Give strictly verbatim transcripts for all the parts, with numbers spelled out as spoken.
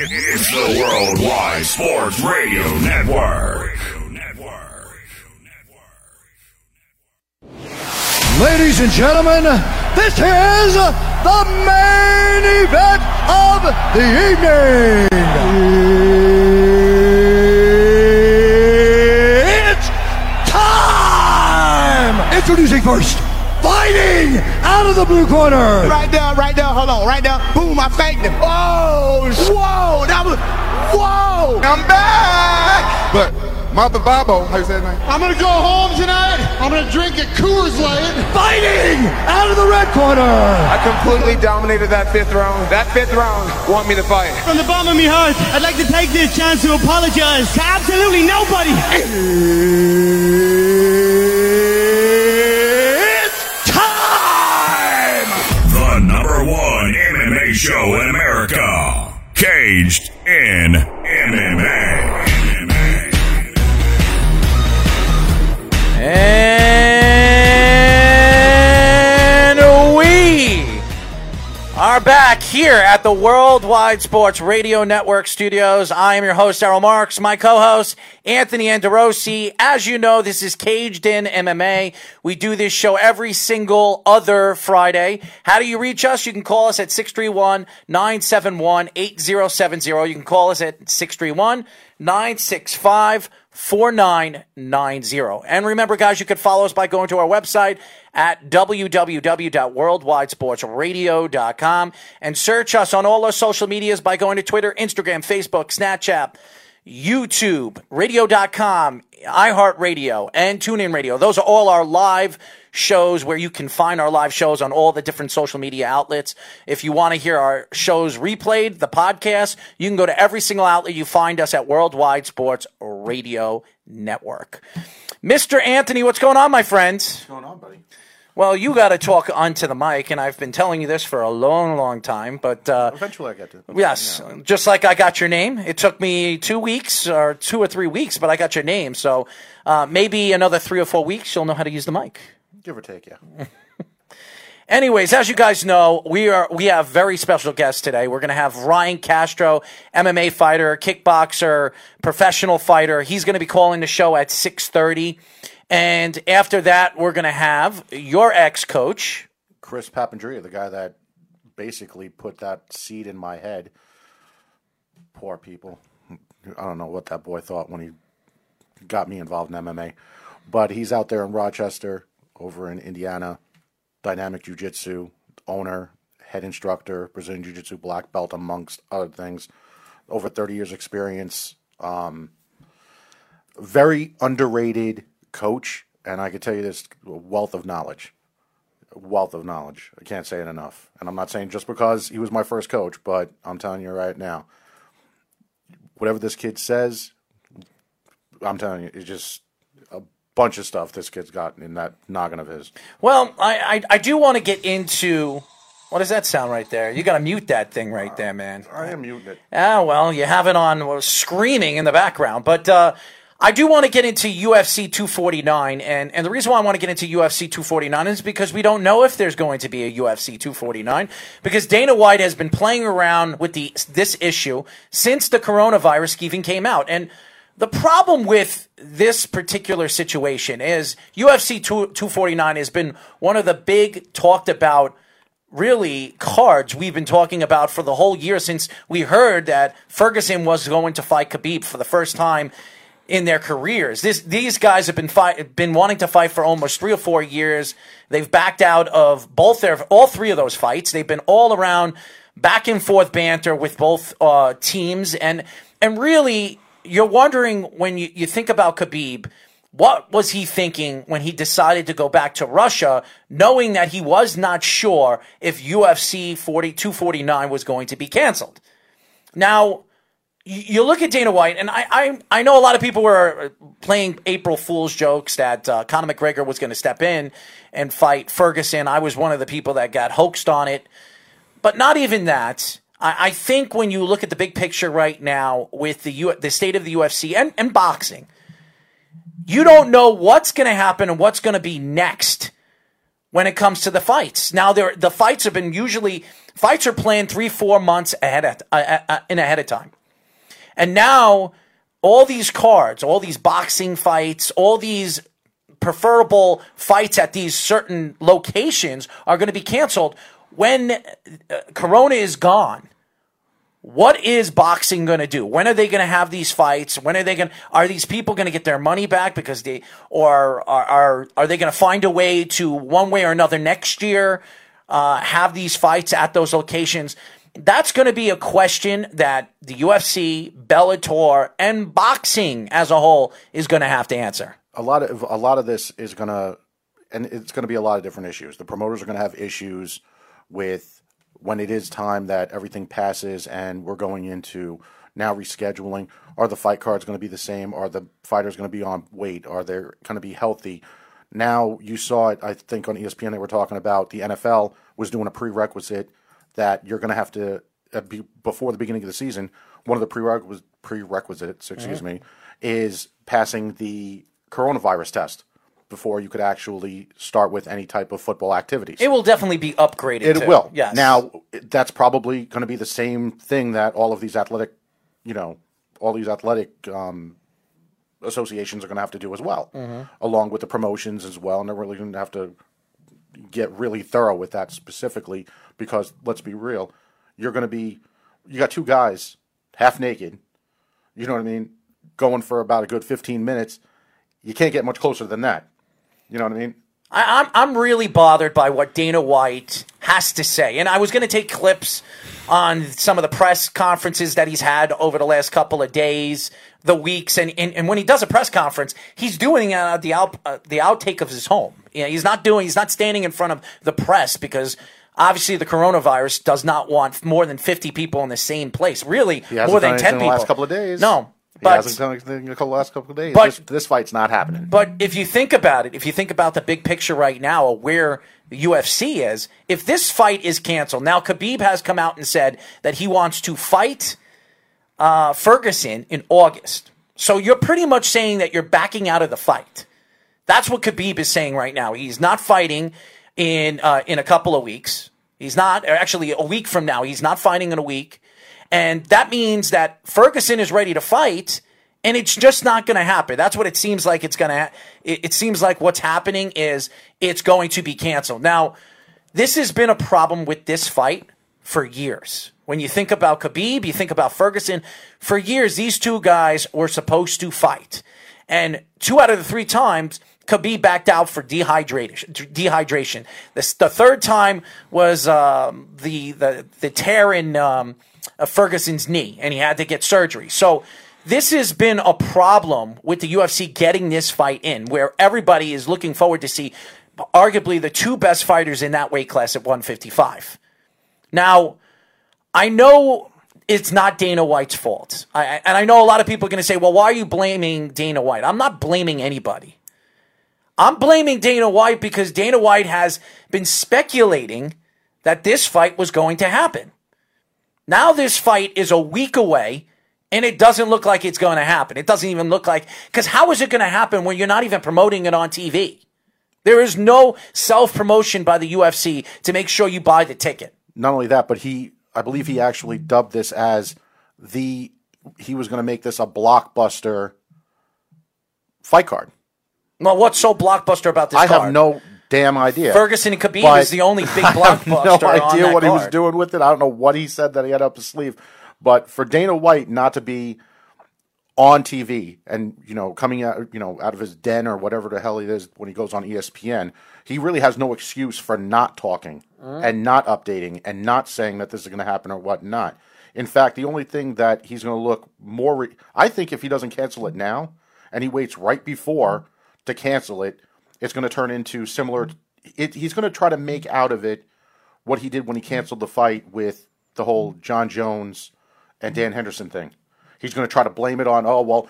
It's the Worldwide Sports Radio Network. Ladies and gentlemen, this is the main event of the evening. It's time! Introducing first, fighting out of the blue corner. Right there, right there, hold on, right there. Boom, I faked him. Oh, whoa, that was, whoa. I'm back. But... Mother Babo, how you say that? I'm gonna go home tonight. I'm gonna drink a Coors Light. Fighting out of the red corner. I completely dominated that fifth round. That fifth round want me to fight. From the bottom of my heart, I'd like to take this chance to apologize to absolutely nobody. It's time! The number one M M A show in America. Caged in M M A. And we are back here at the Worldwide Sports Radio Network studios. I am your host, Errol Marks. My co-host, Anthony Anderosi. As you know, this is Caged In M M A. We do this show every single other Friday. How do you reach us? You can call us at six three one, nine seven one, eight zero seven zero. You can call us at six three one, nine six five, four nine nine zero. And remember, guys, you can follow us by going to our website at w w w dot worldwide sports radio dot com and search us on all our social medias by going to Twitter, Instagram, Facebook, Snapchat, YouTube, radio dot com, iHeartRadio, and TuneIn Radio. Those are all our live shows where you can find our live shows on all the different social media outlets. If you want to hear our shows replayed, the podcast, you can go to every single outlet you find us at Worldwide Sports Radio Network. Mister Anthony, what's going on, my friend? What's going on, buddy? Well, you got to talk onto the mic, and I've been telling you this for a long, long time. But uh, eventually I get to it. Yes, yeah. Just like I got your name. It took me two weeks or two or three weeks, but I got your name. So uh, maybe another three or four weeks, you'll know how to use the mic. Give or take, yeah. Anyways, as you guys know, we are we have very special guests today. We're going to have Ryan Castro, M M A fighter, kickboxer, professional fighter. He's going to be calling the show at six thirty. And after that, we're going to have your ex-coach, Chris Papandrea, the guy that basically put that seed in my head. Poor people. I don't know what that boy thought when he got me involved in M M A. But he's out there in Rochester, over in Indiana, Dynamic Jiu-Jitsu, owner, head instructor, Brazilian Jiu-Jitsu black belt, amongst other things. Over thirty years experience. Um, very underrated coach, and I can tell you this, wealth of knowledge. Wealth of knowledge. I can't say it enough. And I'm not saying just because he was my first coach, but I'm telling you right now, whatever this kid says, I'm telling you, it's just a bunch of stuff this kid's got in that noggin of his. Well, I, I, I do want to get into... What does that sound right there? You got to mute that thing right uh, there, man. I am muting it. Ah, well, you have it on well, screaming in the background, but... Uh, I do want to get into U F C two forty-nine, and, and the reason why I want to get into U F C two forty-nine is because we don't know if there's going to be a U F C two forty-nine, because Dana White has been playing around with the this issue since the coronavirus even came out. And the problem with this particular situation is U F C two forty-nine has been one of the big talked about really cards we've been talking about for the whole year since we heard that Ferguson was going to fight Khabib for the first time in their careers. This, these guys have been fight, been wanting to fight for almost three or four years. They've backed out of both their, all three of those fights. They've been all around back and forth banter with both uh, teams. And, and really, you're wondering when you, you think about Khabib, what was he thinking when he decided to go back to Russia, knowing that he was not sure if U F C two forty-nine was going to be canceled? Now, you look at Dana White, and I, I I know a lot of people were playing April Fool's jokes that uh, Conor McGregor was going to step in and fight Ferguson. I was one of the people that got hoaxed on it. But not even that. I, I think when you look at the big picture right now with the U, the state of the U F C and, and boxing, you don't know what's going to happen and what's going to be next when it comes to the fights. Now, there the fights have been usually fights are planned three, four months ahead of, uh, uh, in ahead of time, and now all these cards, all these boxing fights, all these preferable fights at these certain locations are going to be canceled when uh, Corona is gone. What is boxing going to do? When are they going to have these fights? When are they going? Are these people going to get their money back because they, or are are, are they going to find a way to one way or another next year uh, have these fights at those locations? That's going to be a question that the U F C, Bellator, and boxing as a whole is going to have to answer. A lot of a lot of this is going to, and it's going to be a lot of different issues. The promoters are going to have issues with. When it is time that everything passes and we're going into now rescheduling, are the fight cards going to be the same? Are the fighters going to be on weight? Are they going to be healthy? Now you saw it, I think, on E S P N they were talking about the N F L was doing a prerequisite that you're going to have to, uh, be, before the beginning of the season, one of the prerequis- prerequisites, excuse mm-hmm. me, is passing the coronavirus test before you could actually start with any type of football activities. It will definitely be upgraded. It too. will. Yes. Now, that's probably going to be the same thing that all of these athletic, you know, all these athletic um, associations are going to have to do as well, mm-hmm. along with the promotions as well. And they're really going to have to get really thorough with that specifically because, let's be real, you're going to be – you got two guys half naked, you know what I mean, going for about a good fifteen minutes. You can't get much closer than that. You know what I mean? I, I'm I'm really bothered by what Dana White has to say. And I was going to take clips on some of the press conferences that he's had over the last couple of days, the weeks. And, and, and when he does a press conference, he's doing uh, the out, uh, the outtake of his home. You know, he's not doing, he's not standing in front of the press because obviously the coronavirus does not want more than fifty people in the same place. Really, more than ten people. In the last couple of days. No. But, he hasn't done anything in the last couple of days. But, this, this fight's not happening. But if you think about it, if you think about the big picture right now of where the U F C is, if this fight is canceled, now Khabib has come out and said that he wants to fight uh, Ferguson in August. So you're pretty much saying that you're backing out of the fight. That's what Khabib is saying right now. He's not fighting in uh, in a couple of weeks. He's not, or actually a week from now. He's not fighting in a week. And that means that Ferguson is ready to fight, and it's just not going to happen. That's what it seems like it's going to ha- it, it seems like what's happening is it's going to be canceled. Now, this has been a problem with this fight for years. When you think about Khabib, you think about Ferguson. For years, these two guys were supposed to fight. And two out of the three times, Khabib backed out for dehydration. dehydration. The, the third time was um, the, the, the tear in... Um, Of Ferguson's knee, and he had to get surgery. So this has been a problem with the U F C getting this fight in, where everybody is looking forward to see arguably the two best fighters in that weight class at one fifty-five. Now, I know it's not Dana White's fault. I, and I know a lot of people are going to say, well, why are you blaming Dana White? I'm not blaming anybody. I'm blaming Dana White because Dana White has been speculating that this fight was going to happen. Now this fight is a week away, and it doesn't look like it's going to happen. It doesn't even look like – because how is it going to happen when you're not even promoting it on T V? There is no self-promotion by the U F C to make sure you buy the ticket. Not only that, but he – I believe he actually dubbed this as the – he was going to make this a blockbuster fight card. Well, what's so blockbuster about this I card? I have no – damn idea. Ferguson and Khabib is the only big blockbuster. I have no idea what he was doing with it. I don't know what he said that he had up his sleeve. But for Dana White not to be on T V and, you know, coming out, you know, out of his den or whatever the hell it is when he goes on E S P N, he really has no excuse for not talking mm. and not updating and not saying that this is going to happen or whatnot. In fact, the only thing that he's going to look more, re- I think, if he doesn't cancel it now and he waits right before to cancel it. It's going to turn into similar it, – he's going to try to make out of it what he did when he canceled the fight with the whole John Jones and Dan Henderson thing. He's going to try to blame it on, oh, well,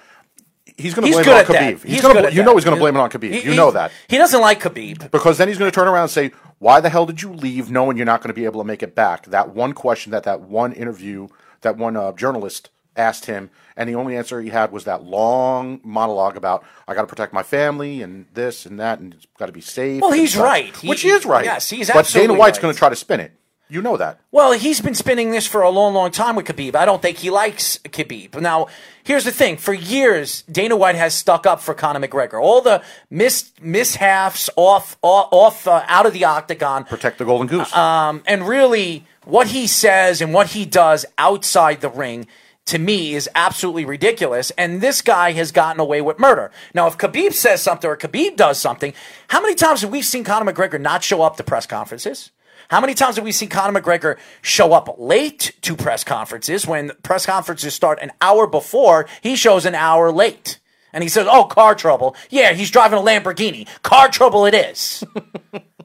he's going to blame it on Khabib. He's gonna, you know he's going to blame it on Khabib. You know that. He doesn't like Khabib. Because then he's going to turn around and say, why the hell did you leave knowing you're not going to be able to make it back? That one question that that one interview, that one uh, journalist asked him, and the only answer he had was that long monologue about, I got to protect my family and this and that, and it's got to be safe. Well, he's stuff. right. He, Which he is right. Yes, he's absolutely right. But Dana White's right. going to try to spin it. You know that. Well, he's been spinning this for a long, long time with Khabib. I don't think he likes Khabib. Now, here's the thing. For years, Dana White has stuck up for Conor McGregor. All the mis- mishaps off, off, off uh, out of the octagon. Protect the golden goose. Um, and really, what he says and what he does outside the ring, to me, is absolutely ridiculous. And this guy has gotten away with murder. Now, if Khabib says something or Khabib does something, how many times have we seen Conor McGregor not show up to press conferences? How many times have we seen Conor McGregor show up late to press conferences when press conferences start an hour before? He shows an hour late. And he says, oh, car trouble. Yeah, he's driving a Lamborghini. Car trouble it is.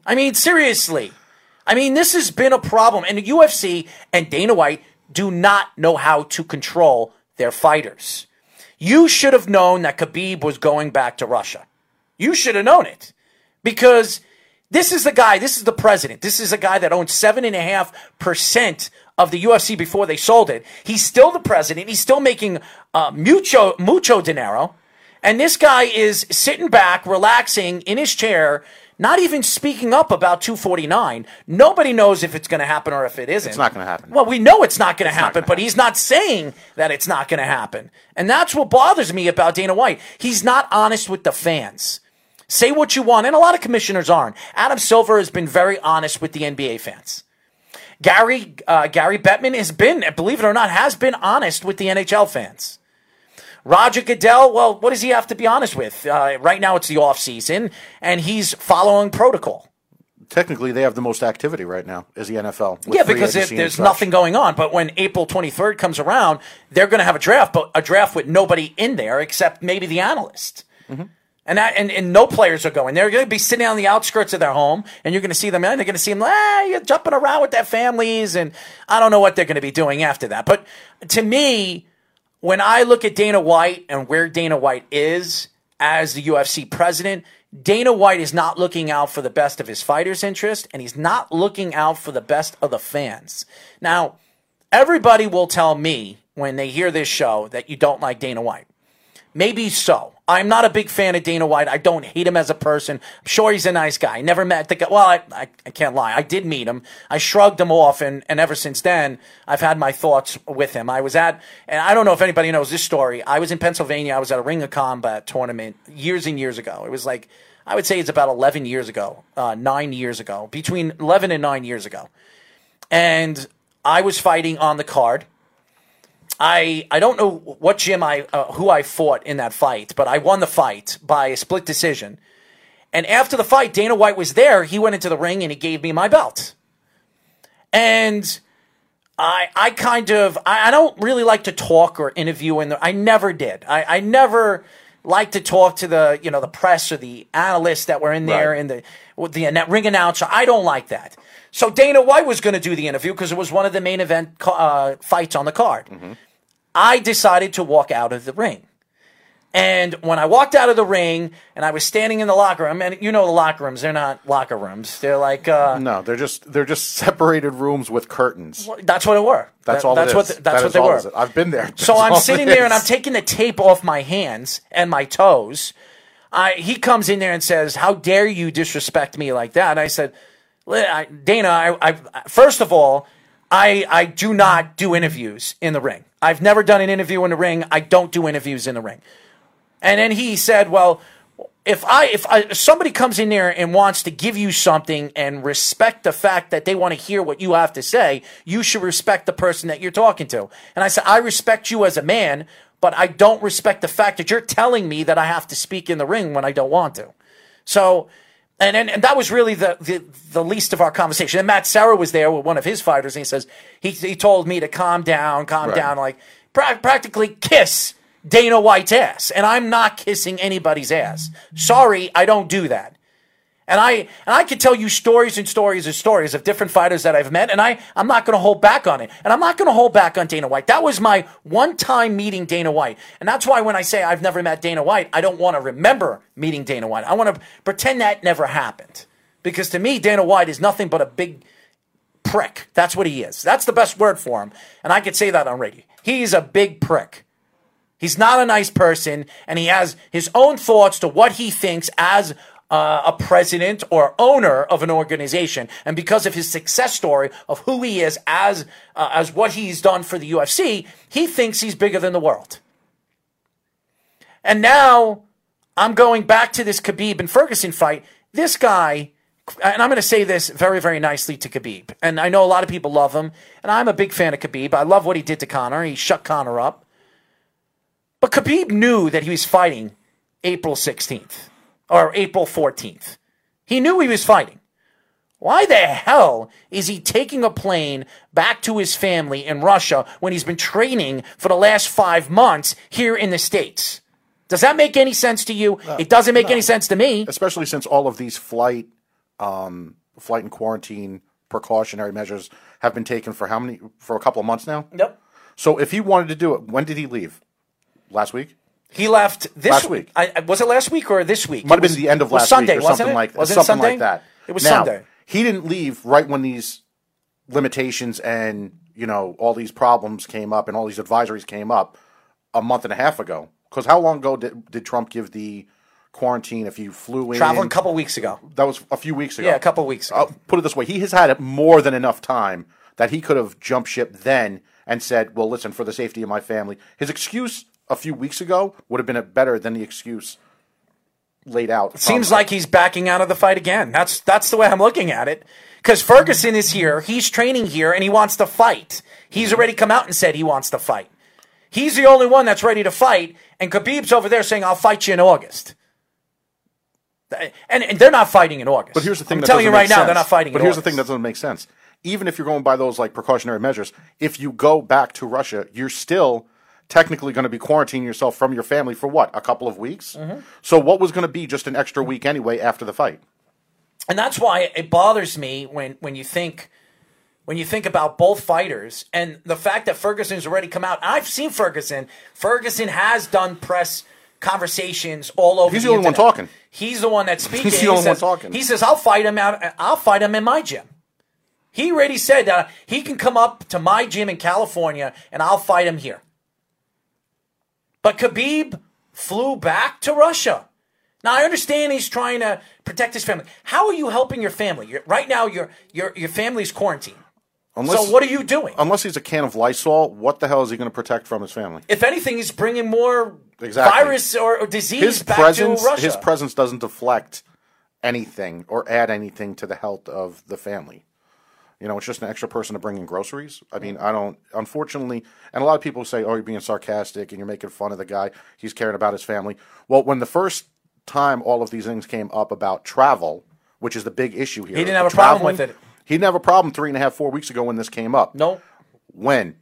I mean, seriously. I mean, this has been a problem. And the U F C and Dana White do not know how to control their fighters. You should have known that Khabib was going back to Russia. You should have known it. Because this is the guy, this is the president, this is a guy that owned seven point five percent of the U F C before they sold it. He's still the president. He's still making uh, mucho, mucho dinero. And this guy is sitting back, relaxing in his chair, not even speaking up about two forty-nine. Nobody knows if it's going to happen or if it isn't. It's not going to happen. Well, we know it's not going to happen, but he's not saying that it's not going to happen. And that's what bothers me about Dana White. He's not honest with the fans. Say what you want, and a lot of commissioners aren't. Adam Silver has been very honest with the N B A fans. Gary uh, Gary Bettman has been, believe it or not, has been honest with the N H L fans. Roger Goodell, well, what does he have to be honest with? Uh, right now it's the offseason, and he's following protocol. Technically, they have the most activity right now is the N F L. Yeah, because it, there's nothing going on. But when April twenty-third comes around, they're going to have a draft, but a draft with nobody in there except maybe the analyst. Mm-hmm. And, that, and and no players are going. They're going to be sitting on the outskirts of their home, and you're going to see them, and they're going to see them, ah, you're jumping around with their families, and I don't know what they're going to be doing after that. But to me, when I look at Dana White and where Dana White is as the U F C president, Dana White is not looking out for the best of his fighters' interest, and he's not looking out for the best of the fans. Now, everybody will tell me when they hear this show that you don't like Dana White. Maybe so. I'm not a big fan of Dana White. I don't hate him as a person. I'm sure he's a nice guy. I never met the guy. Well, I, I, I can't lie. I did meet him. I shrugged him off, and, and ever since then, I've had my thoughts with him. I was at, and I don't know if anybody knows this story. I was in Pennsylvania. I was at a Ring of Combat tournament years and years ago. It was like, I would say it's about eleven years ago, uh, nine years ago, between eleven and nine years ago. And I was fighting on the card. I, I don't know what gym I uh, who I fought in that fight, but I won the fight by a split decision. And after the fight, Dana White was there. He went into the ring and he gave me my belt. And I I kind of I, I don't really like to talk or interview, and I never did. I, I never liked to talk to the you know the press or the analysts that were in there right. and the the ring announcer. I don't like that. So Dana White was going to do the interview because it was one of the main event uh, fights on the card. Mm-hmm. I decided to walk out of the ring. And when I walked out of the ring and I was standing in the locker room, and you know the locker rooms, they're not locker rooms. They're like uh, no, they're just they're just separated rooms with curtains. Well, that's what it were. That's that, all that's it what is. The, that's that what is they all were. Is it. I've been there. That's so I'm sitting there and I'm taking the tape off my hands and my toes. I he comes in there and says, "How dare you disrespect me like that?" And I said, Dana, I, I first of all, I I do not do interviews in the ring. I've never done an interview in the ring. I don't do interviews in the ring. And then he said, "Well, if I if I, if somebody comes in there and wants to give you something and respect the fact that they want to hear what you have to say, you should respect the person that you're talking to." And I said, "I respect you as a man, but I don't respect the fact that you're telling me that I have to speak in the ring when I don't want to." So. And, and and that was really the, the, the least of our conversation. And Matt Serra was there with one of his fighters, and he says, he he told me to calm down, calm right. down, like pra- practically kiss Dana White's ass. And I'm not kissing anybody's ass. Sorry, I don't do that. And I and I could tell you stories and stories and stories of different fighters that I've met, and I, I'm not going to hold back on it. And I'm not going to hold back on Dana White. That was my one-time meeting Dana White. And that's why when I say I've never met Dana White, I don't want to remember meeting Dana White. I want to pretend that never happened. Because to me, Dana White is nothing but a big prick. That's what he is. That's the best word for him. And I could say that on radio. He's a big prick. He's not a nice person, and he has his own thoughts to what he thinks as uh, a president or owner of an organization. And because of his success story of who he is as uh, as what he's done for the U F C, he thinks he's bigger than the world. And now I'm going back to this Khabib and Ferguson fight. This guy, and I'm going to say this very, very nicely to Khabib, and I know a lot of people love him, and I'm a big fan of Khabib. I love what he did to Conor. He shut Conor up. But Khabib knew that he was fighting April sixteenth or April fourteenth. He knew he was fighting. Why the hell is he taking a plane back to his family in Russia when he's been training for the last five months here in the States? Does that make any sense to you? No, it doesn't make no. any sense to me. Especially since all of these flight um, flight and quarantine precautionary measures have been taken for how many for a couple of months now? Nope. So if he wanted to do it, when did he leave? Last week? He left this last week. I, was it last week or this week? Might have been the end of last Sunday, week or something like that. Was it something Sunday? Like that. It was now, Sunday. He didn't leave right when these limitations and, you know, all these problems came up and all these advisories came up a month and a half ago. Because how long ago did, did Trump give the quarantine if you flew in? Traveling a couple weeks ago. That was a few weeks ago. Yeah, a couple weeks ago. I'll put it this way. He has had more than enough time that he could have jumped ship then and said, well, listen, for the safety of my family. His excuse a few weeks ago would have been a better than the excuse laid out. It seems like he's backing out of the fight again. That's that's the way I'm looking at it. Because Ferguson is here, he's training here, and he wants to fight. He's already come out and said he wants to fight. He's the only one that's ready to fight, and Khabib's over there saying, I'll fight you in August. And, and they're not fighting in August. But here's the thing I'm that telling you right sense. Now, they're not fighting but in August. But here's the thing that doesn't make sense. Even if you're going by those like precautionary measures, if you go back to Russia, you're still technically going to be quarantining yourself from your family for what, a couple of weeks? Mm-hmm. So what was going to be just an extra week anyway after the fight? And that's why it bothers me when, when you think when you think about both fighters and the fact that Ferguson's already come out. I've seen Ferguson. Ferguson has done press conversations all over. He's the, the only internet. one talking. He's the one that's speaking. He's the only he says, one talking. He says, "I'll fight him out. I'll fight him in my gym." He already said that he can come up to my gym in California and I'll fight him here. But Khabib flew back to Russia. Now, I understand he's trying to protect his family. How are you helping your family? You're, right now, your your your family's quarantined. Unless, so what are you doing? Unless he's a can of Lysol, what the hell is he going to protect from his family? If anything, he's bringing more exactly. virus or, or disease his back presence, to Russia. His presence doesn't deflect anything or add anything to the health of the family. You know, it's just an extra person to bring in groceries. I mean, I don't, unfortunately, and a lot of people say, oh, you're being sarcastic and you're making fun of the guy. He's caring about his family. Well, when the first time all of these things came up about travel, which is the big issue here. He didn't have a problem with it. He didn't have a problem three and a half, four weeks ago when this came up. No. When?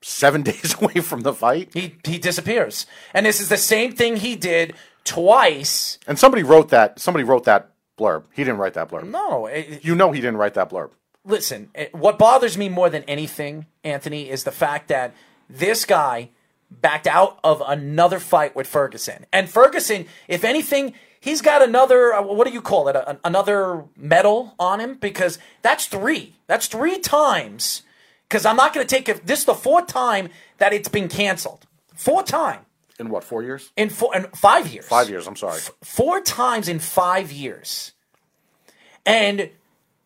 Seven days away from the fight? He, he disappears. And this is the same thing he did twice. And somebody wrote that. Somebody wrote that blurb. He didn't write that blurb. No. It, you know he didn't write that blurb. Listen, what bothers me more than anything, Anthony, is the fact that this guy backed out of another fight with Ferguson. And Ferguson, if anything, he's got another, what do you call it, a, another medal on him? Because that's three. That's three times. Because I'm not going to take it. This is the fourth time that it's been canceled. Four times. In what, four years? In, four, in five years. Five years, I'm sorry. F- four times in five years. And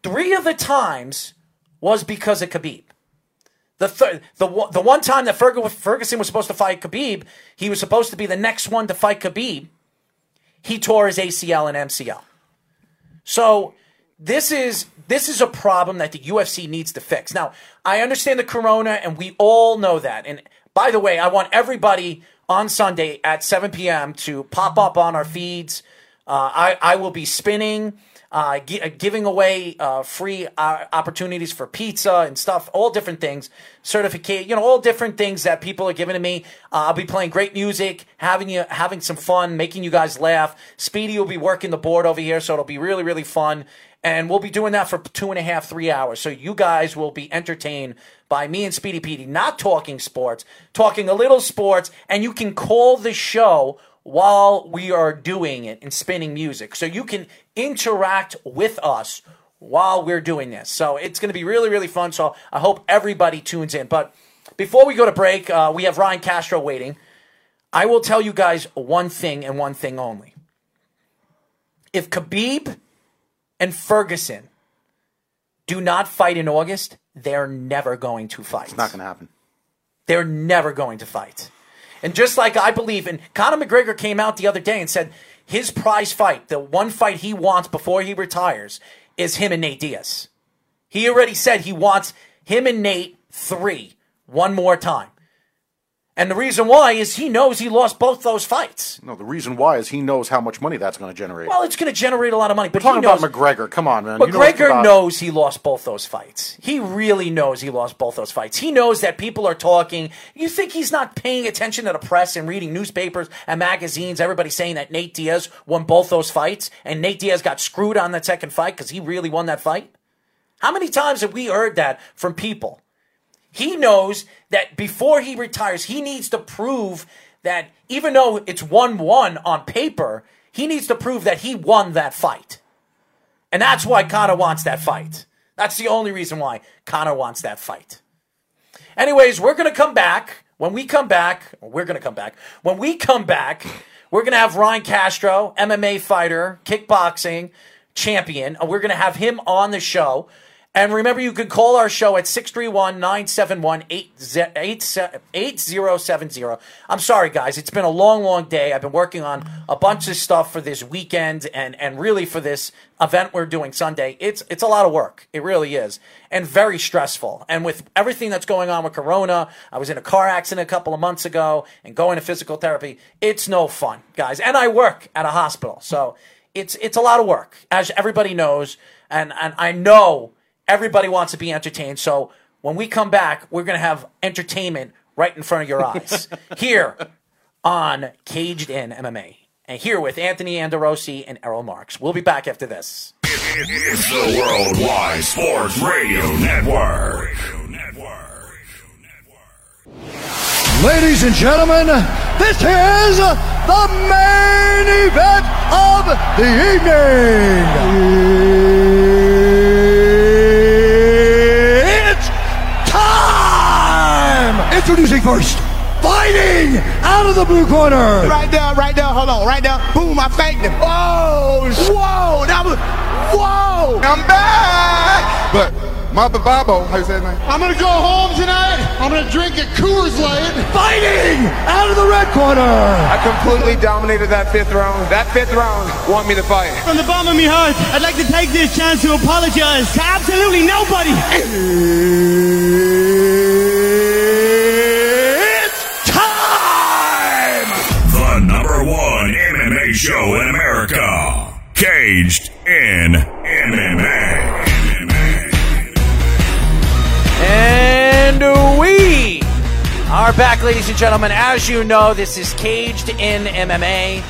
three of the times was because of Khabib. The thir- the w- the one time that Ferg- Ferguson was supposed to fight Khabib, he was supposed to be the next one to fight Khabib. He tore his A C L and M C L. So this is this is a problem that the U F C needs to fix. Now, I understand the corona, and we all know that. And by the way, I want everybody on Sunday at seven p.m. to pop up on our feeds. Uh, I I will be spinning. Uh, gi- giving away uh, free uh, opportunities for pizza and stuff, all different things, certificate, you know, all different things that people are giving to me. Uh, I'll be playing great music, having you having some fun, making you guys laugh. Speedy will be working the board over here, so it'll be really, really fun. And we'll be doing that for two and a half, three hours. So you guys will be entertained by me and Speedy Petey, not talking sports, talking a little sports, and you can call the show while we are doing it and spinning music. So you can interact with us while we're doing this. So it's going to be really, really fun. So I hope everybody tunes in. But before we go to break, uh, we have Ryan Castro waiting. I will tell you guys one thing and one thing only. If Khabib and Ferguson do not fight in August, they're never going to fight. It's not going to happen. They're never going to fight. And just like I believe, and Conor McGregor came out the other day and said his prize fight, the one fight he wants before he retires, is him and Nate Diaz. He already said he wants him and Nate three one more time. And the reason why is he knows he lost both those fights. No, the reason why is he knows how much money that's going to generate. Well, it's going to generate a lot of money. But We're talking he knows, about McGregor. Come on, man. McGregor you know knows he lost both those fights. He really knows he lost both those fights. He knows that people are talking. You think he's not paying attention to the press and reading newspapers and magazines, everybody saying that Nate Diaz won both those fights, and Nate Diaz got screwed on that second fight because he really won that fight? How many times have we heard that from people? He knows that before he retires, he needs to prove that even though it's one one on paper, he needs to prove that he won that fight. And that's why Conor wants that fight. That's the only reason why Conor wants that fight. Anyways, we're going to come back. When we come back, we're going to come back. When we come back, we're going to have Ryan Castro, M M A fighter, kickboxing champion. We're going to have him on the show. And remember, you can call our show at six three one, nine seven one, eight zero seven zero. I'm sorry, guys. It's been a long, long day. I've been working on a bunch of stuff for this weekend and, and really for this event we're doing Sunday. It's it's a lot of work. It really is. And very stressful. And with everything that's going on with Corona, I was in a car accident a couple of months ago and going to physical therapy. It's no fun, guys. And I work at a hospital. So it's it's a lot of work, as everybody knows. And, and I know everybody wants to be entertained, so when we come back, we're going to have entertainment right in front of your eyes here on Caged In M M A. And here with Anthony Andorosi and Errol Marks. We'll be back after this. It, it, it's the Worldwide Sports Radio Network. Radio Network. Ladies and gentlemen, this is the main event of the evening. Introducing first, fighting out of the blue corner. Right there, right there, hold on, right there. Boom, I thanked him. Oh, whoa, that was, whoa. I'm back. But my bababo, how you say his name? I'm going to go home tonight. I'm going to drink a Coors Light. Fighting out of the red corner. I completely dominated that fifth round. That fifth round want me to fight. From the bottom of my heart, I'd like to take this chance to apologize to absolutely nobody. One M M A show in America, Caged In M M A. And we are back, ladies and gentlemen. As you know, this is Caged In M M A.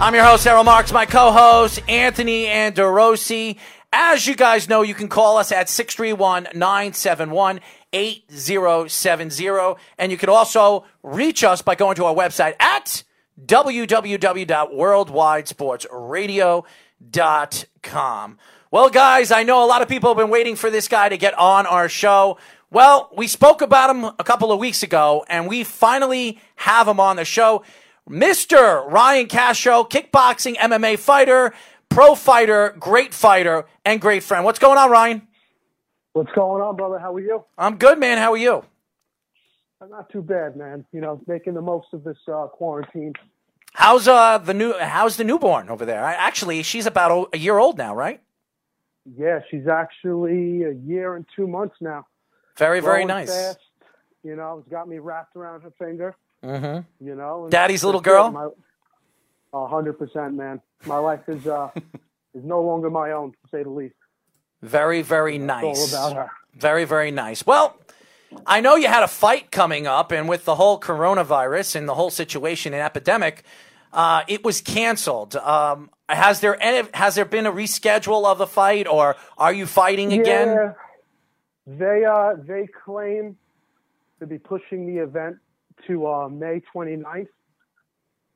I'm your host, Errol Marks, my co-host, Anthony Andorosi. As you guys know, you can call us at six three one, nine seven one, eight zero seven zero. And you can also reach us by going to our website at w w w dot worldwide sports radio dot com. Well, guys, I know a lot of people have been waiting for this guy to get on our show. Well, we spoke about him a couple of weeks ago, and we finally have him on the show. Mister Ryan Castro, kickboxing M M A fighter, pro fighter, great fighter, and great friend. What's going on, Ryan? What's going on, brother? How are you? I'm good, man. How are you? Not too bad, man. You know, making the most of this uh, quarantine. How's uh the new? How's the newborn over there? I, actually, she's about o- a year old now, right? Yeah, she's actually a year and two months now. Very, very nice. Fast, you know, it's got me wrapped around her finger. Mm-hmm. You know, daddy's little girl. A hundred percent, man. My life is uh is no longer my own, to say the least. Very, very nice. It's all about her. Very, very nice. Well, I know you had a fight coming up, and with the whole coronavirus and the whole situation and epidemic, uh, it was canceled. Um, has there any, has there been a reschedule of the fight, or are you fighting again? Yeah. They uh, they claim to be pushing the event to uh, May twenty-ninth,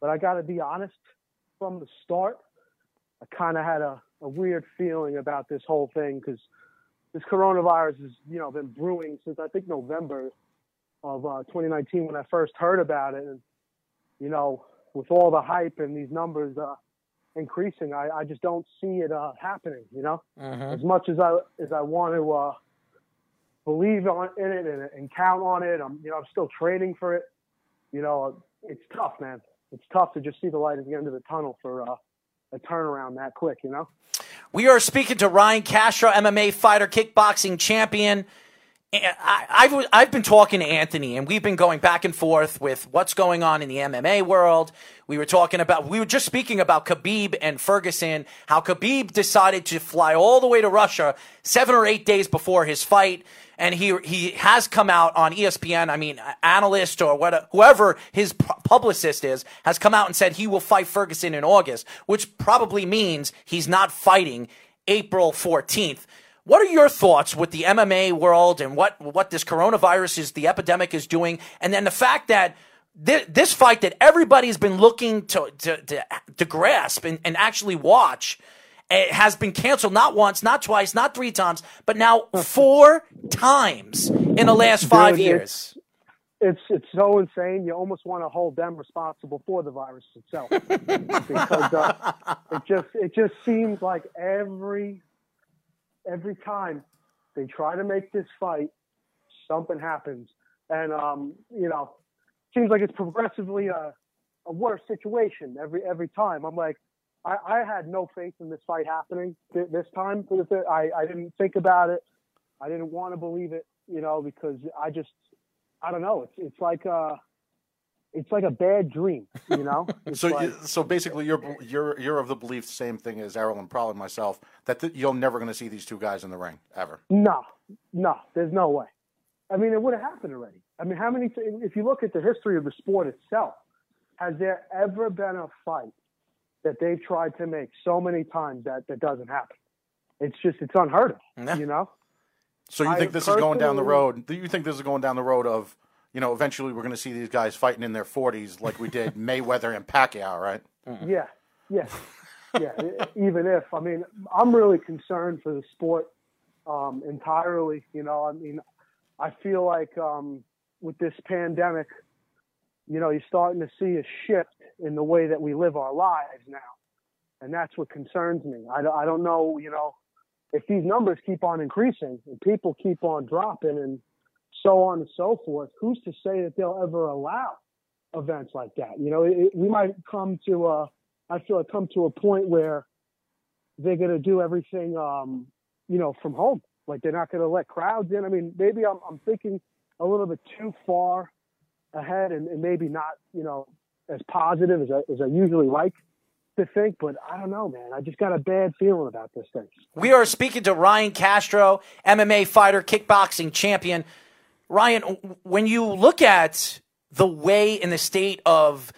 but I got to be honest, from the start, I kind of had a, a weird feeling about this whole thing because this coronavirus has, you know, been brewing since I think November of uh, twenty nineteen when I first heard about it. And, you know, with all the hype and these numbers uh, increasing, I, I just don't see it uh, happening, you know, uh-huh. as much as I, as I want to uh, believe on, in it and, and count on it. I'm, you know, I'm still training for it. You know, it's tough, man. It's tough to just see the light at the end of the tunnel for uh, a turnaround that quick, you know? We are speaking to Ryan Castro, M M A fighter, kickboxing champion. And I, I've, I've been talking to Anthony, and we've been going back and forth with what's going on in the M M A world. We were talking about, we were just speaking about Khabib and Ferguson, how Khabib decided to fly all the way to Russia seven or eight days before his fight. And he he has come out on E S P N, I mean, analyst or whatever, whoever his publicist is, has come out and said he will fight Ferguson in August, which probably means he's not fighting April fourteenth. What are your thoughts with the M M A world and what, what this coronavirus is, the epidemic is doing? And then the fact that th- this fight that everybody's been looking to, to, to, to grasp and, and actually watch it has been canceled not once, not twice, not three times, but now four times in the last five Dude, years. It's, it's it's so insane. You almost want to hold them responsible for the virus itself because uh, it just it just seems like every every time they try to make this fight, something happens, and um, you know, seems like it's progressively a a worse situation every every time. I'm like. I, I had no faith in this fight happening th- this time. I, I didn't think about it. I didn't want to believe it, you know, because I just, I don't know. It's it's like a, it's like a bad dream, you know. so like, you, so basically, you're you're you're of the belief, same thing as Errol and Prowl and myself, that the, you're never going to see these two guys in the ring ever. No, no, there's no way. I mean, it would have happened already. I mean, how many? Th- if you look at the history of the sport itself, has there ever been a fight that they've tried to make so many times that that doesn't happen? It's just, it's unheard of, yeah. you know? So you think I this is going down the road, do you think this is going down the road of, you know, eventually we're going to see these guys fighting in their forties like we did Mayweather and Pacquiao, right? Mm-hmm. Yeah, yeah, yeah. Even if, I mean, I'm really concerned for the sport um, entirely, you know? I mean, I feel like um, with this pandemic, you know, you're starting to see a shift in the way that we live our lives now. And that's what concerns me. I, I don't know, you know, if these numbers keep on increasing and people keep on dropping and so on and so forth, who's to say that they'll ever allow events like that? You know, it, we might come to a, I feel like come to a point where they're going to do everything, um, you know, from home. Like they're not going to let crowds in. I mean, maybe I'm, I'm thinking a little bit too far ahead and, and maybe not, you know, as positive as I, as I usually like to think, but I don't know, man. I just got a bad feeling about this thing. We are speaking to Ryan Castro, M M A fighter, kickboxing champion. Ryan, when you look at the way in the state of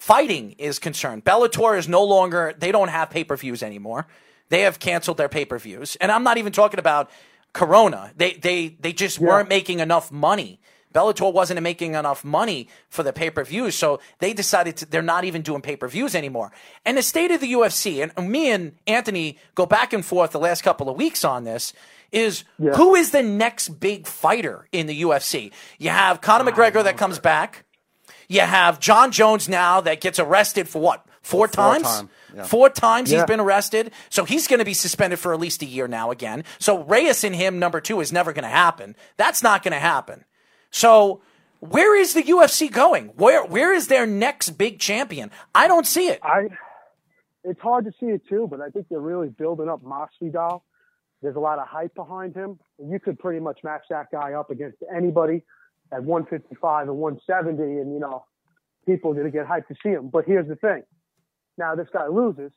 fighting is concerned, Bellator is no longer, they don't have pay-per-views anymore. They have canceled their pay-per-views. And I'm not even talking about Corona. They, they, they just yeah. weren't making enough money. Bellator wasn't making enough money for the pay-per-views, so they decided to, they're not even doing pay-per-views anymore. And the state of the U F C, and me and Anthony go back and forth the last couple of weeks on this, is yeah. who is the next big fighter in the U F C? You have Conor McGregor that comes back. You have John Jones now that gets arrested for what, four, four times? Time. Yeah. Four times yeah. he's been arrested, so he's going to be suspended for at least a year now again. So Reyes and him, number two, is never going to happen. That's not going to happen. So where is the U F C going? Where where is their next big champion? I don't see it. I it's hard to see it too, but I think they're really building up Masvidal. There's a lot of hype behind him. You could pretty much match that guy up against anybody at one fifty-five and one seventy, and you know, people are gonna get hyped to see him. But here's the thing. Now this guy loses,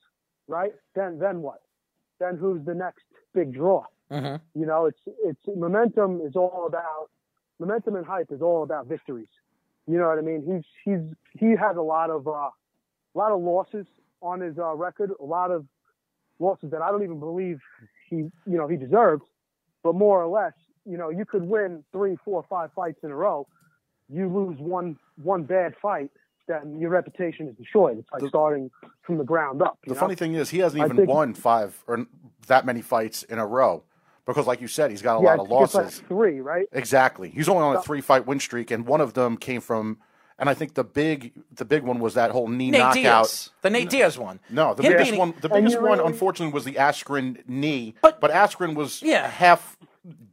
right? Then then what? Then who's the next big draw? Uh-huh. You know, it's it's momentum is all about Momentum and hype is all about victories. You know what I mean? He's he's he has a lot of uh, a lot of losses on his uh, record, a lot of losses that I don't even believe he you know he deserves. But more or less, you know, you could win three, four, five fights in a row. You lose one one bad fight, then your reputation is destroyed. It's like the, starting from the ground up. You the know? Funny thing is, he hasn't even think, won five or that many fights in a row because, like you said, he's got a yeah, lot of losses. Like three, right? Exactly. He's only on a three-fight win streak, and one of them came from. And I think the big, the big one was that whole knee Nate knockout. Diaz. The Nate Diaz one. No, the Him biggest beating. one. The biggest one, really... unfortunately, was the Askren knee. But, but Askren was yeah. half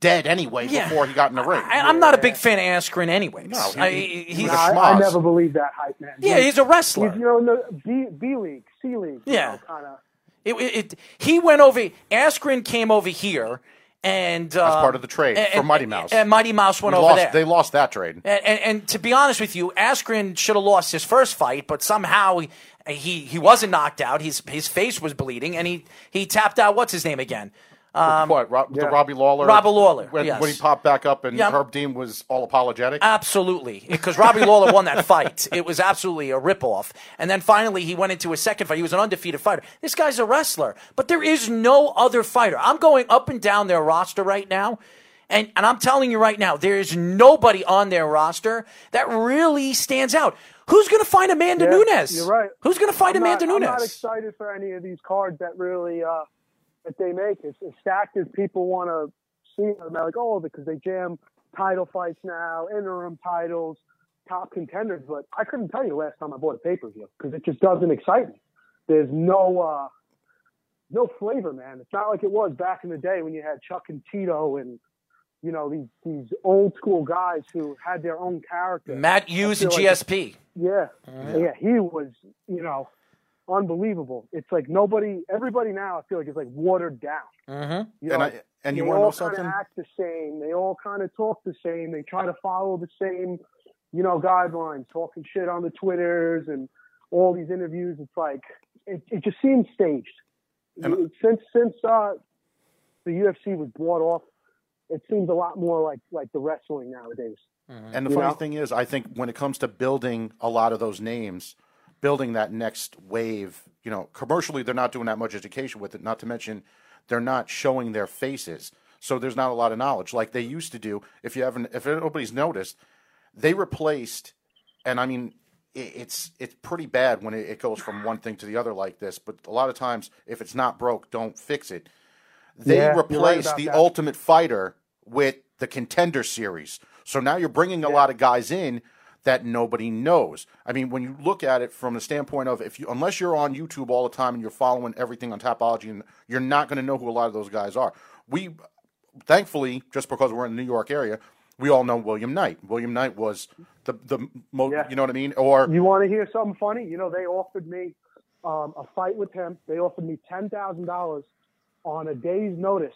dead anyway yeah. before he got in the ring. I, I'm yeah. not a big fan of Askren, anyways. No, he, I, he, he's no, a I, I never believed that hype, man. Yeah, he's, he's a wrestler. He's, you know, in the B, B league, C league. Yeah, you know, it, it, it. He went over. Askren came over here. And, uh, That's part of the trade and, for Mighty Mouse. And Mighty Mouse went we over lost, there. They lost that trade. And, and, and to be honest with you, Askren should have lost his first fight, but somehow he he, he wasn't knocked out. His his face was bleeding, and he, he tapped out, what's his name again? Um, what, Rob, yeah. the Robbie Lawler? Robbie Lawler, when, yes. when he popped back up and yep. Herb Dean was all apologetic? Absolutely, because Robbie Lawler won that fight. It was absolutely a ripoff. And then finally he went into his second fight. He was an undefeated fighter. This guy's a wrestler, but there is no other fighter. I'm going up and down their roster right now, and, and I'm telling you right now, there is nobody on their roster that really stands out. Who's going to find Amanda yeah, Nunes? You're right. Who's going to fight I'm Amanda not, Nunes? I'm not excited for any of these cards that really... Uh... that they make. It's as stacked as people want to see them. They're like, oh, because they jam title fights now, interim titles, top contenders. But I couldn't tell you last time I bought a pay-per-view because it just doesn't excite me. There's no uh, no flavor, man. It's not like it was back in the day when you had Chuck and Tito and, you know, these, these old-school guys who had their own character. Matt Hughes and like G S P. Yeah. Mm-hmm. Yeah, he was, you know... unbelievable. It's like nobody, everybody now, I feel like, is like watered down. Mm-hmm. You know, and I, and you want to know something? They all kind of act the same. They all kind of talk the same. They try to follow the same, you know, guidelines, talking shit on the Twitters and all these interviews. It's like, it, it just seems staged. And since since uh, the U F C was bought off, it seems a lot more like, like the wrestling nowadays. Mm-hmm. And the funny know? thing is, I think when it comes to building a lot of those names, building that next wave, you know, commercially they're not doing that much education with it, not to mention they're not showing their faces. So there's not a lot of knowledge like they used to do. If you haven't, if nobody's noticed, they replaced, and I mean, it, it's it's pretty bad when it, it goes from one thing to the other like this, but a lot of times if it's not broke, don't fix it. They yeah, replaced the that. Ultimate Fighter with the Contender Series. So now you're bringing a yeah. lot of guys in that nobody knows. I mean, when you look at it from the standpoint of, if you, unless you're on YouTube all the time and you're following everything on Tapology, and you're not going to know who a lot of those guys are. We, thankfully, just because we're in the New York area, we all know William Knight. William Knight was the, the most, yeah. you know what I mean? Or you want to hear something funny? You know, they offered me um, a fight with him. They offered me ten thousand dollars on a day's notice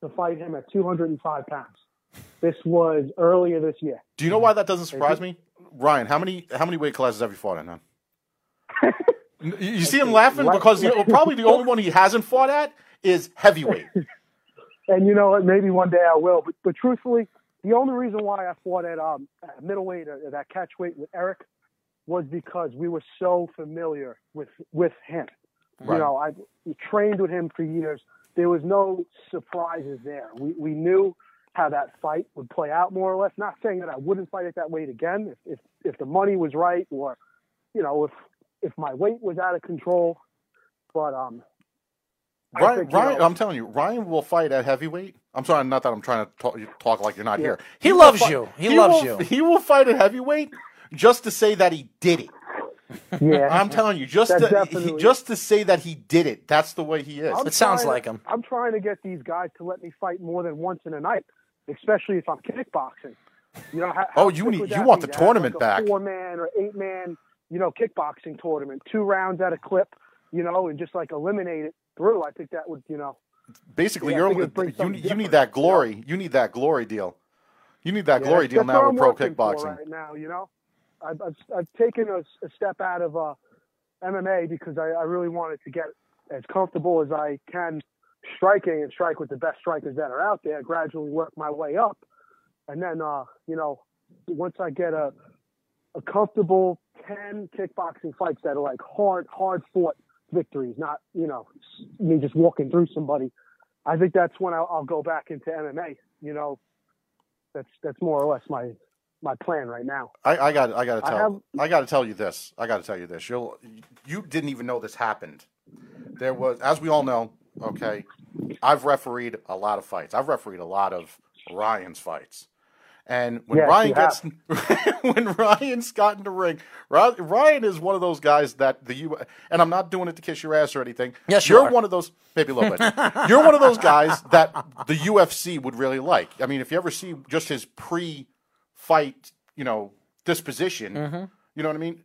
to fight him at two hundred five pounds. This was earlier this year. Do you know why that doesn't surprise me? Ryan, how many how many weight classes have you fought in, huh? You see him laughing because you know, probably the only one he hasn't fought at is heavyweight. And you know what? Maybe one day I will. But, but truthfully, the only reason why I fought at um at middleweight or that catchweight with Eric was because we were so familiar with with him. Right. You know, I trained with him for years. There was no surprises there. We we knew how that fight would play out, more or less. Not saying that I wouldn't fight it that weight again if, if if the money was right, or you know, if if my weight was out of control. But um, Ryan, think, Ryan know, I'm telling you, Ryan will fight at heavyweight. I'm sorry, not that I'm trying to talk, talk like you're not yeah. here. He, he loves fight, you. He, he loves will, you. He will fight at heavyweight just to say that he did it. Yeah, I'm telling you, just to, he, just to say that he did it. That's the way he is. I'm it sounds to, like him. I'm trying to get these guys to let me fight more than once in a night, especially if I'm kickboxing. You know, how, oh, you need, you want the tournament like back. Four-man or eight-man, you know, kickboxing tournament. Two rounds at a clip, you know, and just, like, eliminate it through. I think that would, you know. Basically, yeah, you're the, you, you need that glory. You, know? you need that glory deal. You need that yeah, glory deal now with pro kickboxing. Right now, you know. I've, I've, I've taken a, a step out of uh, M M A because I, I really wanted to get as comfortable as I can striking and strike with the best strikers that are out there, gradually work my way up. And then, uh, you know, once I get a, a comfortable ten kickboxing fights that are like hard, hard fought victories, not, you know, me just walking through somebody, I think that's when I'll, I'll go back into M M A. You know, that's, that's more or less my, my plan right now. I, I got I got to tell I, have, I got to tell you this. I got to tell you this. You'll you didn't even know this happened. There was, as we all know, okay, I've refereed a lot of fights. I've refereed a lot of Ryan's fights. And when yes, Ryan gets when Ryan's got in the ring, Ryan is one of those guys that the U. And I'm not doing it to kiss your ass or anything. Yes, you're you are. one of those, maybe a little bit. You're one of those guys that the U F C would really like. I mean, if you ever see just his pre-fight, you know, disposition, mm-hmm. you know what I mean?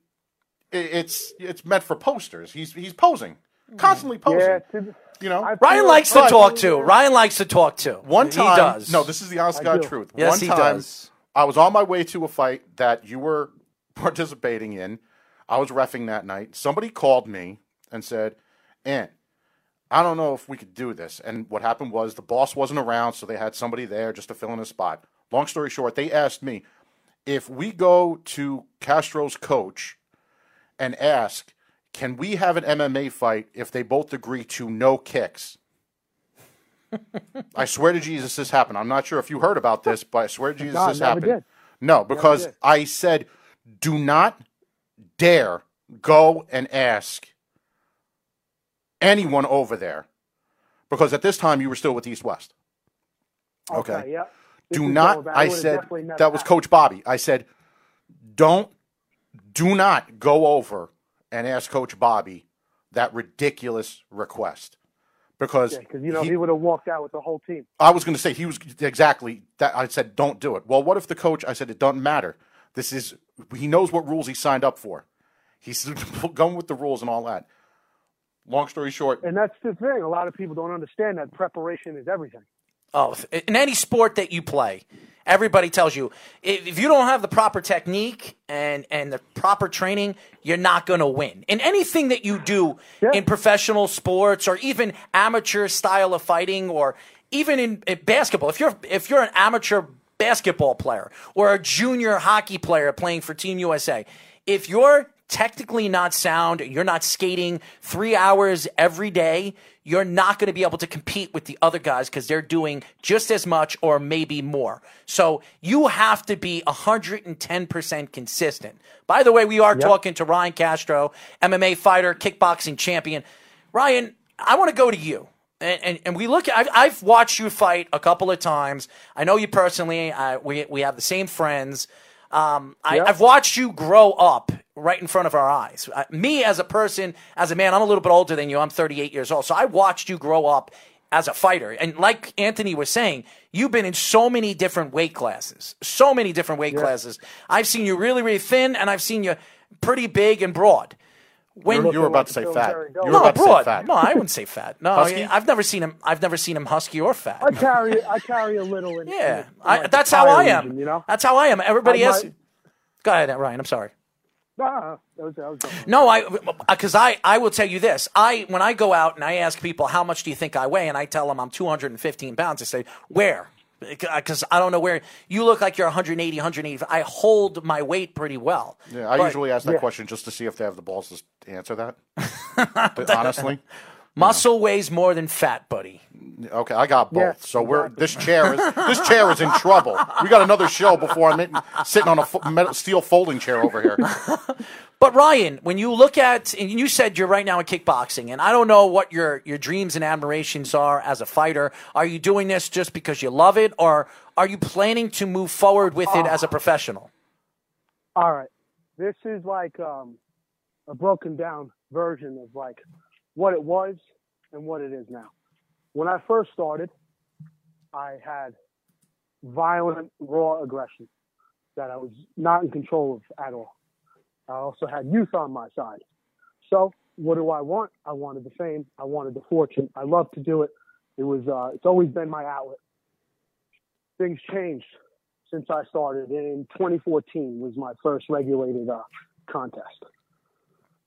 It, it's it's meant for posters. He's he's posing, constantly posing. Yeah, You know, I Ryan likes like, to talk too. Ryan likes to talk too. One time, he does. No, this is the honest God truth. Yes, One he time, does. I was on my way to a fight that you were participating in. I was reffing that night. Somebody called me and said, "Ant, I don't know if we could do this." And what happened was the boss wasn't around, so they had somebody there just to fill in a spot. Long story short, they asked me if we go to Castro's coach and ask, can we have an M M A fight if they both agree to no kicks? I swear to Jesus, this happened. I'm not sure if you heard about this, but I swear to Jesus, God, this happened. Did. No, because I said, do not dare go and ask anyone over there. Because at this time, you were still with East West. Okay. okay yeah. Do not, I said, that happened. was Coach Bobby. I said, don't, do not go over and ask Coach Bobby that ridiculous request, because yeah, you know he, he would have walked out with the whole team. I was going to say he was exactly that. I said, don't do it. Well, what if the coach? I said, it doesn't matter. This is he knows what rules he signed up for. He's going with the rules and all that. Long story short, and that's the thing. A lot of people don't understand that preparation is everything. Oh, in any sport that you play, everybody tells you, if you don't have the proper technique and, and the proper training, you're not going to win. In anything that you do yeah. in professional sports or even amateur style of fighting or even in, in basketball, if you're if you're an amateur basketball player or a junior hockey player playing for Team U S A, if you're technically not sound, you're not skating three hours every day, you're not going to be able to compete with the other guys because they're doing just as much or maybe more. So you have to be one hundred ten percent consistent. By the way, we are yep. talking to Ryan Castro, M M A fighter, kickboxing champion. Ryan, I want to go to you. And, and, and we look at, I've, I've watched you fight a couple of times. I know you personally. I, we, we have the same friends. Um, yep. I, I've watched you grow up right in front of our eyes. Uh, me as a person, as a man, I'm a little bit older than you. I'm thirty-eight years old. So I watched you grow up as a fighter. And like Anthony was saying, you've been in so many different weight classes, so many different weight yeah. classes. I've seen you really, really thin, and I've seen you pretty big and broad. When you were about to say fat, no, broad. No, I wouldn't say fat. No, husky? I've never seen him. I've never seen him husky or fat. I carry, I carry a little. In, yeah, in, in I, like that's how I am. Region, you know? That's how I am. Everybody else. Might... Go ahead, Ryan. I'm sorry. Ah, that was, that was no, I because I, I will tell you this. I when I go out and I ask people how much do you think I weigh, and I tell them I'm two hundred fifteen pounds. I say where. Because I don't know where you look like you're one eighty, one eighty-five. I hold my weight pretty well. Yeah, I but, usually ask that yeah. question just to see if they have the balls to answer that. But honestly, muscle yeah. weighs more than fat, buddy. Okay, I got both. Yeah. So we're this chair is this chair is in trouble. We got another show before I'm in, sitting on a fo- metal, steel folding chair over here. But Ryan, when you look at and you said you're right now in kickboxing, and I don't know what your, your dreams and admirations are as a fighter. Are you doing this just because you love it, or are you planning to move forward with it uh, as a professional? All right, this is like um, a broken down version of like what it was and what it is now. When I first started, I had violent, raw aggression that I was not in control of at all. I also had youth on my side. So what do I want? I wanted the fame. I wanted the fortune. I loved to do it. It was, uh, it's always been my outlet. Things changed since I started. In twenty fourteen was my first regulated uh, contest.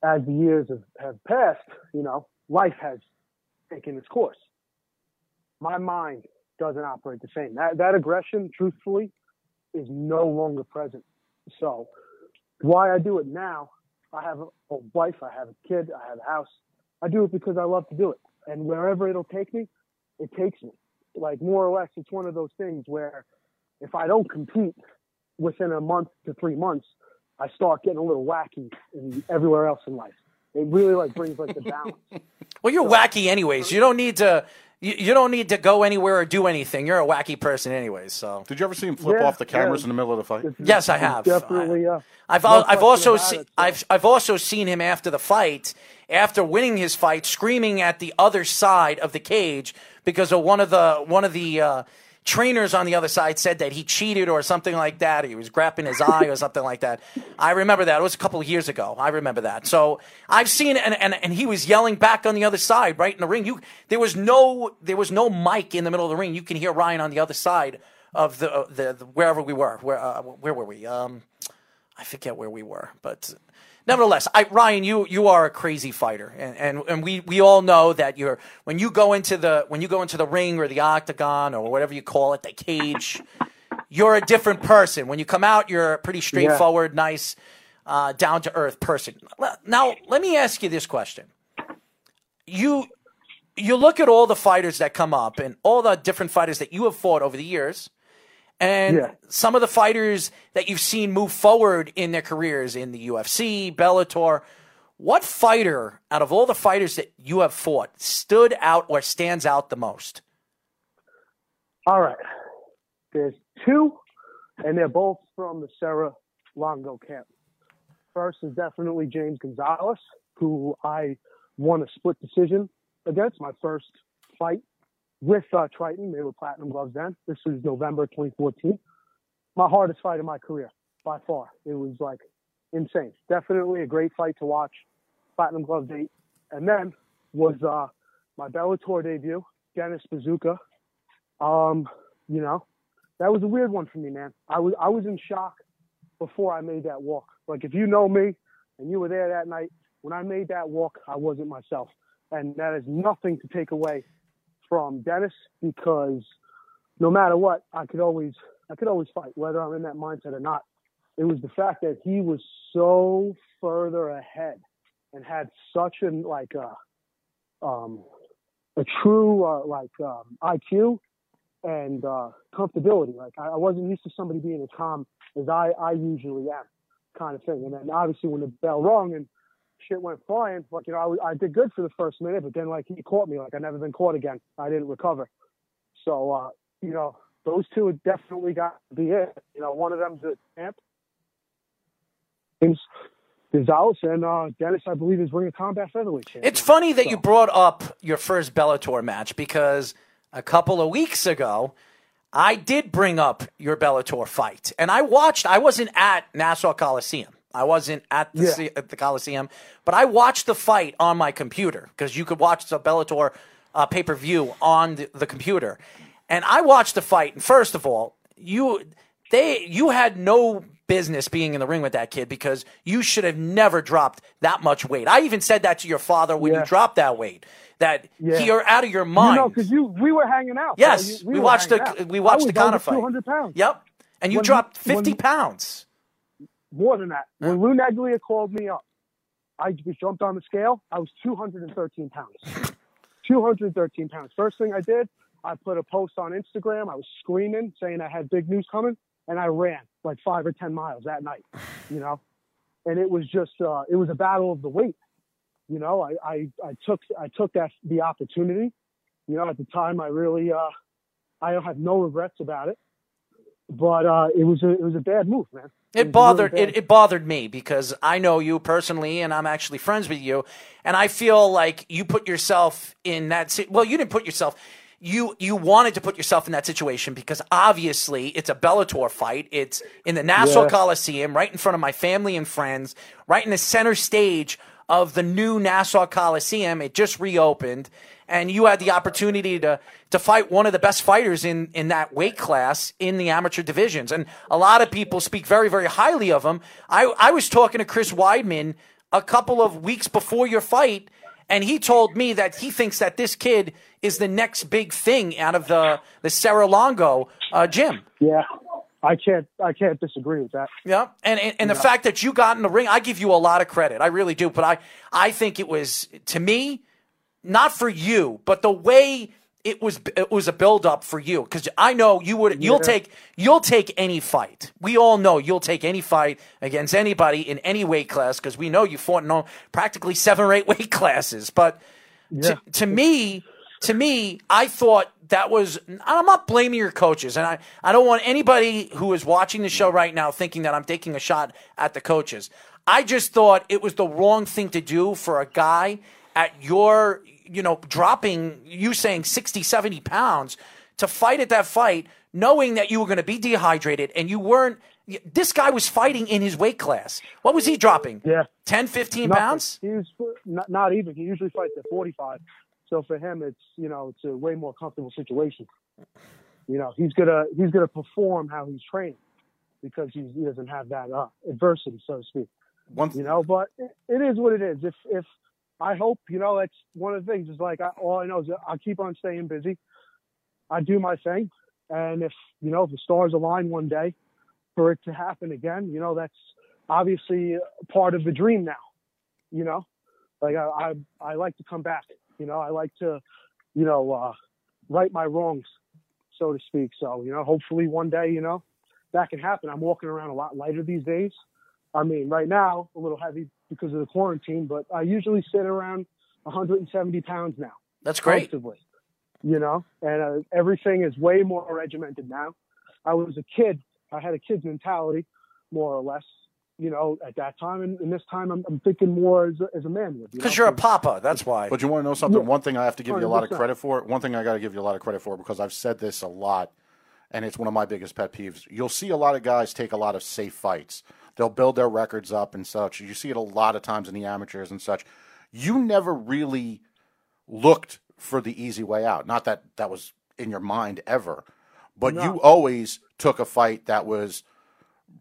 As the years have, have passed, you know, life has taken its course. My mind doesn't operate the same. That, that aggression, truthfully, is no longer present. So why I do it now, I have a wife, I have a kid, I have a house. I do it because I love to do it. And wherever it'll take me, it takes me. Like, more or less, it's one of those things where if I don't compete, within a month to three months, I start getting a little wacky in everywhere else in life. It really like brings like the balance. Well, you're so, wacky anyways. You don't need to. You, you don't need to go anywhere or do anything. You're a wacky person anyways. So. Did you ever see him flip yeah, off the cameras yeah. in the middle of the fight? It's, yes, I have. Definitely. Uh, I've no I've also seen so. I've I've also seen him after the fight, after winning his fight, screaming at the other side of the cage because of one of the one of the. Uh, Trainers on the other side said that he cheated or something like that. He was grabbing his eye or something like that. I remember that. It was a couple of years ago. I remember that. So I've seen and and and he was yelling back on the other side, right in the ring. You there was no there was no mic in the middle of the ring. You can hear Ryan on the other side of the uh, the, the wherever we were. Where uh, where were we? Um, I forget where we were, but. Nevertheless, I, Ryan, you, you are a crazy fighter, and, and, and we, we all know that you're when you go into the when you go into the ring or the octagon or whatever you call it, the cage, you're a different person. When you come out, you're a pretty straightforward, yeah. nice, uh, down to earth person. Now, let me ask you this question: you you look at all the fighters that come up and all the different fighters that you have fought over the years. And yeah. some of the fighters that you've seen move forward in their careers in the U F C, Bellator, what fighter out of all the fighters that you have fought stood out or stands out the most? All right. There's two, and they're both from the Serra Longo camp. First is definitely James Gonzalez, who I won a split decision against my first fight. With uh, Triton, they were platinum gloves then. This was November twenty fourteen. My hardest fight of my career, by far. It was, like, insane. Definitely a great fight to watch. Platinum glove date. And then was uh, my Bellator debut, Dennis Bazooka. Um, you know, that was a weird one for me, man. I was I was in shock before I made that walk. Like, if you know me and you were there that night, when I made that walk, I wasn't myself. And that is nothing to take away from Dennis, because no matter what, I could always I could always fight, whether I'm in that mindset or not. It was the fact that he was so further ahead and had such an like a um, a true uh, like um, I Q and uh, comfortability. Like I, I wasn't used to somebody being as calm as I, I usually am, kind of thing. And then obviously when the bell rung and shit went flying, like, you know, I, I did good for the first minute, but then, like, he caught me. Like, I've never been caught again. I didn't recover. So, uh, you know, those two definitely got to be it. You know, one of them's the champ, Gonzalez, and uh, Dennis, I believe, is Ring of Combat featherweight champion. It's funny that so. you brought up your first Bellator match, because a couple of weeks ago, I did bring up your Bellator fight. And I watched, I wasn't at Nassau Coliseum. I wasn't at the, yeah. C- at the Coliseum, but I watched the fight on my computer, because you could watch the Bellator uh, pay-per-view on the, the computer. And I watched the fight, and first of all, you they you had no business being in the ring with that kid, because you should have never dropped that much weight. I even said that to your father when yeah. you dropped that weight, that yeah. you're out of your mind. You know, because you we were hanging out. Yes, so you, we, we, watched the, we watched the Conor fight. I was over two hundred pounds. Yep, and you when, dropped fifty when, pounds. More than that. When Lou Naglia called me up, I just jumped on the scale. I was two hundred thirteen pounds. two hundred thirteen pounds. First thing I did, I put a post on Instagram. I was screaming, saying I had big news coming, and I ran like five or ten miles that night, you know? And it was just, uh, it was a battle of the weight. You know, I, I, I took I took that the opportunity. You know, at the time, I really, uh, I have no regrets about it. But uh, it was a, it was a bad move, man. It, it bothered really it, it bothered me, because I know you personally, and I'm actually friends with you, and I feel like you put yourself in that. Well, you didn't put yourself. You you wanted to put yourself in that situation, because obviously it's a Bellator fight. It's in the Nassau yeah. Coliseum, right in front of my family and friends, right in the center stage of the new Nassau Coliseum. It just reopened, and you had the opportunity to to fight one of the best fighters in, in that weight class in the amateur divisions. And a lot of people speak very, very highly of him. I, I was talking to Chris Weidman a couple of weeks before your fight, and he told me that he thinks that this kid is the next big thing out of the, the Serra Longo uh, gym. Yeah. I can't I can't disagree with that. Yeah, and and, and the yeah. fact that you got in the ring, I give you a lot of credit. I really do. But I, I think it was, to me, not for you, but the way it was it was a buildup for you, because I know you would you'll yeah. take you'll take any fight. We all know you'll take any fight against anybody in any weight class, because we know you fought in all, practically seven or eight weight classes. But yeah. to, to me, to me, I thought that was. I'm not blaming your coaches, and I I don't want anybody who is watching the show right now thinking that I'm taking a shot at the coaches. I just thought it was the wrong thing to do for a guy at your. You know, dropping, you saying sixty, seventy pounds to fight at that fight, knowing that you were going to be dehydrated and you weren't. This guy was fighting in his weight class. What was he dropping? Yeah. ten, fifteen Nothing. Pounds? He was, not, not even. He usually fights at forty-five. So for him, it's, you know, it's a way more comfortable situation. You know, he's going to he's gonna perform how he's training because he, he doesn't have that uh, adversity, so to speak. Once. You know, but it, it is what it is. If, if, I hope, you know, that's one of the things is like, I, all I know is that I keep on staying busy. I do my thing. And if, you know, if the stars align one day for it to happen again, you know, that's obviously part of the dream now, you know, like I, I, I like to come back, you know, I like to, you know, uh, right my wrongs, so to speak. So, you know, hopefully one day, you know, that can happen. I'm walking around a lot lighter these days. I mean, right now, a little heavy because of the quarantine, but I usually sit around one hundred seventy pounds now. That's great. Comfortably, you know, and uh, everything is way more regimented now. I was a kid. I had a kid's mentality, more or less, you know, at that time. And, and this time, I'm, I'm thinking more as a, as a man would. Because you know? You're a papa. That's why. But you want to know something? Yeah. One thing I have to give one hundred percent. You a lot of credit for. One thing I got to give you a lot of credit for, because I've said this a lot, and it's one of my biggest pet peeves. You'll see a lot of guys take a lot of safe fights. They'll build their records up and such. You see it a lot of times in the amateurs and such. You never really looked for the easy way out. Not that that was in your mind ever, but no. You always took a fight that was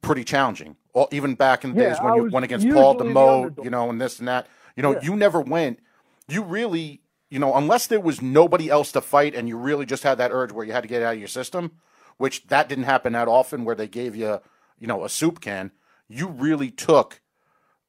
pretty challenging. All, even back in the yeah, days when I you went against Paul DeMoe, you know, and this and that. You know, yeah. You never went. You really, you know, unless there was nobody else to fight and you really just had that urge where you had to get it out of your system, which that didn't happen that often where they gave you, you know, a soup can. You really took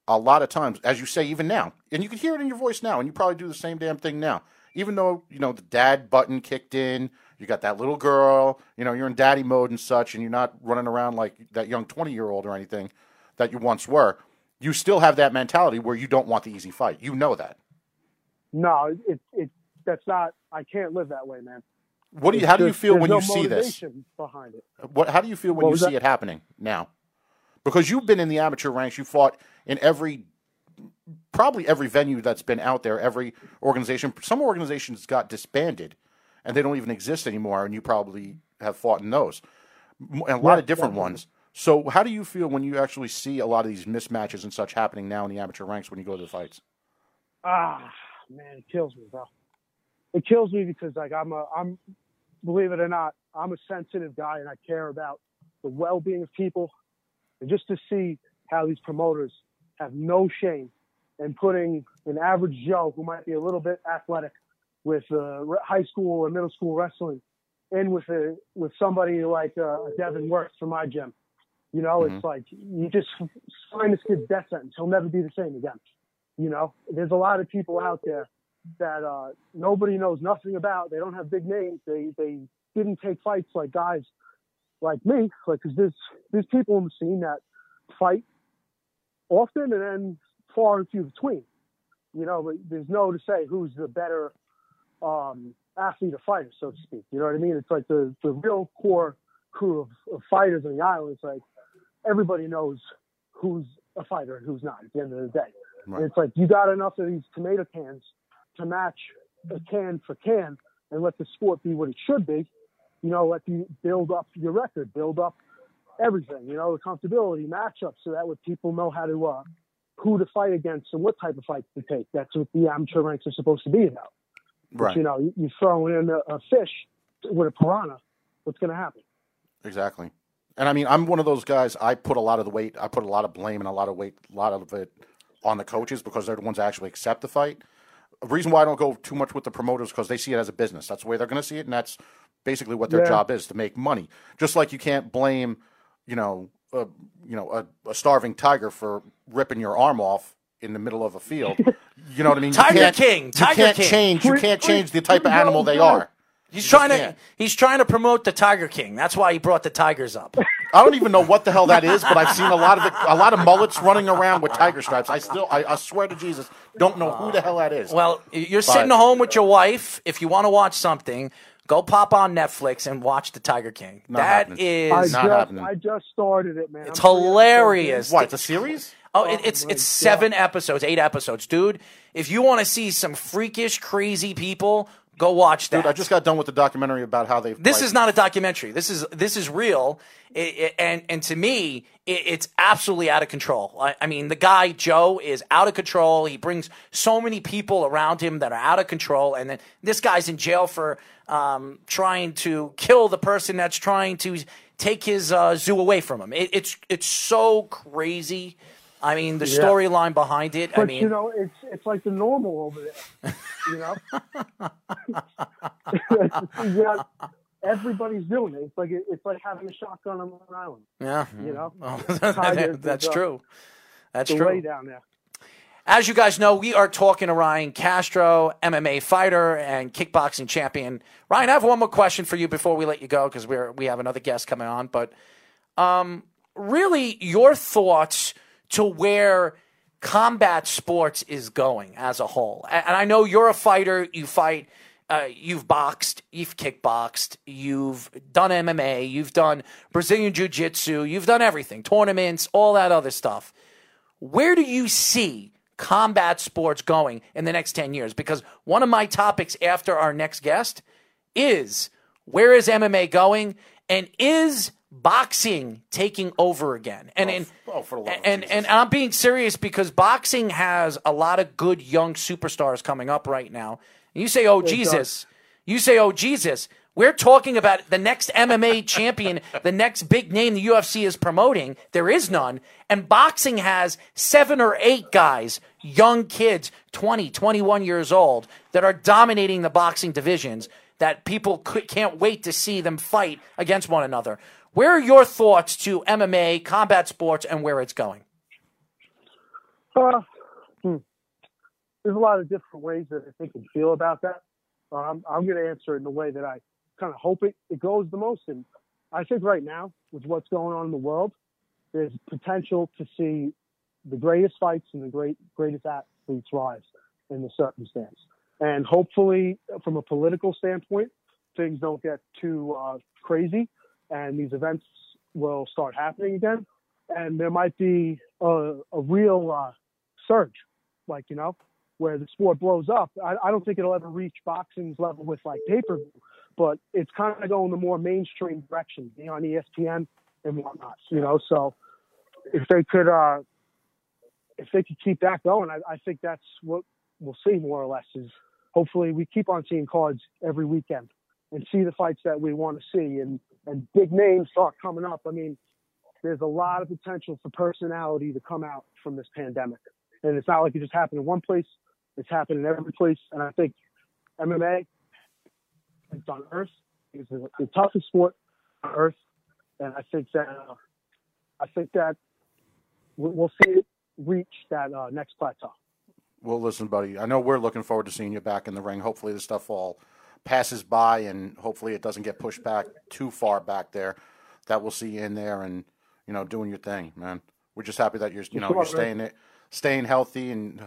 a lot of times, as you say, even now. And you can hear it in your voice now, and you probably do the same damn thing now. Even though, you know, the dad button kicked in, you got that little girl, you know, you're in daddy mode and such, and you're not running around like that young twenty-year-old or anything that you once were. You still have that mentality where you don't want the easy fight. You know that. No, it it that's not – I can't live that way, man. What do you? How do you feel when you see this? There's no motivation behind it. What, how do you feel when you see it happening now? Because you've been in the amateur ranks, you fought in every, probably every venue that's been out there, every organization. Some organizations got disbanded, and they don't even exist anymore, and you probably have fought in those. And a lot yeah, of different yeah. ones. So how do you feel when you actually see a lot of these mismatches and such happening now in the amateur ranks when you go to the fights? Ah, man, it kills me, bro. It kills me because, like, I'm a, I'm, believe it or not, I'm a sensitive guy, and I care about the well-being of people. And just to see how these promoters have no shame in putting an average Joe who might be a little bit athletic with uh, high school or middle school wrestling in with a, with somebody like uh, Devin Works from my gym. You know, mm-hmm. It's like you just sign this kid's death sentence. He'll never be the same again. You know, there's a lot of people out there that uh, nobody knows nothing about. They don't have big names. They, they didn't take fights like guys like me, like, because there's, there's people in the scene that fight often and then far and few between, you know, but there's no to say who's the better um, athlete or fighter, so to speak. You know what I mean? It's like the, the real core crew of, of fighters in the island. It's like everybody knows who's a fighter and who's not at the end of the day. Right. It's like you got enough of these tomato cans to match a can for can and let the sport be what it should be. You know, let you build up your record, build up everything, you know, the comfortability, matchups, so that way people know how to, uh, who to fight against and what type of fights to take. That's what the amateur ranks are supposed to be about. Right. But, you know, you, you throw in a, a fish with a piranha, what's going to happen? Exactly. And I mean, I'm one of those guys, I put a lot of the weight, I put a lot of blame and a lot of weight, a lot of it on the coaches because they're the ones that actually accept the fight. The reason why I don't go too much with the promoters because they see it as a business. That's the way they're going to see it, and that's basically what their yeah. job is, to make money. Just like you can't blame, you know, a, you know, a, a starving tiger for ripping your arm off in the middle of a field. You know what I mean? Tiger King. Tiger King. You can't change. You can't change the type of animal they are. He's trying to he's trying to promote the Tiger King. That's why he brought the Tigers up. I don't even know what the hell that is, but I've seen a lot of the, a lot of mullets running around with tiger stripes. I still, I, I swear to Jesus, don't know who the hell that is. Well, you're but, sitting home with your wife. If you want to watch something, go pop on Netflix and watch the Tiger King. That happening. is I not just, happening. I just started it, man. It's I'm hilarious. What? It's a series. Oh, it, it's it's seven yeah. episodes, eight episodes, dude. If you want to see some freakish, crazy people, go watch that. Dude, I just got done with the documentary about how they've... This like, is not a documentary. This is this is real. It, it, and, and to me, it, it's absolutely out of control. I, I mean, the guy, Joe, is out of control. He brings so many people around him that are out of control. And then this guy's in jail for um, trying to kill the person that's trying to take his uh, zoo away from him. It, it's, it's so crazy. I mean, the yeah. storyline behind it. But, I mean, you know, it's it's like the normal over there. You know, yeah, everybody's doing it. It's like it, it's like having a shotgun on Long Island. Yeah, you know, well, that, that's true. That's the true. Way down there. As you guys know, we are talking to Ryan Castro, M M A fighter and kickboxing champion. Ryan, I have one more question for you before we let you go because we're we have another guest coming on. But um, really, your thoughts to where combat sports is going as a whole. And I know you're a fighter. You fight. Uh, you've boxed. You've kickboxed. You've done M M A. You've done Brazilian Jiu-Jitsu. You've done everything. Tournaments, all that other stuff. Where do you see combat sports going in the next ten years? Because one of my topics after our next guest is where is M M A going? And is boxing taking over again? And oh, in, oh, for the love and, and, and I'm being serious because boxing has a lot of good young superstars coming up right now. And you say, oh, it Jesus. Does. You say, oh, Jesus. We're talking about the next M M A champion, the next big name the U F C is promoting. There is none. And boxing has seven or eight guys, young kids, twenty, twenty-one years old, that are dominating the boxing divisions that people could, can't wait to see them fight against one another. Where are your thoughts to M M A, combat sports, and where it's going? Uh, hmm. There's a lot of different ways that I think and feel about that. Um, I'm going to answer it in the way that I kind of hope it, it goes the most. And I think right now, with what's going on in the world, there's potential to see the greatest fights and the great greatest athletes rise in the circumstance. And hopefully, from a political standpoint, things don't get too uh, crazy. And these events will start happening again. And there might be a, a real uh, surge, like, you know, where the sport blows up. I, I don't think it'll ever reach boxing's level with, like, pay-per-view, but it's kind of going the more mainstream direction, you know, on E S P N and whatnot, you know. So if they could uh, if they could keep that going, I, I think that's what we'll see more or less is hopefully we keep on seeing cards every weekend and see the fights that we want to see and and big names start coming up. I mean, there's a lot of potential for personality to come out from this pandemic. And it's not like it just happened in one place. It's happened in every place. And I think M M A, it's on earth. It's the toughest sport on earth. And I think that, uh, I think that we'll see it reach that uh, next plateau. Well, listen, buddy, I know we're looking forward to seeing you back in the ring. Hopefully this stuff all passes by, and hopefully it doesn't get pushed back too far back there. That we'll see you in there and, you know, doing your thing, man. We're just happy that you're, you know, you're staying staying healthy and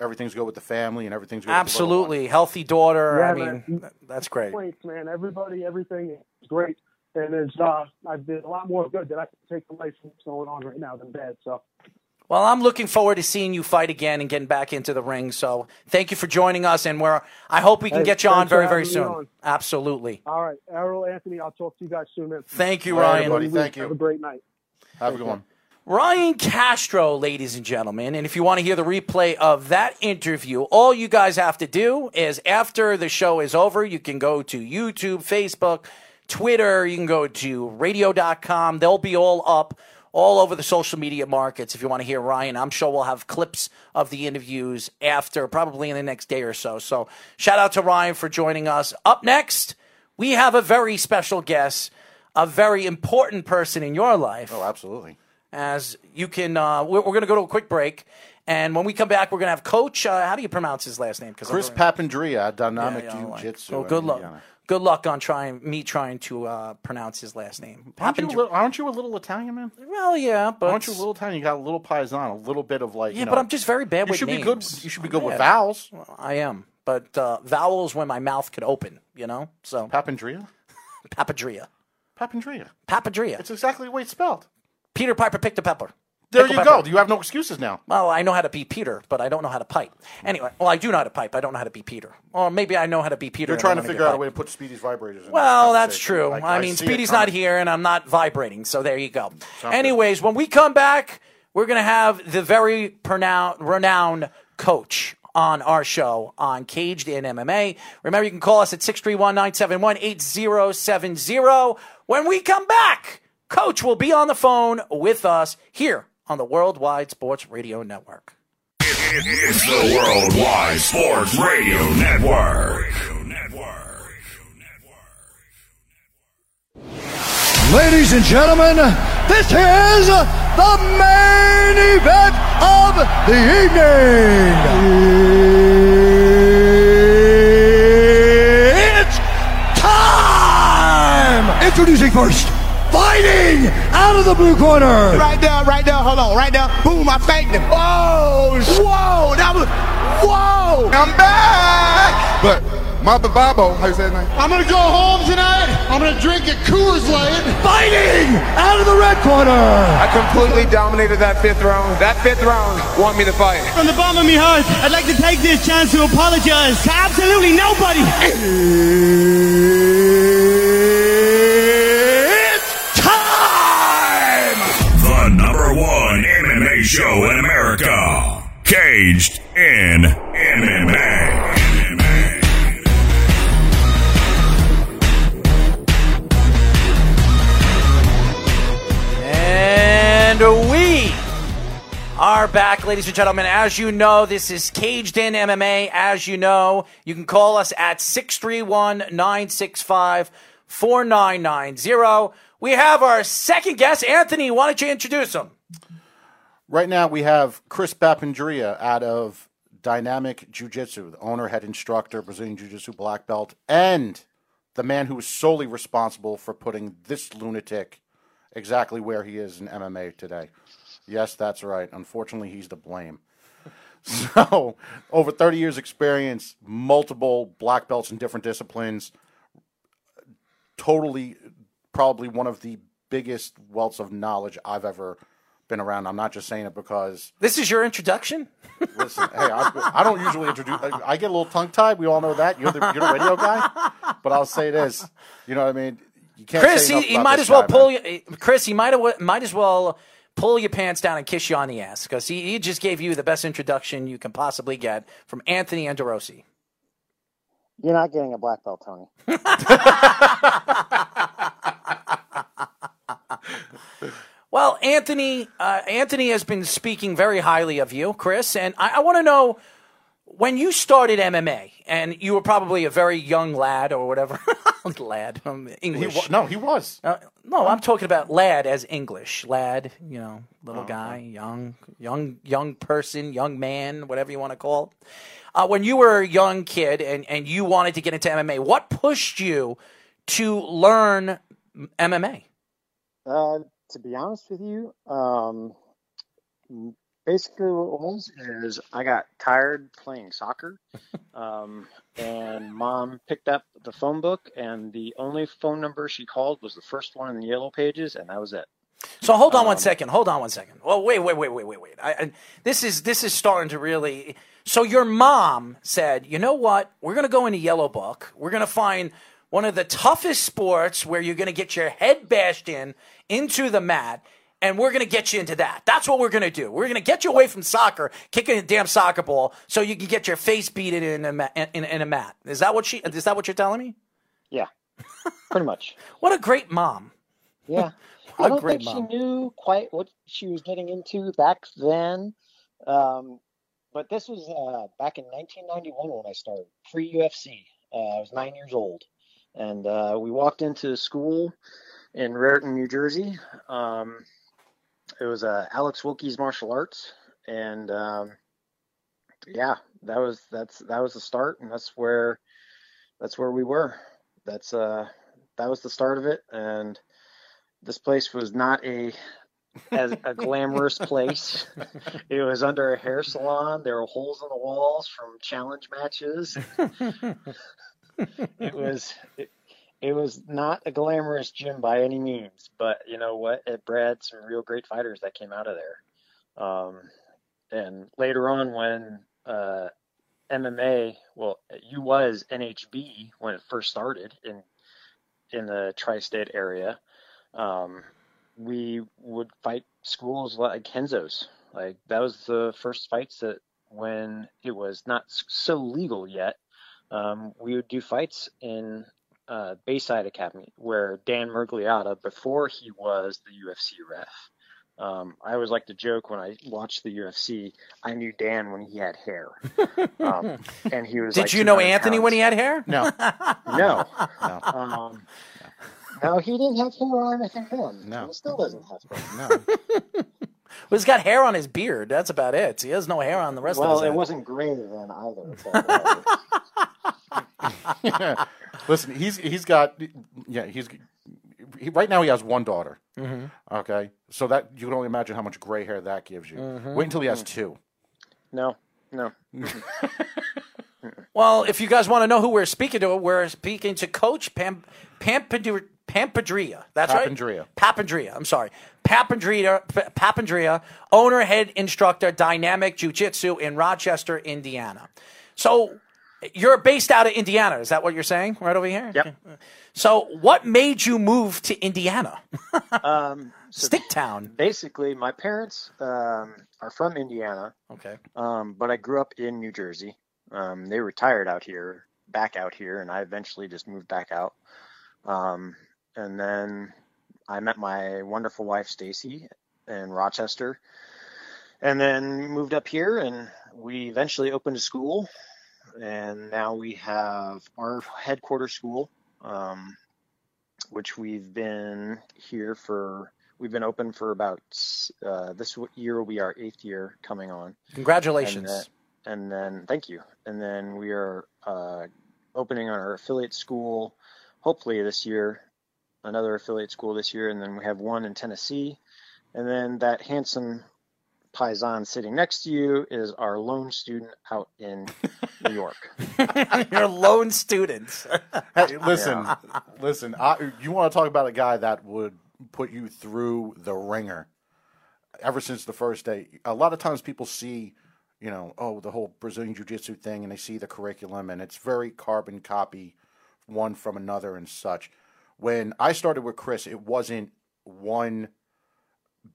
everything's good with the family and everything's good. Absolutely. With the healthy daughter. Yeah, I mean, man. That's great. Thanks, man. Everybody, everything is great. And it's, uh, I've been a lot more good that I can take away from what's going on right now than bad. So, well, I'm looking forward to seeing you fight again and getting back into the ring. So thank you for joining us, and we're, I hope we can hey, get you on very, very soon. On. Absolutely. All right. Errol, Anthony, I'll talk to you guys soon. Thank you, Ryan. Right, thank you. Have a great night. Have a good one. Ryan Castro, ladies and gentlemen. And if you want to hear the replay of that interview, all you guys have to do is after the show is over, you can go to YouTube, Facebook, Twitter. You can go to radio dot com. They'll be all up. All over the social media markets, if you want to hear Ryan. I'm sure we'll have clips of the interviews after, probably in the next day or so. So shout out to Ryan for joining us. Up next, we have a very special guest, a very important person in your life. Oh, absolutely. As you can, uh, we're, we're going to go to a quick break. And when we come back, we're going to have Coach, uh, how do you pronounce his last name? Chris Papandrea, Dynamic yeah, yeah, Jiu-Jitsu. Like, oh, good luck. Good luck on trying me trying to uh, pronounce his last name. Aren't you, a little, aren't you a little Italian, man? Well, yeah, but aren't you a little Italian? You got a little paisan, a little bit of like. Yeah, you know, but I'm just very bad with names. Be good, you should be good yeah. with vowels. Well, I am, but uh, vowels when my mouth could open, you know. So Papandrea, Papandrea, Papandrea, Papandrea. It's exactly the way it's spelled. Peter Piper picked a pepper. There Pickle you pepper. go. You have no excuses now. Well, I know how to be Peter, but I don't know how to pipe. Anyway, well, I do know how to pipe. I don't know how to be Peter. Or maybe I know how to be Peter. You're trying to figure out a way to put Speedy's vibrators in. Well, that's true. Like, I, I mean, Speedy's not here, and I'm not vibrating, so there you go. Sounds Anyways, good. When we come back, we're going to have the very renowned coach on our show on Caged In M M A. Remember, you can call us at six three one, nine seven one, eight zero seven zero. When we come back, Coach will be on the phone with us here on the Worldwide Sports Radio Network. It, it, it's the Worldwide Sports Radio Network. Radio Network. Ladies and gentlemen, this is the main event of the evening. It's time! Introducing first, fighting out of the blue corner. Right there, right there, hold on, right there. Boom, I thanked him. Oh, whoa, that was, whoa. I'm back. But my bababo, how you say that name? I'm going to go home tonight. I'm going to drink a Coors Light. Fighting out of the red corner. I completely dominated that fifth round. That fifth round want me to fight. From the bottom of my heart, I'd like to take this chance to apologize to absolutely nobody. Show in America. Caged in M M A. And we are back, ladies and gentlemen. As you know, this is Caged in M M A. As you know, you can call us at six three one, nine six five, four nine nine zero. We have our second guest. Anthony, why don't you introduce him? Right now, we have Chris Papandrea out of Dynamic Jiu-Jitsu, the owner, head instructor, Brazilian Jiu-Jitsu black belt, and the man who was solely responsible for putting this lunatic exactly where he is in M M A today. Yes, that's right. Unfortunately, he's to blame. So, over thirty years experience, multiple black belts in different disciplines, totally probably one of the biggest welts of knowledge I've ever been around. I'm not just saying it because this is your introduction. Listen, hey, I, I don't usually introduce. I, I get a little tongue tied. We all know that. You're the, you're the radio guy, but I'll say this. You know what I mean? You can't. Chris, say he, he might as well guy, pull man. you. Chris, he might might as well pull your pants down and kiss you on the ass because he, he just gave you the best introduction you can possibly get from Anthony Andorosi. You're not getting a black belt, Tony. Well, Anthony, uh, Anthony has been speaking very highly of you, Chris, and I, I want to know, when you started M M A, and you were probably a very young lad or whatever, lad, um, English. He wa- no, he was. Uh, no, I'm talking about lad as English, lad, you know, little oh, guy, okay. young, young, young person, young man, whatever you want to call it. Uh, when you were a young kid and, and you wanted to get into M M A, what pushed you to learn M M A? Uh To be honest with you, um, basically what it was is I got tired playing soccer, um, and Mom picked up the phone book, and the only phone number she called was the first one in the yellow pages, and that was it. So hold on um, one second. Hold on one second. Well, wait, wait, wait, wait, wait, wait. I, I, this is this is starting to really. So your mom said, "You know what? We're going to go in the yellow book. We're going to find one of the toughest sports where you're going to get your head bashed in into the mat, and we're going to get you into that. That's what we're going to do. We're going to get you away from soccer, kicking a damn soccer ball, so you can get your face beaten in a ma- in, in a mat." Is that what she? Is that what you're telling me? Yeah, pretty much. What a great mom. Yeah, I don't think mom. she knew quite what she was getting into back then. Um, but this was uh, back in nineteen ninety-one when I started, pre-U F C. Uh, I was nine years old. And uh, we walked into school in Raritan, New Jersey. Um, it was uh, Alex Wilkie's Martial Arts, and um, yeah, that was that's that was the start, and that's where that's where we were. that's uh that was the start of it, and this place was not a as a glamorous place. It was under a hair salon. There were holes in the walls from challenge matches. It was it, it was not a glamorous gym by any means, but you know what? It bred some real great fighters that came out of there. Um, and later on, when uh, M M A, well, you was N H B when it first started in in the tri-state area. Um, we would fight schools like Kenzo's. Like that was the first fights that when it was not so legal yet, um, we would do fights in uh, Bayside Academy where Dan Mergliotta, before he was the U F C ref. Um, I always like to joke when I watched the U F C, I knew Dan when he had hair. Um, and he was Did like, you know Anthony pounds. When he had hair? No. No. No. Um, no. No, he didn't have hair on anything then. No. He still doesn't have hair. No. Well, he's got hair on his beard. That's about it. He has no hair on the rest well, of his Well, it head. Wasn't gray then either. Yeah. Listen, he's he's got yeah, he's he, right now he has one daughter. Mm-hmm. Okay. So that you can only imagine how much gray hair that gives you. Mm-hmm. Wait until he has two. No. No. Well, if you guys want to know who we're speaking to, we're speaking to Coach Pam Pampadura Papandrea, that's Papandrea. right? Papandrea. I'm sorry. Papandrea, Papandrea, owner, head instructor, Dynamic Jiu-Jitsu in Rochester, Indiana. So you're based out of Indiana. Is that what you're saying right over here? Yep. So what made you move to Indiana? um, so Stick town. Basically, my parents um, are from Indiana. Okay. Um, but I grew up in New Jersey. Um, they retired out here, back out here, and I eventually just moved back out. Um, And then I met my wonderful wife, Stacy, in Rochester, and then moved up here, and we eventually opened a school, and now we have our headquarters school, um, which we've been here for, we've been open for about, uh, this year will be our eighth year coming on. Congratulations. And then, and then thank you. And then we are uh, opening our affiliate school, hopefully this year. Another affiliate school this year, and then we have one in Tennessee. And then that handsome paisan sitting next to you is our lone student out in New York. Your lone students. Hey, listen, yeah. listen, I, you want to talk about a guy that would put you through the ringer ever since the first day. A lot of times people see, you know, oh, the whole Brazilian Jiu-Jitsu thing, and they see the curriculum, and it's very carbon copy one from another and such. When I started with Chris, it wasn't one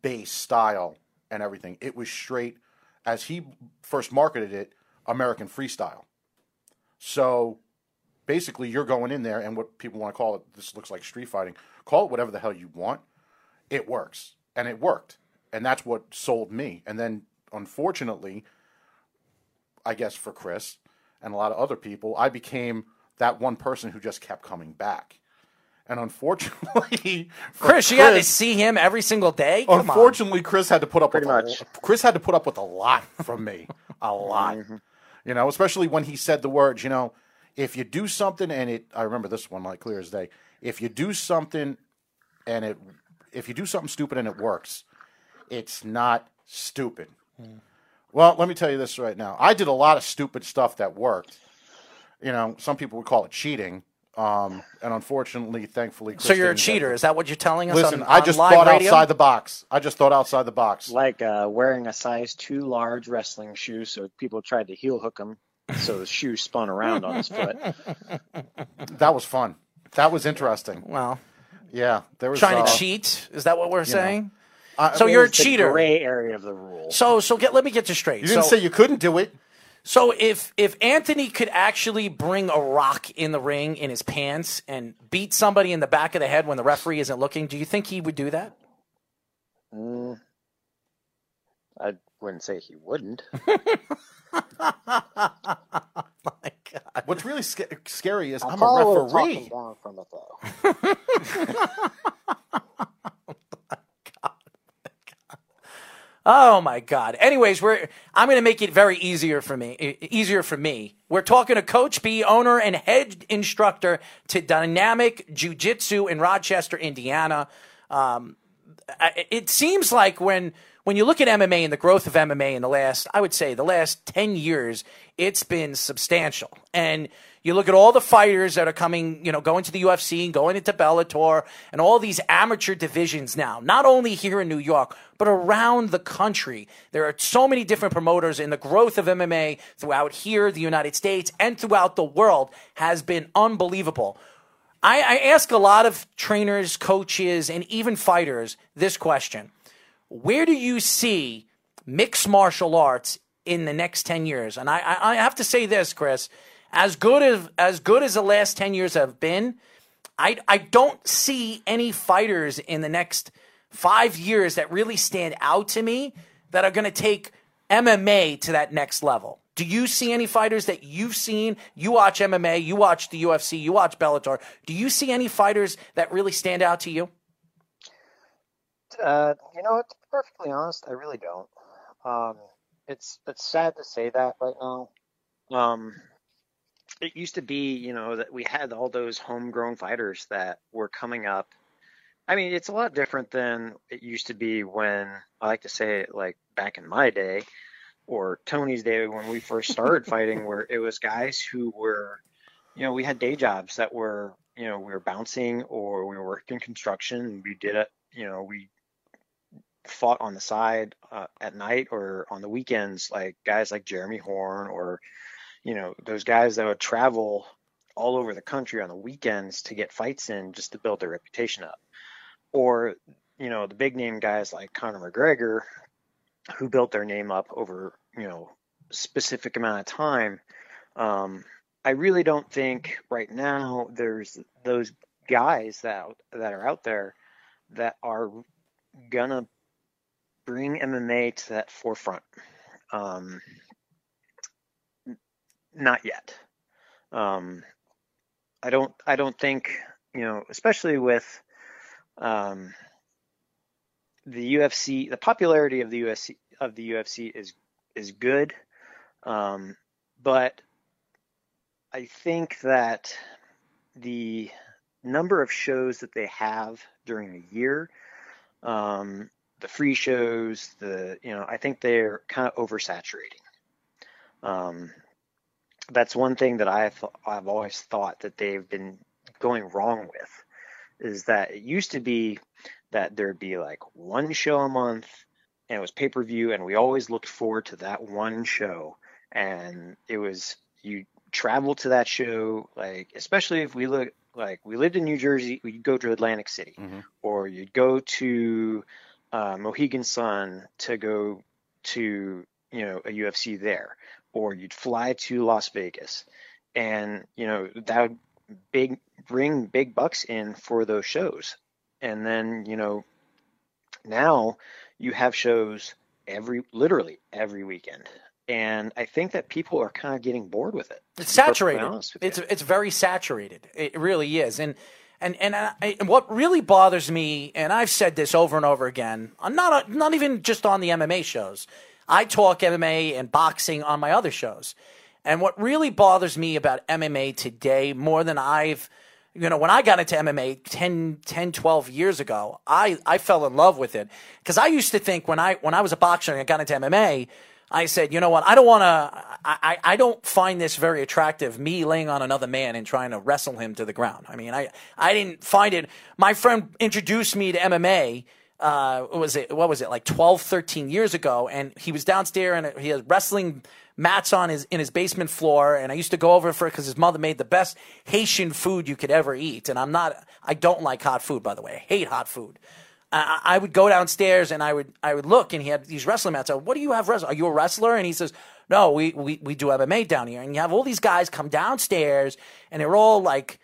base style and everything. It was straight, as he first marketed it, American freestyle. So basically you're going in there, and what people want to call it, this looks like street fighting, call it whatever the hell you want. It works. And it worked. And that's what sold me. And then, unfortunately, I guess for Chris and a lot of other people, I became that one person who just kept coming back. And unfortunately, Chris, Chris, you got to see him every single day. Come unfortunately, on. Chris had to put up Pretty with much. A, Chris had to put up with a lot from me, a lot. Mm-hmm. You know, especially when he said the words, you know, if you do something and it, I remember this one like clear as day. If you do something and it, if you do something stupid and it works, it's not stupid. Mm. Well, let me tell you this right now. I did a lot of stupid stuff that worked. You know, some people would call it cheating. Um, and unfortunately, thankfully, Chris so you're a cheater. Get... Is that what you're telling us? Listen, on, on I just thought radio? outside the box. I just thought outside the box, like uh, wearing a size too large wrestling shoe, so people tried to heel hook him, so the shoe spun around on his foot. That was fun. That was interesting. Well, yeah, there was trying uh, to cheat. Is that what we're saying? Know. Uh, so you're a cheater. The gray area of the rule. So, so get let me get this straight. You didn't so, say you couldn't do it. So if if Anthony could actually bring a rock in the ring in his pants and beat somebody in the back of the head when the referee isn't looking, do you think he would do that? Mm, I wouldn't say he wouldn't. My God. What's really sc scary is I'm, I'm a referee. Down from it, though. Oh, my God. Oh, my God. Oh my God. Anyways, we're I'm going to make it very easier for me. Easier for me. We're talking to Coach B, owner and head instructor to Dynamic Jiu-Jitsu in Rochester, Indiana. Um, it seems like when when you look at M M A and the growth of M M A in the last, I would say the last ten years, it's been substantial. And you look at all the fighters that are coming, you know, going to the U F C and going into Bellator and all these amateur divisions now, not only here in New York, but around the country. There are so many different promoters, and the growth of M M A throughout here, the United States, and throughout the world has been unbelievable. I, I ask a lot of trainers, coaches, and even fighters this question. Where do you see mixed martial arts in the next ten years? And I, I, I have to say this, Chris. As good as as good as the last ten years have been, I I don't see any fighters in the next five years that really stand out to me that are going to take M M A to that next level. Do you see any fighters that you've seen? You watch M M A, you watch the U F C, you watch Bellator. Do you see any fighters that really stand out to you? Uh, you know, to be perfectly honest, I really don't. Um, it's it's sad to say that right now. Um, It used to be, you know, that we had all those homegrown fighters that were coming up. I mean, it's a lot different than it used to be when, I like to say it, like back in my day or Tony's day when we first started fighting, where it was guys who were, you know, we had day jobs that were, you know, we were bouncing or we worked in construction. We did it, you know, we fought on the side uh, at night or on the weekends, like guys like Jeremy Horn or, you know, those guys that would travel all over the country on the weekends to get fights in just to build their reputation up. Or, you know, the big name guys like Conor McGregor, who built their name up over, you know, specific amount of time. Um, I really don't think right now there's those guys that that are out there that are gonna bring M M A to that forefront. Um, Not yet. Um, I don't. I don't think, you know, especially with um, the U F C. The popularity of the U F C of the U F C is is good, um, but I think that the number of shows that they have during the year, um, the free shows, the you know, I think they're kind of oversaturating. Um, That's one thing that I've, I've always thought that they've been going wrong with, is that it used to be that there'd be like one show a month and it was pay-per-view, and we always looked forward to that one show. And it was, you travel to that show, like, especially if we look like we lived in New Jersey, we'd go to Atlantic City, mm-hmm. or you'd go to uh, Mohegan Sun to go to, you know, a U F C there. Or you'd fly to Las Vegas, and, you know, that would big bring big bucks in for those shows. And then, you know, now you have shows every, literally every weekend. And I think that people are kind of getting bored with it. It's saturated. It's you. It's very saturated. It really is. And, and, and, I, and what really bothers me, and I've said this over and over again, I'm not, not even just on the M M A shows, I talk M M A and boxing on my other shows. And what really bothers me about M M A today, more than I've, you know, when I got into M M A ten, twelve years ago, I, I fell in love with it. Because I used to think when I when I was a boxer and I got into M M A, I said, you know what, I don't want to, I, I don't find this very attractive, me laying on another man and trying to wrestle him to the ground. I mean, I, I didn't find it. My friend introduced me to M M A. Uh, what was it? What was it? Like twelve, thirteen years ago, and he was downstairs, and he had wrestling mats on his in his basement floor. And I used to go over for it because his mother made the best Haitian food you could ever eat. And I'm not, I don't like hot food, by the way. I hate hot food. I, I would go downstairs and I would I would look, and he had these wrestling mats. I said, "What do you have? Wrestling? Are you a wrestler?" And he says, "No, we we we do M M A down here." And you have all these guys come downstairs, and they're all like,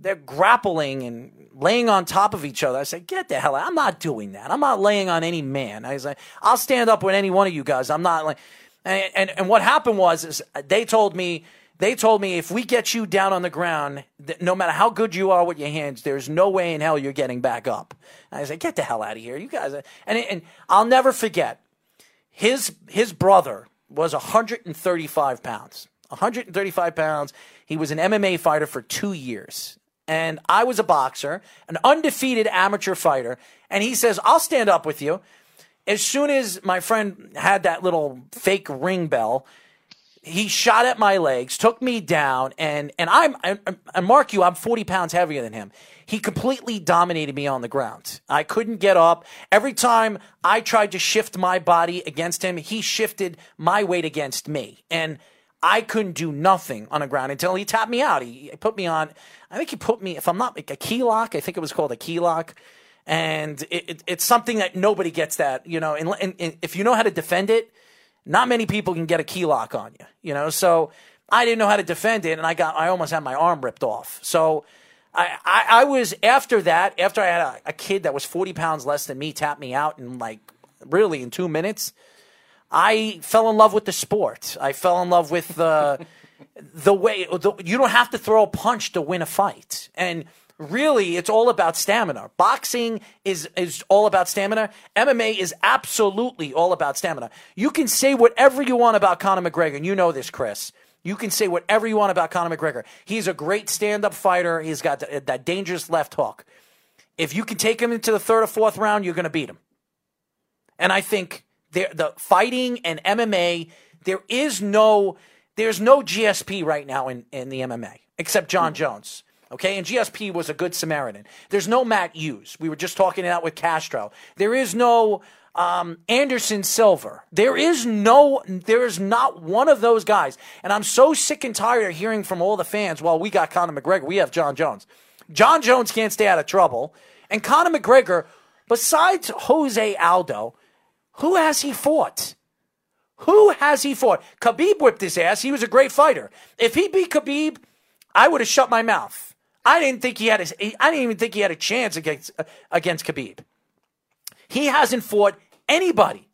they're grappling and laying on top of each other. I said, get the hell out. I'm not doing that. I'm not laying on any man. I was like, I'll stand up with any one of you guys. I'm not like, and, and, and what happened was, is they told me, they told me if we get you down on the ground, that no matter how good you are with your hands, there's no way in hell you're getting back up. And I said, get the hell out of here. You guys are, and, and I'll never forget. His his brother was one hundred thirty-five pounds. one hundred thirty-five pounds. He was an M M A fighter for two years. And I was a boxer, an undefeated amateur fighter. And he says, I'll stand up with you. As soon as my friend had that little fake ring bell, he shot at my legs, took me down, and and I'm and mark you, I'm forty pounds heavier than him. He completely dominated me on the ground. I couldn't get up. Every time I tried to shift my body against him, he shifted my weight against me, and I couldn't do nothing on the ground until he tapped me out. He put me on. I think he put me, if I'm not like a key lock. I think it was called a key lock. And it, it, it's something that nobody gets that, you know, and, and, and if you know how to defend it, not many people can get a key lock on you, you know? So I didn't know how to defend it. And I got, I almost had my arm ripped off. So I, I, I was after that, after I had a, a kid that was forty pounds less than me, tap me out in like really in two minutes, I fell in love with the sport. I fell in love with uh, the way the, you don't have to throw a punch to win a fight. And really, it's all about stamina. Boxing is, is all about stamina. M M A is absolutely all about stamina. You can say whatever you want about Conor McGregor, and you know this, Chris. You can say whatever you want about Conor McGregor. He's a great stand-up fighter. He's got th- that dangerous left hook. If you can take him into the third or fourth round, you're going to beat him. And I think the, the fighting and M M A, there is no, there's no G S P right now in, in the M M A, except John mm-hmm. Jones. Okay, and G S P was a good Samaritan. There's no Matt Hughes. We were just talking it out with Castro. There is no um, Anderson Silver. There is no, there is not one of those guys. And I'm so sick and tired of hearing from all the fans, well, we got Conor McGregor, we have John Jones. John Jones can't stay out of trouble. And Conor McGregor, besides Jose Aldo, who has he fought? Who has he fought? Khabib whipped his ass. He was a great fighter. If he beat Khabib, I would have shut my mouth. I didn't think he had his, I didn't even think he had a chance against uh, against Khabib. He hasn't fought anybody.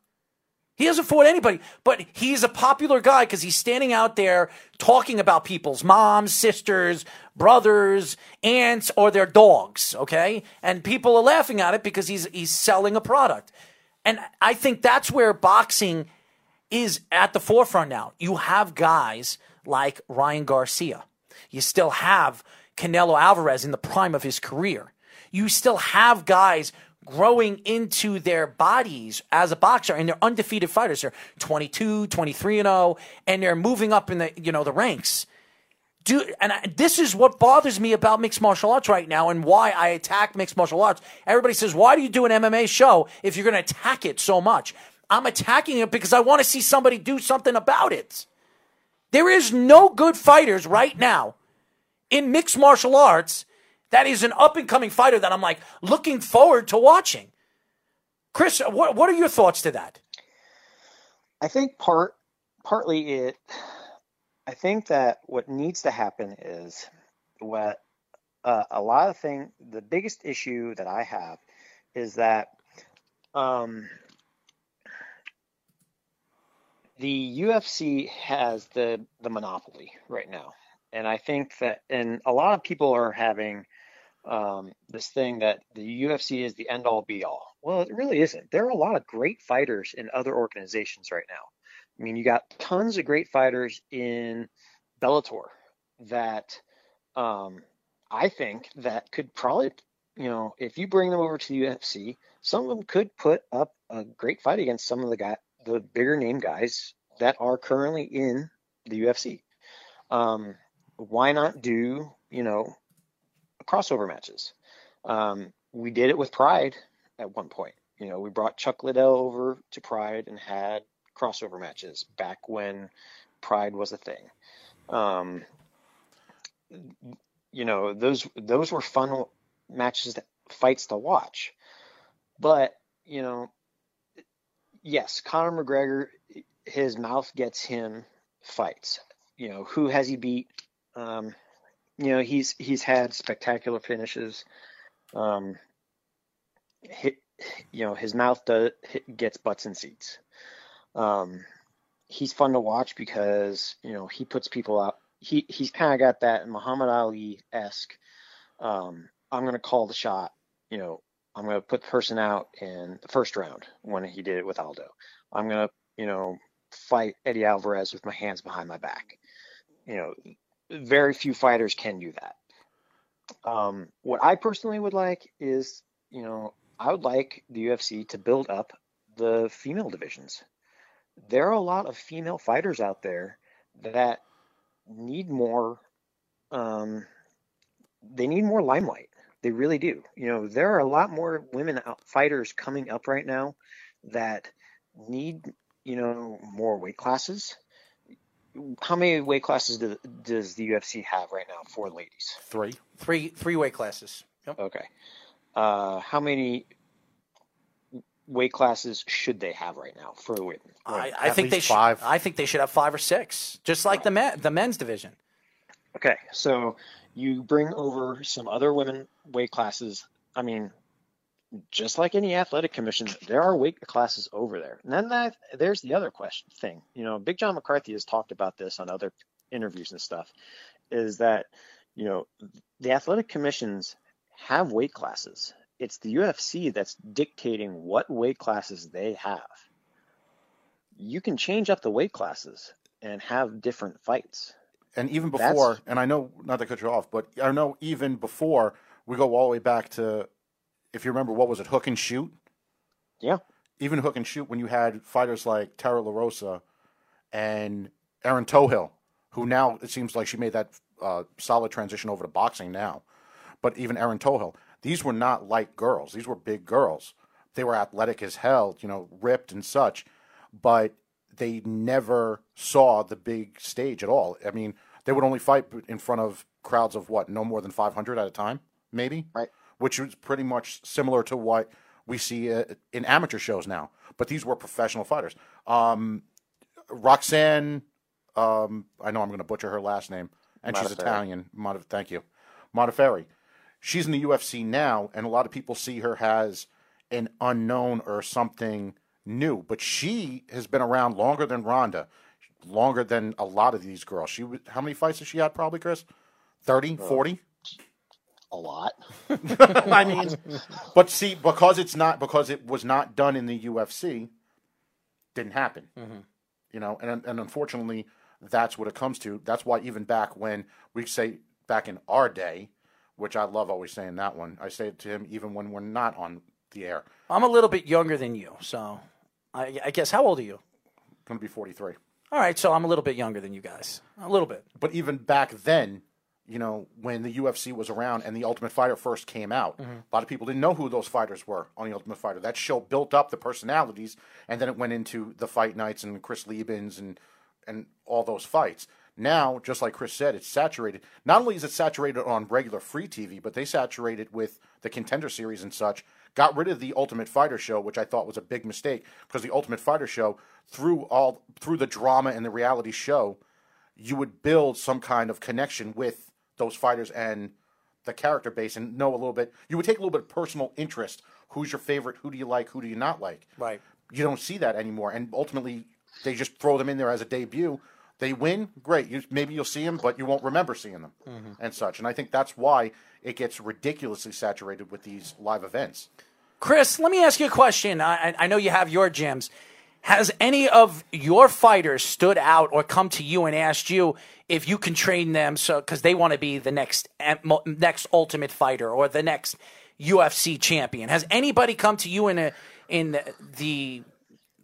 He hasn't fought anybody, but he's a popular guy because he's standing out there talking about people's moms, sisters, brothers, aunts, or their dogs. Okay, and people are laughing at it because he's he's selling a product, and I think that's where boxing is at the forefront now. You have guys like Ryan Garcia. You still have Canelo Alvarez in the prime of his career. You still have guys growing into their bodies as a boxer, and they're undefeated fighters. They're twenty-two, twenty-three and oh, and they're moving up in the, you know, the ranks. Dude, and I, this is what bothers me about mixed martial arts right now and why I attack mixed martial arts. Everybody says, why do you do an M M A show if you're going to attack it so much? I'm attacking it because I want to see somebody do something about it. There is no good fighters right now in mixed martial arts, that is an up-and-coming fighter that I'm, like, looking forward to watching. Chris, what what are your thoughts to that? I think part partly it – I think that what needs to happen is what uh, a lot of things – the biggest issue that I have is that um, the U F C has the the monopoly right now. And I think that, and a lot of people are having um, this thing that the U F C is the end all be all. Well, it really isn't. There are a lot of great fighters in other organizations right now. I mean, you got tons of great fighters in Bellator that um, I think that could probably, you know, if you bring them over to the U F C, some of them could put up a great fight against some of the guy, the bigger name guys that are currently in the U F C. Um, Why not do, you know, crossover matches? Um, we did it with Pride at one point. You know, we brought Chuck Liddell over to Pride and had crossover matches back when Pride was a thing. Um, you know, those those were fun matches, that, fights to watch. But, you know, yes, Conor McGregor, his mouth gets him fights. You know, who has he beat? Um, you know, he's, he's had spectacular finishes. Um, hit, you know, his mouth does, hit, gets butts in seats. Um, he's fun to watch because, you know, he puts people out. He, he's kind of got that Muhammad Ali-esque, um, I'm going to call the shot, you know, I'm going to put the person out in the first round when he did it with Aldo. I'm going to, you know, fight Eddie Alvarez with my hands behind my back. You know, very few fighters can do that. Um, what I personally would like is, you know, I would like the U F C to build up the female divisions. There are a lot of female fighters out there that need more, um, they need more limelight. They really do. You know, there are a lot more women out, fighters coming up right now that need, you know, more weight classes. How many weight classes do, does the U F C have right now for ladies? Three. Three, three weight classes. Yep. Okay. Uh, how many weight classes should they have right now for women? Right. I, I think they should. I think they should have five or six, just like right. the men, the men's division. Okay, so you bring over some other women weight classes. I mean, just like any athletic commission, there are weight classes over there. And then that, there's the other question thing. You know, Big John McCarthy has talked about this on other interviews and stuff, is that, you know, the athletic commissions have weight classes. It's the U F C that's dictating what weight classes they have. You can change up the weight classes and have different fights. And even before, That's... and I know, not to cut you off, but I know even before, we go all the way back to, if you remember, what was it, Hook and Shoot? Yeah. Even Hook and Shoot, when you had fighters like Tara LaRosa and Erin Tohill, who now, it seems like she made that uh, solid transition over to boxing now. But even Erin Tohill, these were not light girls. These were big girls. They were athletic as hell, you know, ripped and such. But they never saw the big stage at all. I mean, they would only fight in front of crowds of, what, no more than five hundred at a time, maybe? Right. Which is pretty much similar to what we see uh, in amateur shows now. But these were professional fighters. Um, Roxanne, um, I know I'm going to butcher her last name, and Modafferi. She's Italian. Modafferi, thank you. Modafferi. She's in the U F C now, and a lot of people see her as an unknown or something new, but she has been around longer than Ronda, longer than a lot of these girls. She, how many fights has she had, probably, Chris? thirty, forty? A lot. I mean, but see, because it's not, because it was not done in the U F C, didn't happen. Mm-hmm. You know, and and unfortunately, that's what it comes to. That's why even back when we say back in our day, which I love always saying that one, I say it to him even when we're not on the air. I'm a little bit younger than you, so I, I guess, how old are you? I'm going to be forty-three. All right, so I'm a little bit younger than you guys. A little bit. But even back then, you know, when the U F C was around and The Ultimate Fighter first came out, mm-hmm. a lot of people didn't know who those fighters were on The Ultimate Fighter. That show built up the personalities, and then it went into the fight nights and Chris Liebens and, and all those fights. Now, just like Chris said, it's saturated. Not only is it saturated on regular free T V, but they saturated it with the Contender Series and such. Got rid of the Ultimate Fighter show, which I thought was a big mistake, because the Ultimate Fighter show, through all through the drama and the reality show, you would build some kind of connection with those fighters and the character base, and know a little bit. You would take a little bit of personal interest. Who's your favorite? Who do you like? Who do you not like? Right. You don't see that anymore, and ultimately they just throw them in there as a debut. They win, great. You, maybe you'll see them, but you won't remember seeing them mm-hmm. and such. And I think that's why it gets ridiculously saturated with these live events. Chris, let me ask you a question. I, I know you have your gyms. Has any of your fighters stood out or come to you and asked you if you can train them so because they want to be the next next Ultimate Fighter or the next U F C champion? Has anybody come to you in a, in the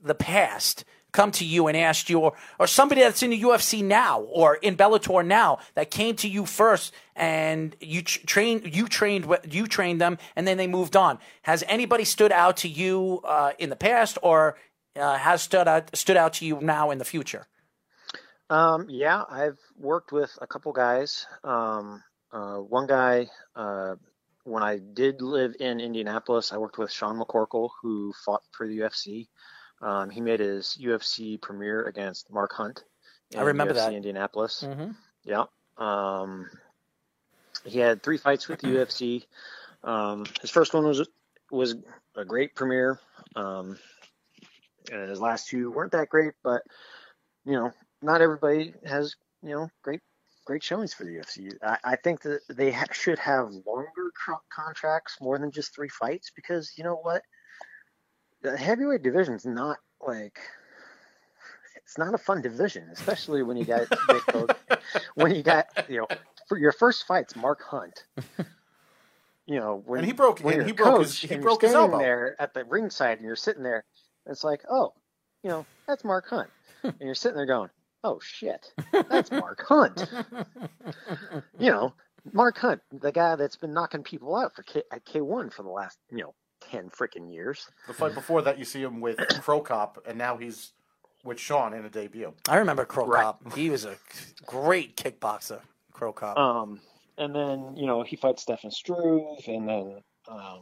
the past? Come to you and asked you, or, or somebody that's in the U F C now or in Bellator now that came to you first and you trained, you trained, you trained them, and then they moved on. Has anybody stood out to you uh, in the past, or uh, has stood out stood out to you now in the future? Um, yeah, I've worked with a couple guys. Um, uh, one guy, uh, when I did live in Indianapolis, I worked with Sean McCorkle, who fought for the U F C. Um, he made his U F C premiere against Mark Hunt. I remember U F C that. Indianapolis. Mm-hmm. Yeah. Um, he had three fights with the U F C. Um, his first one was was a great premiere. Um, and his last two weren't that great, but you know, not everybody has you know great great showings for the U F C. I, I think that they ha- should have longer co- contracts, more than just three fights, because you know what. The heavyweight division's not like it's not a fun division, especially when you got when you got you know for your first fight's Mark Hunt. You know, when and he broke when and he broke his he broke his elbow there at the ringside, and you're sitting there, and it's like, oh, you know, that's Mark Hunt, and you're sitting there going, oh shit, that's Mark Hunt. You know, Mark Hunt, the guy that's been knocking people out for K at K one for the last you know ten freaking years. The fight before that, you see him with Crow Cop, and now he's with Sean in a debut. I remember Crow right. Cop. He was a great kickboxer, Crow Cop. Um, and then you know he fights Stefan Struve, and then um,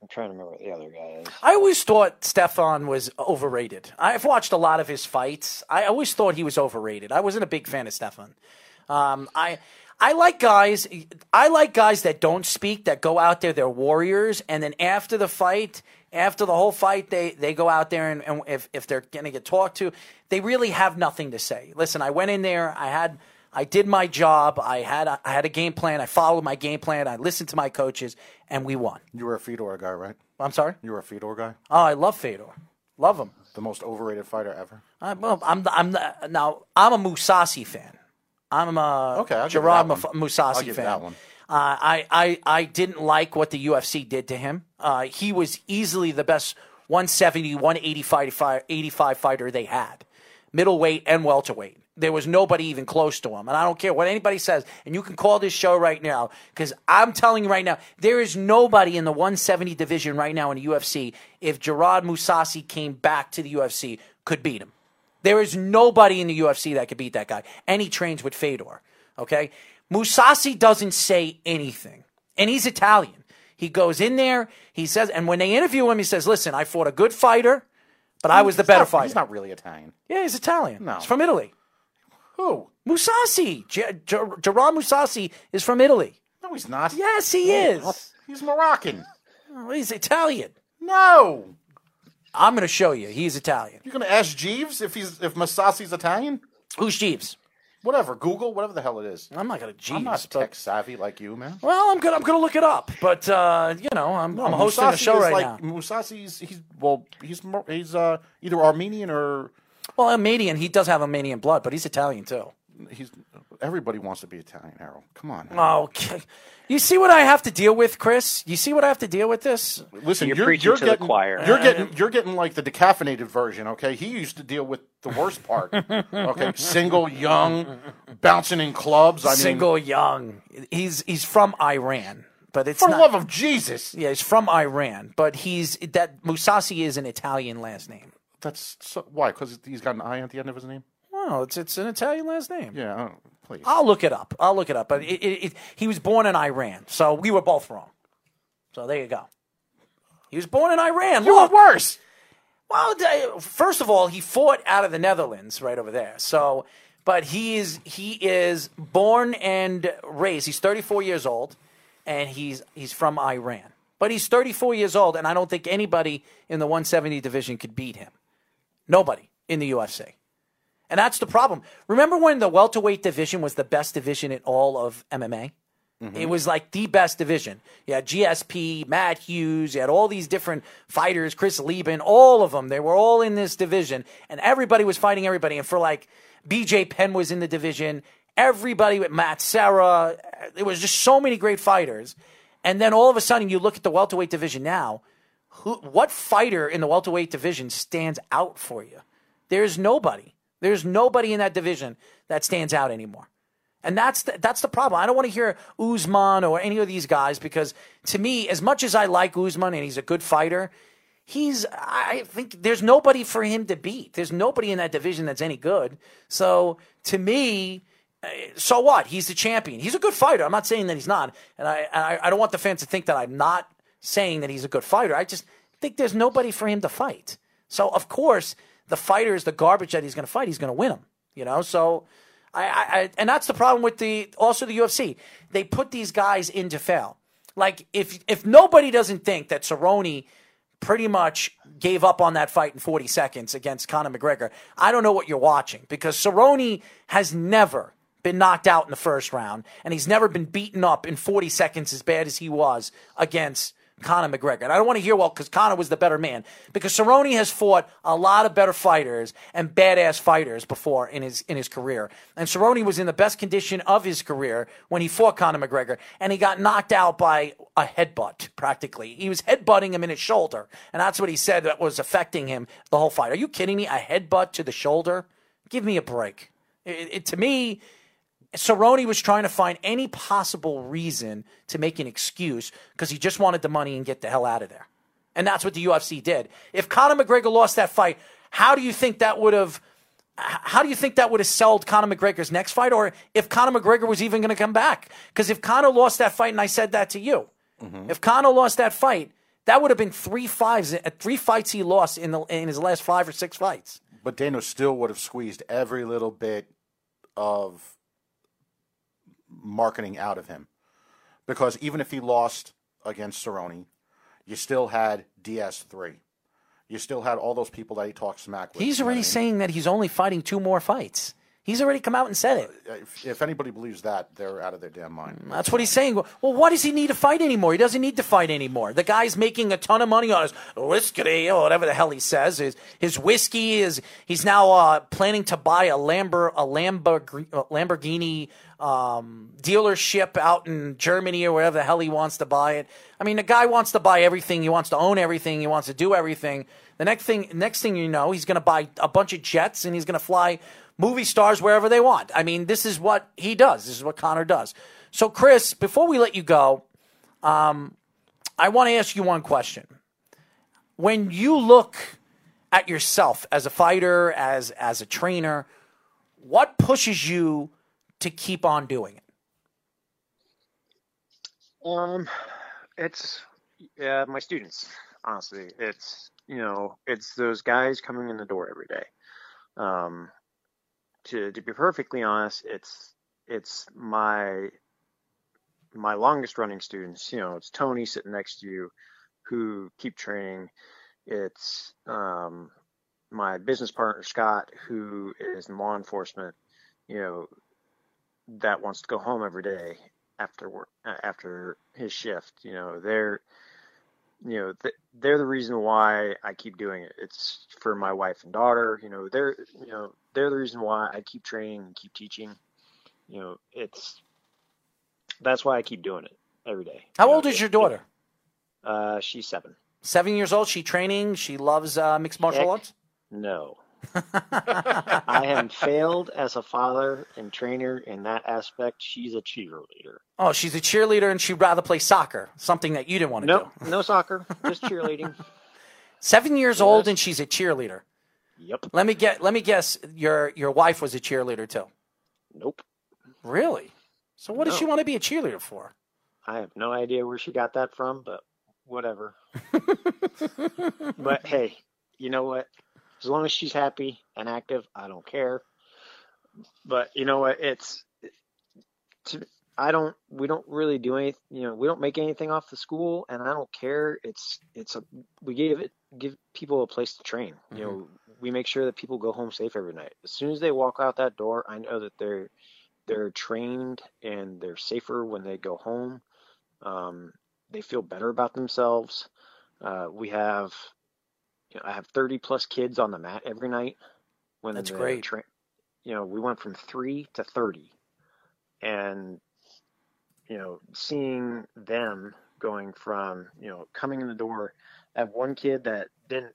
I'm trying to remember what the other guy is. I always thought Stefan was overrated. I've watched a lot of his fights. I always thought he was overrated. I wasn't a big fan of Stefan. Um, I. I like guys. I like guys that don't speak, that go out there, they're warriors, and then after the fight, after the whole fight, they, they go out there and, and if if they're gonna get talked to, they really have nothing to say. Listen, I went in there, I had, I did my job, I had, a, I had a game plan, I followed my game plan, I listened to my coaches, and we won. You were a Fedor guy, right? I'm sorry? You were a Fedor guy? Oh, I love Fedor, love him. The most overrated fighter ever. I'm I'm, I'm now I'm a Mousasi fan. I'm a okay, Gegard Mousasi fan. That one. Uh, I, I, I didn't like what the U F C did to him. Uh, he was easily the best one seventy, one eighty-five fighter they had, middleweight and welterweight. There was nobody even close to him. And I don't care what anybody says. And you can call this show right now because I'm telling you right now, there is nobody in the one seventy division right now in the U F C, if Gegard Mousasi came back to the U F C, could beat him. There is nobody in the U F C that could beat that guy. And he trains with Fedor, okay? Mousasi doesn't say anything, and he's Italian. He goes in there, he says, and when they interview him, he says, listen, I fought a good fighter, but I was the better fighter. He's not really Italian. Yeah, he's Italian. No. He's from Italy. Who? Mousasi. Gegard Mousasi is from Italy. No, he's not. Yes, he is. He's Moroccan. Oh, he's Italian. No. I'm going to show you. He's Italian. You're going to ask Jeeves if he's if Mousasi's Italian? Who's Jeeves? Whatever. Google. Whatever the hell it is. I'm not going to Jeeves. I'm not tech savvy like you, man. Well, I'm going. I'm going to look it up. But uh, you know, I'm, no, I'm hosting Mousasi a show right like, now. Mousasi's he's well, he's he's uh, either Armenian or well, Armenian. He does have Armenian blood, but he's Italian too. He's everybody wants to be Italian, Harold. Come on. Harold. Okay. You see what I have to deal with, Chris? You see what I have to deal with this? Listen, you're, you're preaching you're to getting, the choir. You're getting you're getting like the decaffeinated version, okay? He used to deal with the worst part. Okay, single young, bouncing in clubs. I mean, single young. He's he's from Iran, but it's for not, love of Jesus. Yeah, he's from Iran, but he's that Mousasi is an Italian last name. That's so, why? Because he's got an I at the end of his name. No, it's it's an Italian last name. Yeah, I don't, please. I'll look it up. I'll look it up. But it, it, it, he was born in Iran, so we were both wrong. So there you go. He was born in Iran. You were worse. Well, first of all, he fought out of the Netherlands, right over there. So, but he is he is born and raised. He's thirty-four years old, and he's he's from Iran. But he's thirty-four years old, and I don't think anybody in the one seventy division could beat him. Nobody in the U F C. And that's the problem. Remember when the welterweight division was the best division in all of M M A? Mm-hmm. It was like the best division. You had G S P, Matt Hughes, you had all these different fighters, Chris Lieben, all of them. They were all in this division, and everybody was fighting everybody. And for like, B J Penn was in the division, everybody with Matt Serra. There was just so many great fighters. And then all of a sudden, you look at the welterweight division now. Who, what fighter in the welterweight division stands out for you? There's nobody. There's nobody in that division that stands out anymore. And that's the, that's the problem. I don't want to hear Usman or any of these guys because, to me, as much as I like Usman and he's a good fighter, he's I think there's nobody for him to beat. There's nobody in that division that's any good. So, to me, so what? He's the champion. He's a good fighter. I'm not saying that he's not. And I, I, I don't want the fans to think that I'm not saying that he's a good fighter. I just think there's nobody for him to fight. So, of course, the fighter is the garbage that he's going to fight. He's going to win him, you know. So, I, I and that's the problem with the also the U F C. They put these guys in to fail. Like if if nobody doesn't think that Cerrone pretty much gave up on that fight in forty seconds against Conor McGregor, I don't know what you're watching because Cerrone has never been knocked out in the first round and he's never been beaten up in forty seconds as bad as he was against Conor McGregor. And I don't want to hear, well, because Conor was the better man. Because Cerrone has fought a lot of better fighters and badass fighters before in his in his career. And Cerrone was in the best condition of his career when he fought Conor McGregor. And he got knocked out by a headbutt, practically. He was headbutting him in his shoulder. And that's what he said that was affecting him the whole fight. Are you kidding me? A headbutt to the shoulder? Give me a break. It, it, to me... Cerrone was trying to find any possible reason to make an excuse because he just wanted the money and get the hell out of there. And that's what the U F C did. If Conor McGregor lost that fight, how do you think that would have how do you think that would have sold Conor McGregor's next fight, or if Conor McGregor was even going to come back? Because if Conor lost that fight, and I said that to you, mm-hmm. if Conor lost that fight, that would have been three fives, three fights he lost in the, in his last five or six fights. But Dana still would have squeezed every little bit of marketing out of him, because even if he lost against Cerrone, you still had D S three. You still had all those people that he talked smack with. He's already you know saying I mean? that he's only fighting two more fights. He's already come out and said it. Uh, if, if anybody believes that, they're out of their damn mind. That's what he's saying. Well, why does he need to fight anymore? He doesn't need to fight anymore. The guy's making a ton of money on his whiskey, or whatever the hell he says. His, his whiskey is, he's now uh, planning to buy a, Lamber, a Lamborghini, Lamborghini um, dealership out in Germany or wherever the hell he wants to buy it. I mean, the guy wants to buy everything. He wants to own everything. He wants to do everything. The next thing, next thing you know, he's going to buy a bunch of jets and he's going to fly movie stars wherever they want. I mean, this is what he does. This is what Conor does. So, Chris, before we let you go, um, I want to ask you one question. When you look at yourself as a fighter, as as a trainer, what pushes you to keep on doing it? Um, it's uh, my students. Honestly, it's you know, it's those guys coming in the door every day. Um. To, to be perfectly honest, it's it's my my longest running students. You know, it's Tony sitting next to you, who keep training. It's um, my business partner Scott, who is in law enforcement. You know, that wants to go home every day after work, after his shift. You know, they're you know th- they're the reason why I keep doing it. It's for my wife and daughter. You know, they're you know. They're the reason why I keep training and keep teaching. You know, it's that's why I keep doing it every day. How you know, old is it, your daughter? Uh, she's seven. Seven years old. She training. She loves uh, mixed martial Heck, arts. No, I am failed as a father and trainer in that aspect. She's a cheerleader. Oh, she's a cheerleader, and she'd rather play soccer. Something that you didn't want to no, do. No, no soccer, just cheerleading. Seven years yes. old, and she's a cheerleader. Yep. Let me get. Let me guess. Your your wife was a cheerleader too. Nope. Really? So what no. does she want to be a cheerleader for? I have no idea where she got that from, but whatever. But hey, you know what? As long as she's happy and active, I don't care. But you know what? It's. To, I don't. We don't really do anything. You know, we don't make anything off the school, and I don't care. It's. It's a. We give it. Give people a place to train. You mm-hmm. know. We make sure that people go home safe every night. As soon as they walk out that door, I know that they're they're trained and they're safer when they go home. Um, they feel better about themselves. Uh, we have, you know, I have thirty plus kids on the mat every night. When that's great. Tra- you know, we went from three to thirty, and you know, seeing them going from you know coming in the door. I have one kid that didn't.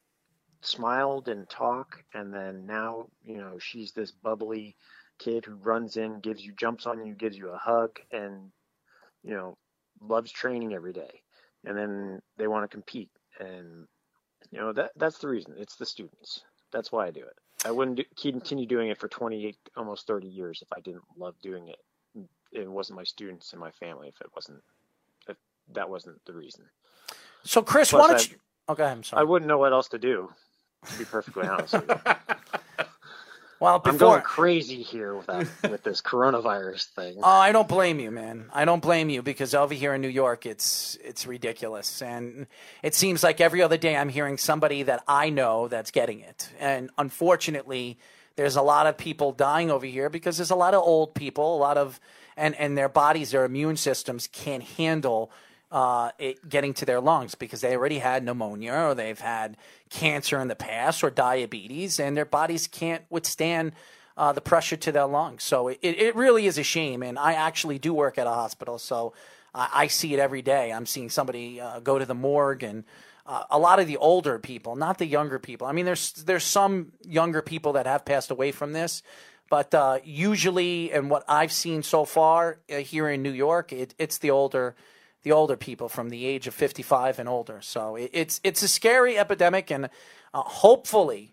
smiled and talk, and then now you know she's this bubbly kid who runs in, gives you jumps on you, gives you a hug, and you know loves training every day. And then they want to compete, and you know that that's the reason. It's the students. That's why I do it. I wouldn't do, continue doing it for twenty-eight, almost thirty years if I didn't love doing it. It wasn't my students and my family. If it wasn't, if that wasn't the reason. So Chris, Plus, why don't you? Okay, I'm sorry. I wouldn't know what else to do. To be perfectly honest with you. Well, before... I'm going crazy here with that, with this coronavirus thing. Oh, I don't blame you, man. I don't blame you, because over here in New York, it's it's ridiculous. And it seems like every other day I'm hearing somebody that I know that's getting it. And unfortunately, there's a lot of people dying over here because there's a lot of old people, a lot of and, – and their bodies, their immune systems can't handle – uh, it getting to their lungs because they already had pneumonia or they've had cancer in the past or diabetes, and their bodies can't withstand uh, the pressure to their lungs. So it, it really is a shame, and I actually do work at a hospital, so I, I see it every day. I'm seeing somebody uh, go to the morgue and Uh, a lot of the older people, not the younger people. I mean, there's there's some younger people that have passed away from this, but uh, usually, and what I've seen so far uh, here in New York, it, it's the older, the older people from the age of fifty-five and older. So it, it's it's a scary epidemic, and uh, hopefully,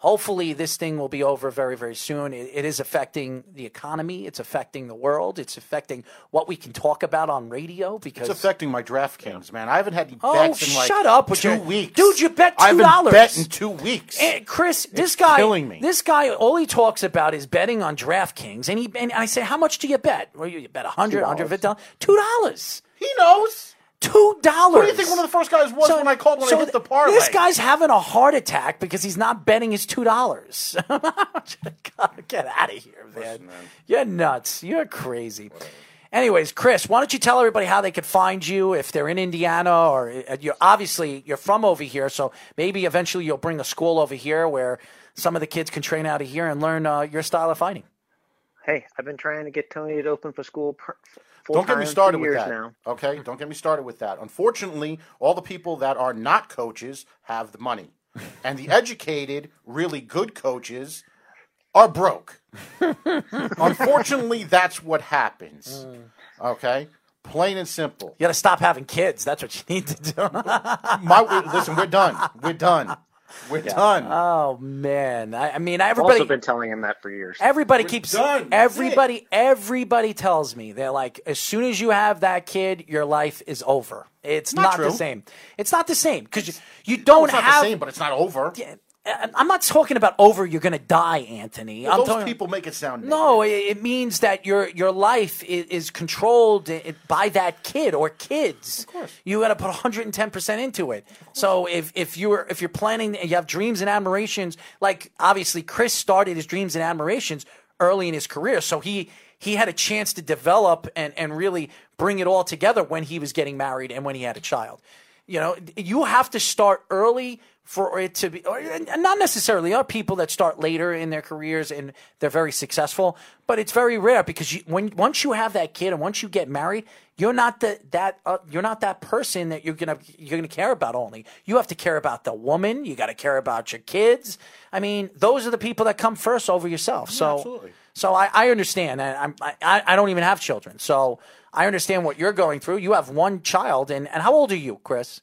hopefully this thing will be over very very soon. It, it is affecting the economy. It's affecting the world. It's affecting what we can talk about on radio because it's affecting my DraftKings, man. I haven't had bets oh, in like shut up two your, weeks, dude. You bet two dollars. I haven't bet in two weeks, and Chris. It's this guy, killing me. This guy, all he talks about is betting on DraftKings, and he and I say, how much do you bet? Well, you bet a hundred, hundred fifty, two dollars. He knows. Two dollars. What do you think one of the first guys was so, when I called when so I hit the parlay? This guy's having a heart attack because he's not betting his two dollars. Get out of here, man. Listen, man. You're nuts. You're crazy. Whatever. Anyways, Chris, why don't you tell everybody how they could find you if they're in Indiana, or you're obviously you're from over here, so maybe eventually you'll bring a school over here where some of the kids can train out of here and learn uh, your style of fighting. Hey, I've been trying to get Tony to open for school. Per- Don't get me started with that. Now. Okay, don't get me started with that. Unfortunately, all the people that are not coaches have the money, and the educated, really good coaches are broke. Unfortunately, that's what happens. Okay, plain and simple. You got to stop having kids. That's what you need to do. My, listen, we're done. We're done. We're yeah. done. Oh man! I, I mean, everybody. I've also been telling him that for years. Everybody We're keeps. Done. Everybody. It. Everybody tells me they're like, as soon as you have that kid, your life is over. It's not, not the same. It's not the same because you, you don't it's not have. The same, but it's not over. Yeah, I'm not talking about over. You're going to die, Anthony. Well, I'm those talking, people make it sound. No, it, it means that your your life is, is controlled by that kid or kids. Of course, you got to put one hundred ten percent into it. So if if you're if you're planning, you have dreams and admirations. Like obviously, Chris started his dreams and admirations early in his career, so he. He had a chance to develop and, and really bring it all together when he was getting married and when he had a child. You know, you have to start early for it to be, or not necessarily. There are people that start later in their careers and they're very successful, but it's very rare because you, when once you have that kid and once you get married, you're not the, that uh, you're not that person that you're gonna you're gonna care about only. You have to care about the woman. You got to care about your kids. I mean, those are the people that come first over yourself. Yeah, so. Absolutely. So I, I understand, and I, I I don't even have children, so I understand what you're going through. You have one child, and, and how old are you, Chris?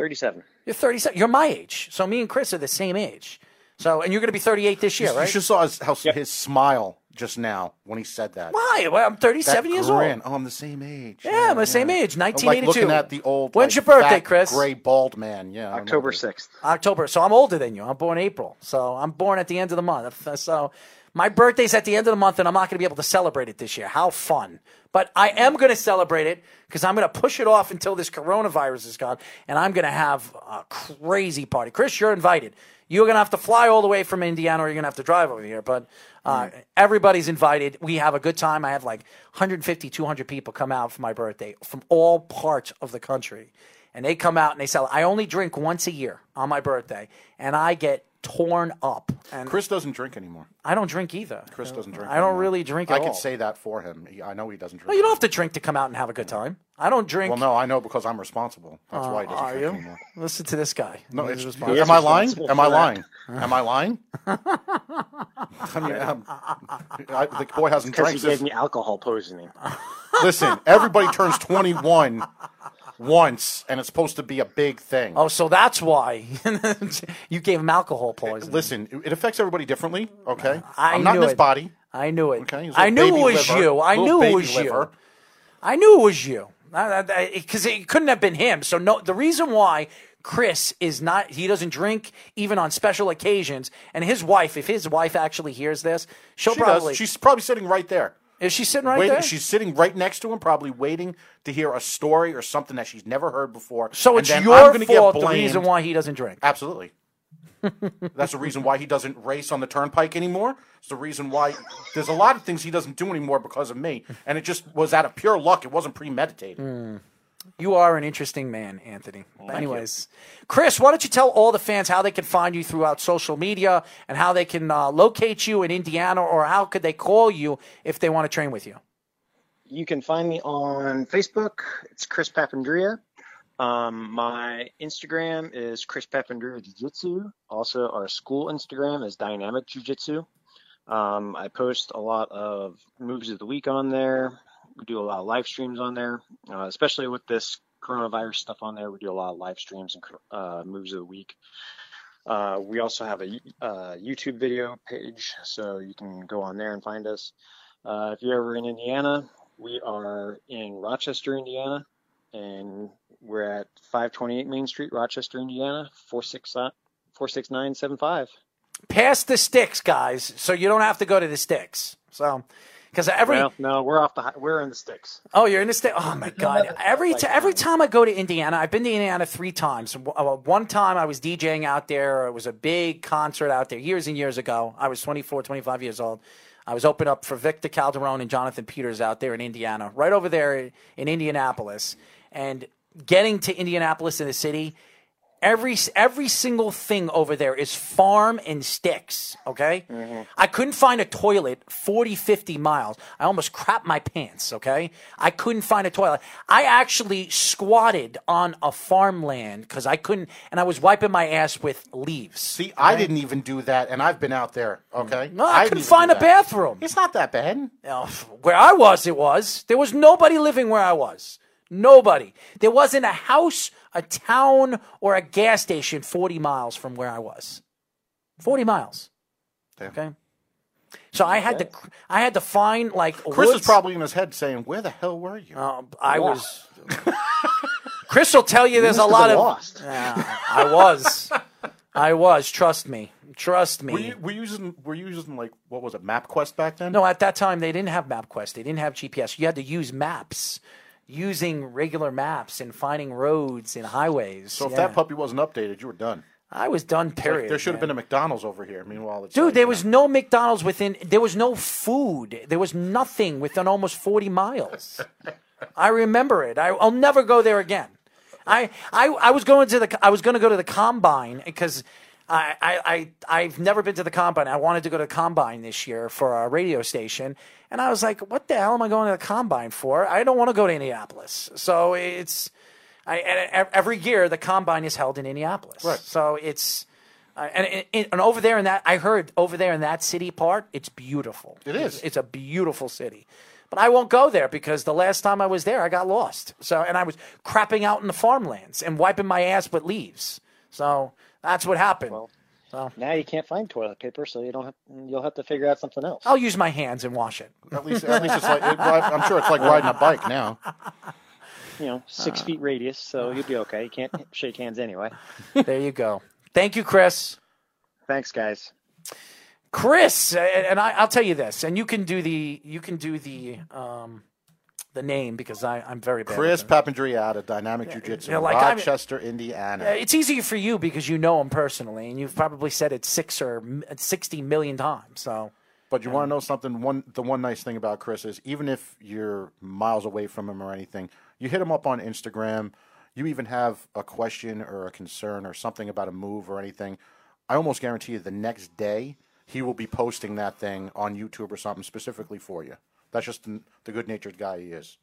thirty-seven. You're thirty-seven. You're my age, so me and Chris are the same age. So, and you're going to be thirty-eight this year, you, right? You just saw his, how, yep. his smile just now when he said that. Why? Well, I'm thirty-seven that years grin. old. Oh, I'm the same age. Yeah, yeah I'm the yeah. same age. nineteen eighty-two. I'm like looking at the old. When's like, your birthday, fat, Chris? Gray bald man. Yeah, October sixth. October. So I'm older than you. I'm born April. So I'm born at the end of the month. So. My birthday's at the end of the month, and I'm not going to be able to celebrate it this year. How fun. But I am going to celebrate it because I'm going to push it off until this coronavirus is gone, and I'm going to have a crazy party. Chris, you're invited. You're going to have to fly all the way from Indiana, or you're going to have to drive over here. But uh, mm-hmm. everybody's invited. We have a good time. I have like one hundred fifty, two hundred people come out for my birthday from all parts of the country, and they come out and they celebrate. I only drink once a year on my birthday, and I get torn up. And Chris doesn't drink anymore. I don't drink either. Chris doesn't drink I don't anymore. really drink at I all. I can say that for him. I know he doesn't drink. Well, you don't have to drink to come out and have a good time. I don't drink. Well, no, I know because I'm responsible. That's uh, why he doesn't are drink you? anymore. Listen to this guy. No, it's responsible. Am I lying? Am I lying? Am I lying? I mean, I'm, I, the boy hasn't drank since. He gave me alcohol poisoning. Listen, everybody turns twenty-one once, and it's supposed to be a big thing. Oh, so that's why you gave him alcohol poisoning. Listen, it affects everybody differently, okay? I I'm not in his it. body. I knew it. Okay? I knew it was liver, you. I knew it was liver. you. I knew it was you. Because it couldn't have been him. So no, the reason why Chris is not, he doesn't drink even on special occasions, and his wife, if his wife actually hears this, she'll she probably. Does. She's probably sitting right there. Is she sitting right waiting, there? She's sitting right next to him, probably waiting to hear a story or something that she's never heard before. So and it's then your I'm fault get the reason why he doesn't drink. Absolutely. That's the reason why he doesn't race on the turnpike anymore. It's the reason why there's a lot of things he doesn't do anymore because of me. And it just was out of pure luck. It wasn't premeditated. Mm. You are an interesting man, Anthony. Well, anyways, Chris, why don't you tell all the fans how they can find you throughout social media and how they can uh, locate you in Indiana, or how could they call you if they want to train with you? You can find me on Facebook. It's Chris Papandrea. Um, my Instagram is Chris Papandrea Jiu-Jitsu. Also, our school Instagram is Dynamic Jiu-Jitsu. Um, I post a lot of moves of the week on there. We do a lot of live streams on there, uh, especially with this coronavirus stuff on there. We do a lot of live streams and uh, moves of the week. Uh, we also have a uh, YouTube video page, so you can go on there and find us. Uh, if you're ever in Indiana, we are in Rochester, Indiana, and we're at five twenty-eight Main Street, Rochester, Indiana, four six nine seven five. Past the sticks, guys, so you don't have to go to the sticks. So, because every well, no, we're off the we're in the sticks. Oh, you're in the sticks. Oh my God! Every t- every time I go to Indiana, I've been to Indiana three times. One time I was DJing out there. It was a big concert out there years and years ago. I was twenty-four, twenty-five years old. I was opened up for Victor Calderon and Jonathan Peters out there in Indiana, right over there in Indianapolis. And getting to Indianapolis in the city, every every single thing over there is farm and sticks, okay? Mm-hmm. I couldn't find a toilet forty, fifty miles. I almost crapped my pants, okay? I couldn't find a toilet. I actually squatted on a farmland because I couldn't, and I was wiping my ass with leaves. See, I right? didn't even do that, and I've been out there, okay? No, I, I couldn't find a bathroom. It's not that bad. Oh, where I was, it was. There was nobody living where I was. Nobody. There wasn't a house, a town, or a gas station forty miles from where I was. forty miles. Damn. Okay. So I had to I had to find, like, Chris woods. Is probably in his head saying, where the hell were you? Uh, I lost. was. Chris will tell you there's you a lot of. Lost. Uh, I was. I was. Trust me. Trust me. Were you, were you using, were you using like, what was it, MapQuest back then? No, at that time, they didn't have MapQuest. They didn't have G P S. You had to use maps. Using regular maps and finding roads and highways. So if yeah. that puppy wasn't updated, you were done. I was done, period. Like, there should man. have been a McDonald's over here. Meanwhile, it's Dude, like, there was know. no McDonald's within – there was no food. There was nothing within almost forty miles. I remember it. I, I'll never go there again. I, I, I was going to the – I was going to go to the Combine because – I, I, I, I've never been to the Combine. I wanted to go to the Combine this year for our radio station. And I was like, what the hell am I going to the Combine for? I don't want to go to Indianapolis. So it's I, – every year the Combine is held in Indianapolis. Right. So it's uh, – and, and over there in that – I heard over there in that city part, it's beautiful. It is. It's, it's a beautiful city. But I won't go there because the last time I was there, I got lost. So and I was crapping out in the farmlands and wiping my ass with leaves. So – that's what happened. Well, so. Now you can't find toilet paper, so you don't have, you'll have to figure out something else. I'll use my hands and wash it. At least, at least it's like it, I'm sure it's like riding a bike now. You know, six uh, feet radius, so you'll be okay. You can't shake hands anyway. There you go. Thank you, Chris. Thanks, guys. Chris, and I, I'll tell you this, and you can do the you can do the. Um, The name because I, I'm very bad. Chris Papandrea out of Dynamic Jiu Jitsu, yeah, like Rochester, I mean, Indiana. It's easy for you because you know him personally, and you've probably said it six or sixty million times. So, but you um, want to know something? One, the one nice thing about Chris is even if you're miles away from him or anything, you hit him up on Instagram. You even have a question or a concern or something about a move or anything. I almost guarantee you the next day he will be posting that thing on YouTube or something specifically for you. That's just the good-natured guy he is.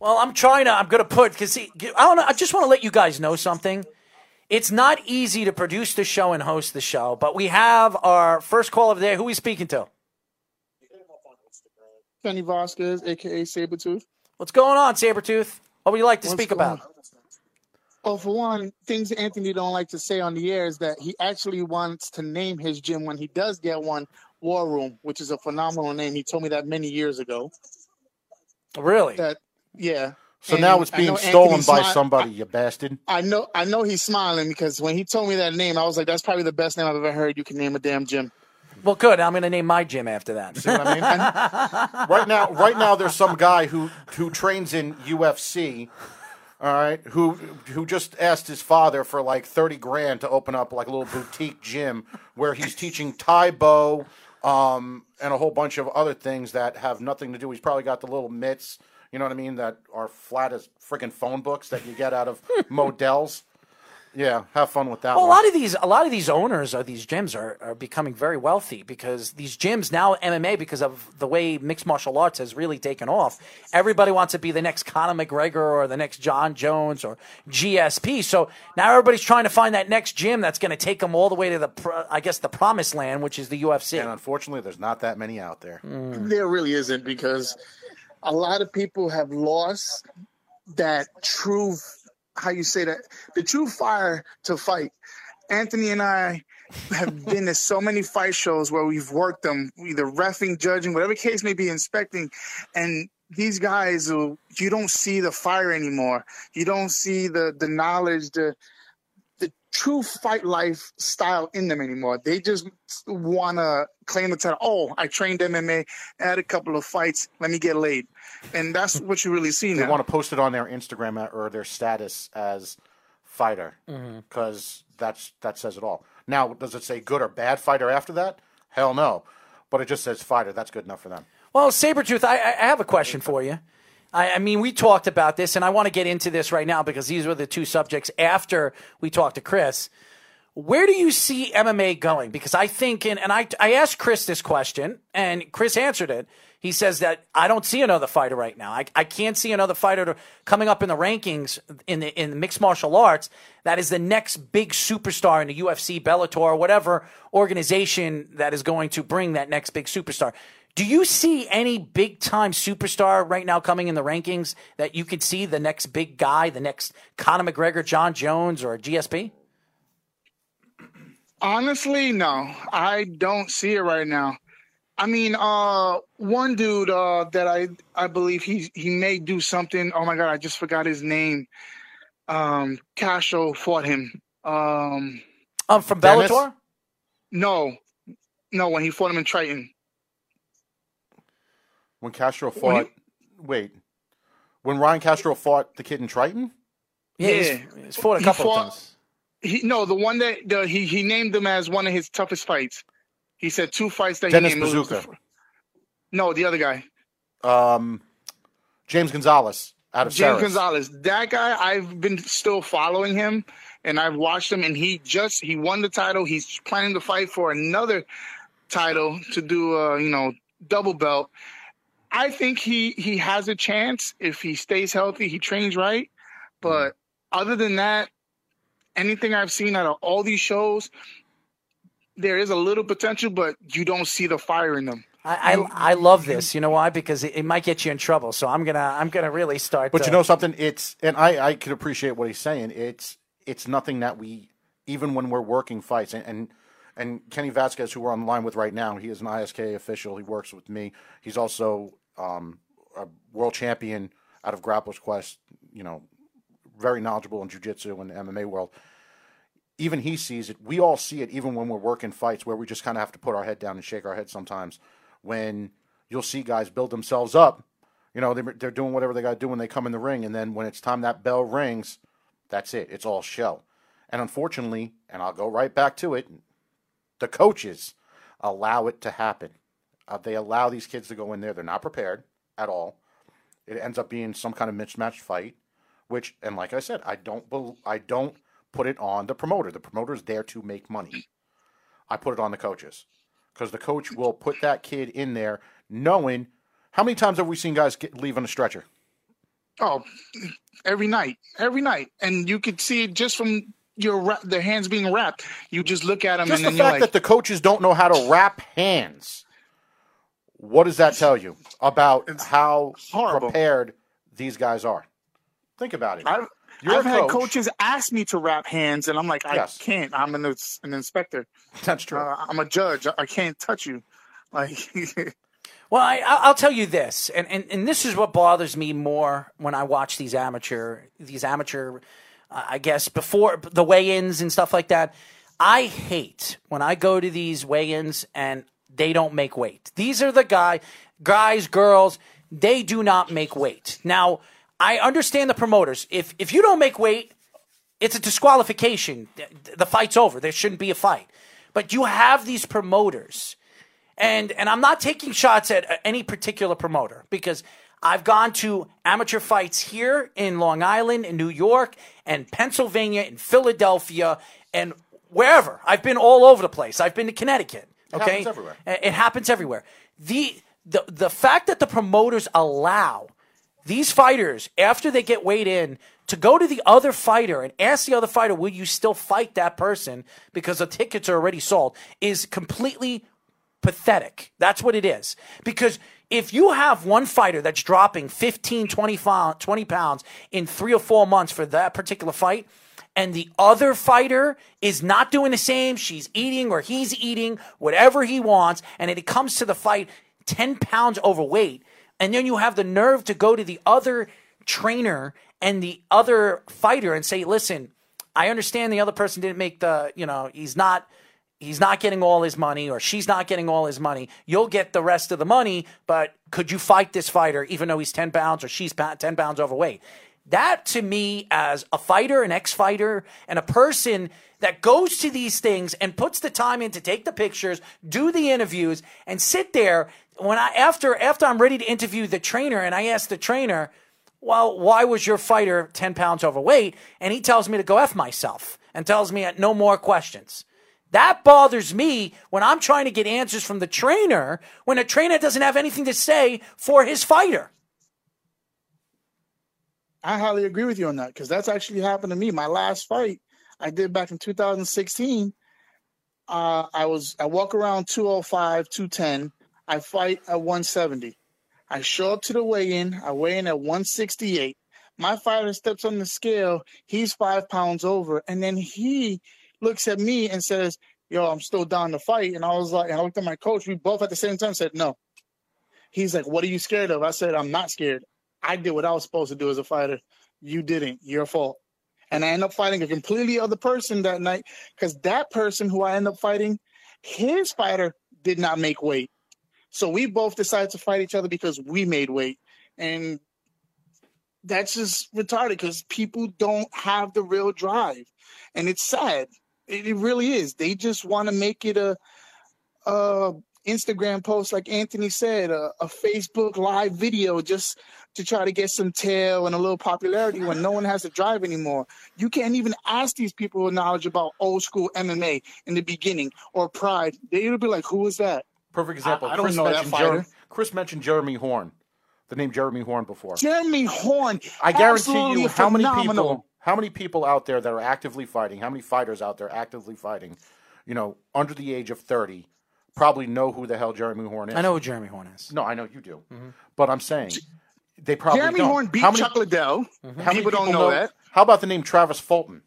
Well, I'm trying to. I'm going to put because I don't know. I just want to let you guys know something. It's not easy to produce the show and host the show, but we have our first call of the day. Who are we speaking to? Kenny Vasquez, aka Sabretooth. What's going on, Sabretooth? What would you like to What's speak about? On? Well, for one, things Anthony don't like to say on the air is that he actually wants to name his gym when he does get one. War Room, which is a phenomenal name. He told me that many years ago. Really? That, yeah. So and now it's being stolen by smi- somebody, I, you bastard. I know I know he's smiling because when he told me that name, I was like, that's probably the best name I've ever heard. You can name a damn gym. Well, good. I'm going to name my gym after that. See what I mean? And, right now, right now, there's some guy who, who trains in U F C, all right, who who just asked his father for like thirty grand to open up like a little boutique gym where he's teaching Tai Bo, um, and a whole bunch of other things that have nothing to do. He's probably got the little mitts, you know what I mean, that are flat as freaking phone books that you get out of Modell's. Yeah, have fun with that. Well, one. a lot of these, a lot of these owners of these gyms are, are becoming very wealthy because these gyms now M M A, because of the way mixed martial arts has really taken off. Everybody wants to be the next Conor McGregor or the next John Jones or G S P. So now everybody's trying to find that next gym that's going to take them all the way to the, I guess, the promised land, which is the U F C. And unfortunately, there's not that many out there. Mm. There really isn't, because a lot of people have lost that true. How you say that? The true fire to fight. Anthony and I have been to so many fight shows where we've worked them, either reffing, judging, whatever case may be, inspecting. And these guys, you don't see the fire anymore. You don't see the the knowledge, the the true fight life style in them anymore. They just want to claim the title. Oh, I trained M M A, had a couple of fights, let me get laid. And that's what you really see now. They want to post it on their Instagram or their status as fighter, because mm-hmm. that's that says it all. Now, does it say good or bad fighter after that? Hell no. But it just says fighter. That's good enough for them. Well, Sabretooth, I, I have a question for you. I, I mean, we talked about this, and I want to get into this right now because these were the two subjects after we talked to Chris. Where do you see M M A going? Because I think, and, and I, I asked Chris this question, and Chris answered it. He says that I don't see another fighter right now. I, I can't see another fighter to, coming up in the rankings in the in mixed martial arts that is the next big superstar in the U F C, Bellator, or whatever organization that is going to bring that next big superstar. Do you see any big-time superstar right now coming in the rankings that you could see the next big guy, the next Conor McGregor, John Jones, or G S P? Honestly, no. I don't see it right now. I mean, uh, one dude uh, that I I believe he he may do something. Oh my God, I just forgot his name. Um, Castro fought him. Um, um from Bellator? Dennis? No, no, when he fought him in Triton. When Castro fought, when he, wait, when Ryan Castro fought the kid in Triton? Yeah, yeah. He's, he's fought a couple he fought, of times. He, no, the one that the, he he named him as one of his toughest fights. He said two fights that Dennis he named. Dennis Bazooka. No, the other guy. Um, James Gonzalez out of James Saris. Gonzalez. That guy, I've been still following him, and I've watched him, and he just he won the title. He's planning to fight for another title to do, uh, you know, double belt. I think he, he has a chance if he stays healthy, he trains right. But mm-hmm. other than that, anything I've seen out of all these shows – there is a little potential, but you don't see the fire in them. I I, I love this. You know why? Because it, it might get you in trouble. So I'm gonna I'm gonna really start. But to... you know something? It's and I I can appreciate what he's saying. It's it's nothing that we even when we're working fights and and, and Kenny Vasquez, who we're on the line with right now, he is an I S K official. He works with me. He's also um, a world champion out of Grappler's Quest. You know, very knowledgeable in jiu-jitsu and the M M A world. Even he sees it. We all see it even when we're working fights where we just kind of have to put our head down and shake our head sometimes when you'll see guys build themselves up. You know, they're, they're doing whatever they got to do when they come in the ring, and then when it's time that bell rings, that's it. It's all shell. And unfortunately, and I'll go right back to it, the coaches allow it to happen. Uh, they allow these kids to go in there. They're not prepared at all. It ends up being some kind of mismatched fight, which, and like I said, I don't bel- I don't put it on the promoter. The promoter is there to make money. I put it on the coaches because the coach will put that kid in there knowing how many times have we seen guys get, leave on a stretcher? Oh, every night, every night. And you could see it just from your the hands being wrapped. You just look at them. Just and the fact like, that the coaches don't know how to wrap hands. What does that tell you about how horrible. Prepared these guys are? Think about it. I've, You're I've coach. had coaches ask me to wrap hands, and I'm like, I yes. can't. I'm an, an inspector. That's true. Uh, I'm a judge. I can't touch you. Like, well, I, I'll tell you this, and, and, and this is what bothers me more when I watch these amateur, these amateur, uh, I guess, before the weigh-ins and stuff like that. I hate when I go to these weigh-ins and they don't make weight. These are the guy, guys, girls, they do not make weight. Now, I understand the promoters. If if you don't make weight, it's a disqualification. The fight's over. There shouldn't be a fight. But you have these promoters, And and I'm not taking shots at any particular promoter, because I've gone to amateur fights here in Long Island, in New York, and Pennsylvania, in Philadelphia, and wherever. I've been all over the place. I've been to Connecticut. Okay? It happens everywhere. It happens everywhere. The, the, the fact that the promoters allow these fighters, after they get weighed in, to go to the other fighter and ask the other fighter, will you still fight that person because the tickets are already sold, is completely pathetic. That's what it is. Because if you have one fighter that's dropping fifteen, twenty pounds in three or four months for that particular fight, and the other fighter is not doing the same, she's eating or he's eating whatever he wants, and it comes to the fight ten pounds overweight, and then you have the nerve to go to the other trainer and the other fighter and say, listen, I understand the other person didn't make the, you know, he's not... He's not getting all his money, or she's not getting all his money. You'll get the rest of the money, but could you fight this fighter even though he's ten pounds or she's ten pounds overweight? That, to me, as a fighter, an ex-fighter, and a person that goes to these things and puts the time in to take the pictures, do the interviews, and sit there when I after after I'm ready to interview the trainer, and I ask the trainer, well, why was your fighter ten pounds overweight? And he tells me to go F myself and tells me no more questions. That bothers me when I'm trying to get answers from the trainer, when a trainer doesn't have anything to say for his fighter. I highly agree with you on that, because that's actually happened to me. My last fight I did back in two thousand sixteen, uh, I was I walk around two oh five, two ten. I fight at one seventy. I show up to the weigh-in. I weigh in at one sixty-eight. My fighter steps on the scale. He's five pounds over, and then he looks at me and says, yo, I'm still down to fight. And I was like, and I looked at my coach. We both at the same time said, no. He's like, what are you scared of? I said, I'm not scared. I did what I was supposed to do as a fighter. You didn't. Your fault. And I end up fighting a completely other person that night, because that person who I end up fighting, his fighter did not make weight. So we both decided to fight each other because we made weight. And that's just retarded, because people don't have the real drive. And it's sad. It really is. They just want to make it a, a Instagram post, like Anthony said, a, a Facebook live video, just to try to get some tail and a little popularity when no one has to drive anymore. You can't even ask these people with knowledge about old school M M A in the beginning, or Pride. They'll be like, who is that? Perfect example. I, I don't Chris know that fighter. Jer- Chris mentioned Jeremy Horn, the name Jeremy Horn before. Jeremy Horn. I guarantee you how phenomenal. many people... How many people out there that are actively fighting, how many fighters out there actively fighting, you know, under the age of thirty, probably know who the hell Jeremy Horn is? I know who Jeremy Horn is. No, I know you do. Mm-hmm. But I'm saying they probably Jeremy don't. Horn beat how many, Chuck Liddell. Mm-hmm. How people, people don't know, know that. How about the name Travis Fulton?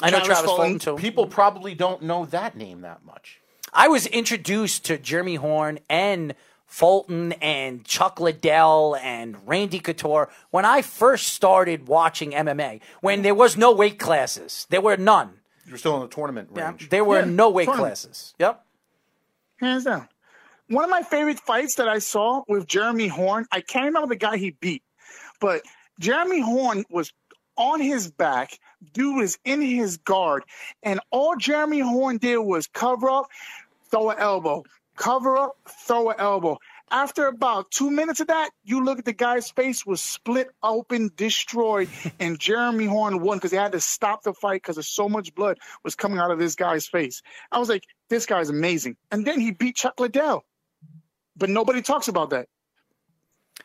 I know Travis, Travis Fulton, Fulton, too. People probably don't know that name that much. I was introduced to Jeremy Horn and Fulton and Chuck Liddell and Randy Couture when I first started watching M M A, when there was no weight classes. There were none. You were still in the tournament range. Yeah, there were yeah, no weight tournament. classes. Yep. Hands down. One of my favorite fights that I saw with Jeremy Horn, I can't remember the guy he beat, but Jeremy Horn was on his back. Dude is in his guard. And all Jeremy Horn did was cover up, throw an elbow. Cover up, throw an elbow. After about two minutes of that, you look at the guy's face was split open, destroyed, and Jeremy Horn won because they had to stop the fight because of so much blood was coming out of this guy's face. I was like, this guy's amazing. And then he beat Chuck Liddell. But nobody talks about that.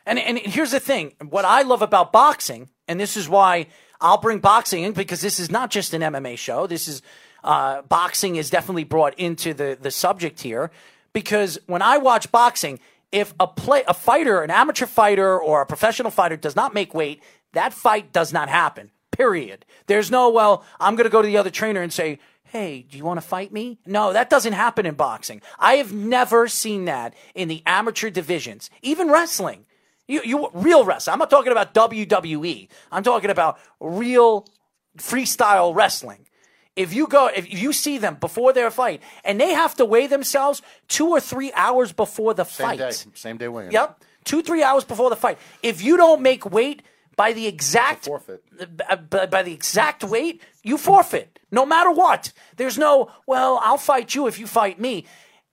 And and here's the thing. What I love about boxing, and this is why I'll bring boxing in, because this is not just an M M A show. This is uh, boxing is definitely brought into the, the subject here. Because when I watch boxing, if a play, a fighter, an amateur fighter or a professional fighter does not make weight, that fight does not happen, period. There's no, well, I'm going to go to the other trainer and say, hey, do you want to fight me? No, that doesn't happen in boxing. I have never seen that in the amateur divisions, even wrestling. You, you real wrestling. I'm not talking about W W E. I'm talking about real freestyle wrestling. If you go, if you see them before their fight, and they have to weigh themselves two or three hours before the same fight. Day, same day weighing. Yep. Two, three hours before the fight. If you don't make weight by the exact the forfeit. By, by the exact weight, you forfeit, no matter what. There's no, well, I'll fight you if you fight me.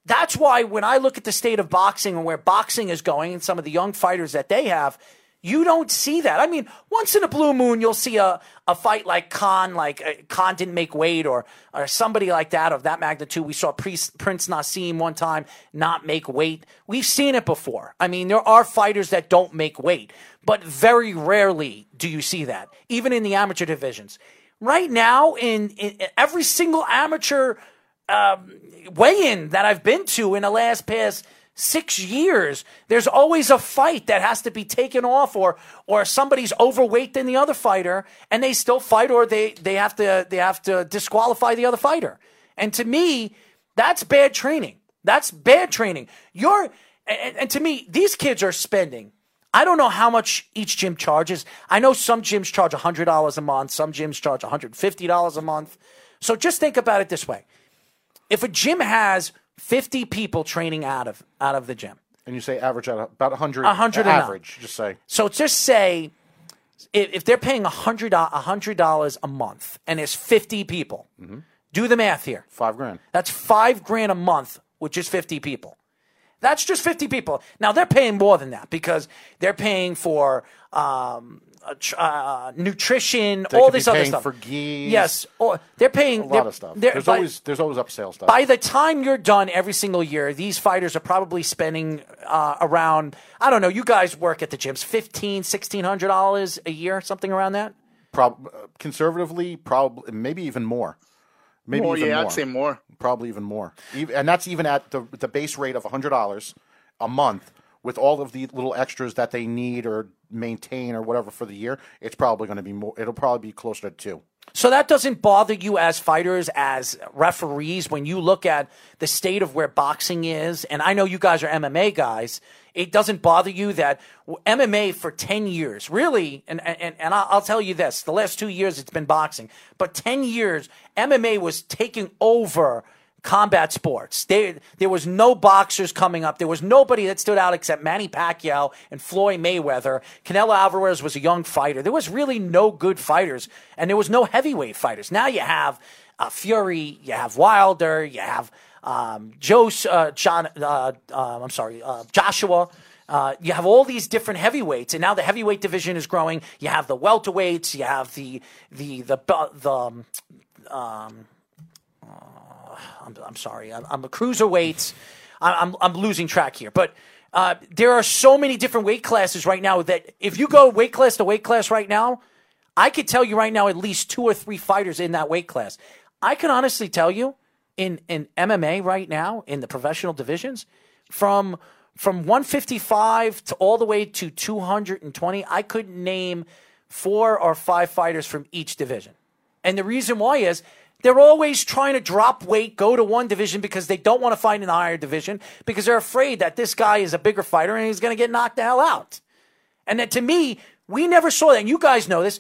That's why when I look at the state of boxing and where boxing is going and some of the young fighters that they have, you don't see that. I mean, once in a blue moon, you'll see a, a fight like Khan, like uh, Khan didn't make weight or or somebody like that of that magnitude. We saw Prince, Prince Naseem one time not make weight. We've seen it before. I mean, there are fighters that don't make weight, but very rarely do you see that, even in the amateur divisions. Right now, in, in every single amateur um, weigh-in that I've been to in the last past six years, there's always a fight that has to be taken off, or or somebody's overweight than the other fighter, and they still fight, or they they have to they have to disqualify the other fighter. And to me, that's bad training. That's bad training. You're and, and to me, these kids are spending, I don't know how much each gym charges. I know some gyms charge a hundred dollars a month, some gyms charge one hundred fifty dollars a month. So just think about it this way: if a gym has fifty people training out of out of the gym, and you say average out of about one hundred, one hundred average, just say. So just say if, if they're paying one hundred one hundred dollars a month and there's fifty people, mm-hmm. do the math here. Five grand. That's five grand a month with just fifty people. That's just fifty people. Now they're paying more than that because they're paying for um, uh, nutrition, they all this other stuff. For geese. Yes, or they're paying a lot of stuff. There's by, always there's always upsell stuff. By the time you're done every single year, these fighters are probably spending uh, around, I don't know. You guys work at the gyms, fifteen, sixteen hundred dollars a year, something around that. Probably conservatively, probably maybe even more. Maybe more, even yeah, more. I'd say more. Probably even more. Even, and that's even at the the base rate of one hundred dollars a month with all of the little extras that they need or maintain or whatever for the year. It's probably going to be more. It'll probably be closer to two. So that doesn't bother you as fighters, as referees, when you look at the state of where boxing is? And I know you guys are M M A guys. It doesn't bother you that M M A for ten years, really, and, and, and I'll tell you this, the last two years it's been boxing, but ten years, M M A was taking over combat sports. They, there was no boxers coming up. There was nobody that stood out except Manny Pacquiao and Floyd Mayweather. Canelo Alvarez was a young fighter. There was really no good fighters, and there was no heavyweight fighters. Now you have uh, Fury, you have Wilder, you have... Um, Joe, uh, John, uh, uh, I'm sorry, uh, Joshua. Uh, you have all these different heavyweights, and now the heavyweight division is growing. You have the welterweights. You have the the the the. the um, um, uh, I'm, I'm sorry, I'm, I'm a cruiserweights. I'm I'm losing track here, but uh, there are so many different weight classes right now that if you go weight class to weight class right now, I could tell you right now at least two or three fighters in that weight class. I can honestly tell you. In in M M A right now, in the professional divisions, from from one fifty-five to all the way to two hundred twenty, I could name four or five fighters from each division. And the reason why is they're always trying to drop weight, go to one division because they don't want to fight in the higher division because they're afraid that this guy is a bigger fighter and he's going to get knocked the hell out. And that, to me, we never saw that. And you guys know this.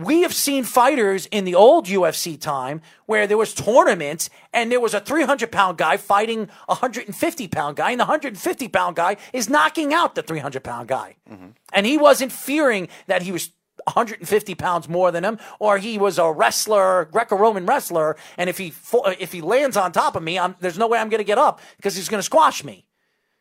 We have seen fighters in the old U F C time where there was tournaments and there was a three hundred pound guy fighting a one hundred fifty pound guy, and the one hundred fifty pound guy is knocking out the three hundred pound guy. Mm-hmm. And he wasn't fearing that he was one hundred fifty pounds more than him, or he was a wrestler, Greco-Roman wrestler, and if he if he lands on top of me, I'm, there's no way I'm going to get up because he's going to squash me.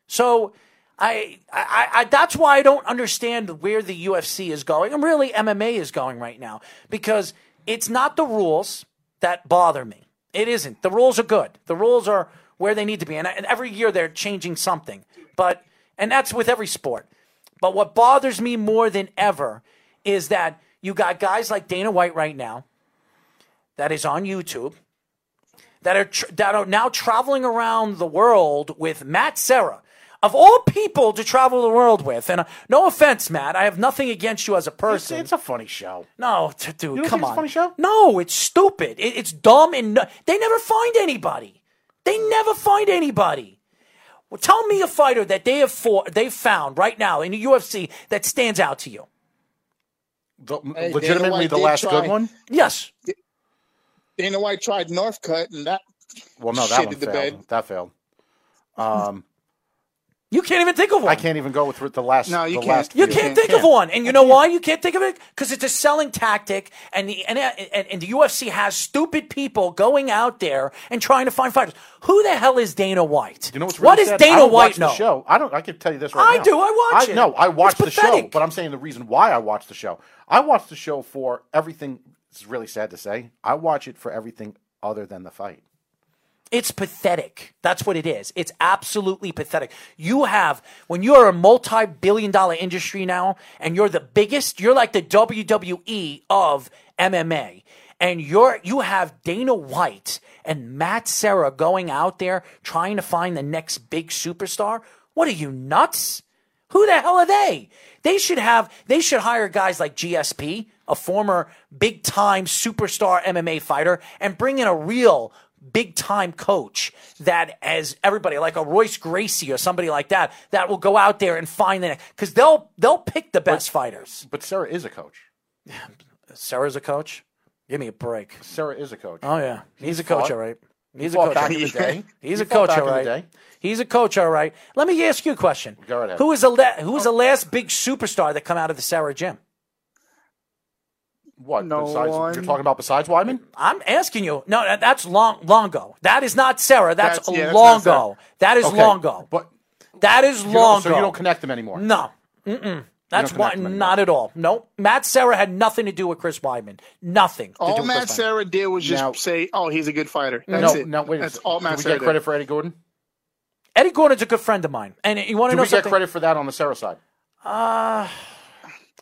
So... I, I, I, that's why I don't understand where the U F C is going, and really M M A is going right now, because it's not the rules that bother me. It isn't. The rules are good. The rules are where they need to be, and, and every year they're changing something. But and that's with every sport. But what bothers me more than ever is that you got guys like Dana White right now, that is on YouTube, that are tr- that are now traveling around the world with Matt Serra. Of all people to travel the world with, and uh, no offense, Matt, I have nothing against you as a person. It's, it's a funny show. No, t- dude, you don't come think on. It's a funny show? No, it's stupid. It, it's dumb, and no- they never find anybody. They never find anybody. Well, tell me a fighter that they have for- they found right now in the U F C that stands out to you. The, hey, legitimately, the last try. good one. Yes. Dana White tried Northcutt, and that. Well, no, that one failed. That failed. Um. You can't even think of one. I can't even go with the last. No, you the can't. Last you can't think can't. of one, and you know why you can't think of it? Because it's a selling tactic, and the and, and and the U F C has stupid people going out there and trying to find fighters. Who the hell is Dana White? You know what's really what is sad? Dana I don't White? Watch no, the show. I don't. I can tell you this right I now. I do. I watch I, it. No, I watch it's the pathetic. show, but I'm saying the reason why I watch the show. I watch the show for everything. It's really sad to say. I watch it for everything other than the fight. It's pathetic. That's what it is. It's absolutely pathetic. You have, when you're a multi-billion dollar industry now, and you're the biggest, you're like the W W E of M M A. And you're you have Dana White and Matt Serra going out there trying to find the next big superstar. What are you, nuts? Who the hell are they? They should have, they should hire guys like G S P, a former big-time superstar M M A fighter, and bring in a real big-time coach that, as everybody, like a Royce Gracie or somebody like that, that will go out there and find the next. Because they'll, they'll pick the best but, fighters. But Sarah is a coach. Sarah's a coach? Give me a break. Sarah is a coach. Oh, yeah. He's, He's a fought. coach, all right. He's a, coach, He's, a coach, He's a coach, all right. He's a coach, all right. Let me ask you a question. Go ahead. Who was the, la- who was the last big superstar that come out of the Sarah gym? What? No besides, one. You're talking about besides Weidman? I'm asking you. No, that's long, Longo. That is not Sarah. That's, that's yeah, Longo. That is okay. Longo. But that is Longo. So you don't connect them anymore? No. Mm-mm. That's why, not at all. Nope. Matt Serra had nothing to do with Chris Weidman. Nothing. All Matt Serra did was just now, say, "Oh, he's a good fighter." That's no, it. No, wait. That's all Matt Serra did. Do we get credit for Eddie Gordon? Eddie Gordon's a good friend of mine, and you want to know something? Do we get credit for that on the Serra side? Uh,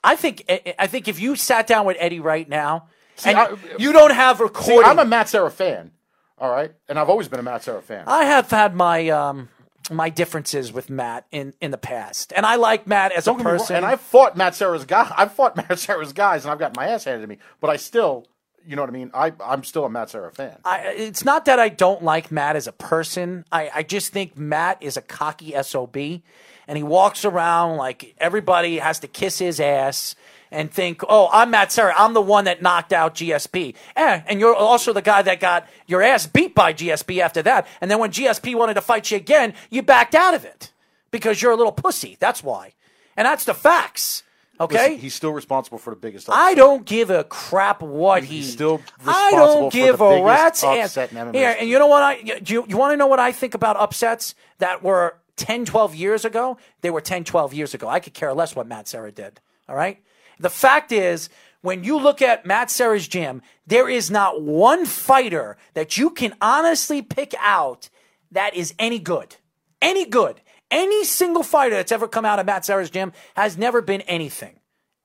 I think I think if you sat down with Eddie right now, see, and I, you don't have recording. See, I'm a Matt Serra fan. All right, and I've always been a Matt Serra fan. I have had my. Um, My differences with Matt in, in the past, and I like Matt as Don't a person. And I've fought Matt Serra's guy. I've fought Matt Serra's guys, and I've got my ass handed to me. But I still, you know what I mean. I I'm still a Matt Serra fan. I, it's not that I don't like Matt as a person. I, I just think Matt is a cocky S O B, and he walks around like everybody has to kiss his ass and think, "Oh, I'm Matt Serra. I'm the one that knocked out G S P." Eh, and you're also the guy that got your ass beat by G S P after that. And then when G S P wanted to fight you again, you backed out of it because you're a little pussy. That's why. And that's the facts. Okay? Listen, he's still responsible for the biggest upset. I don't give a crap what he... He's still responsible for the biggest upset in M M A. Here, and you know what I... You, you want to know what I think about upsets that were ten, twelve years ago? They were ten, twelve years ago. I could care less what Matt Serra did. All right? The fact is, when you look at Matt Serra's gym, there is not one fighter that you can honestly pick out that is any good. Any good. Any single fighter that's ever come out of Matt Serra's gym has never been anything.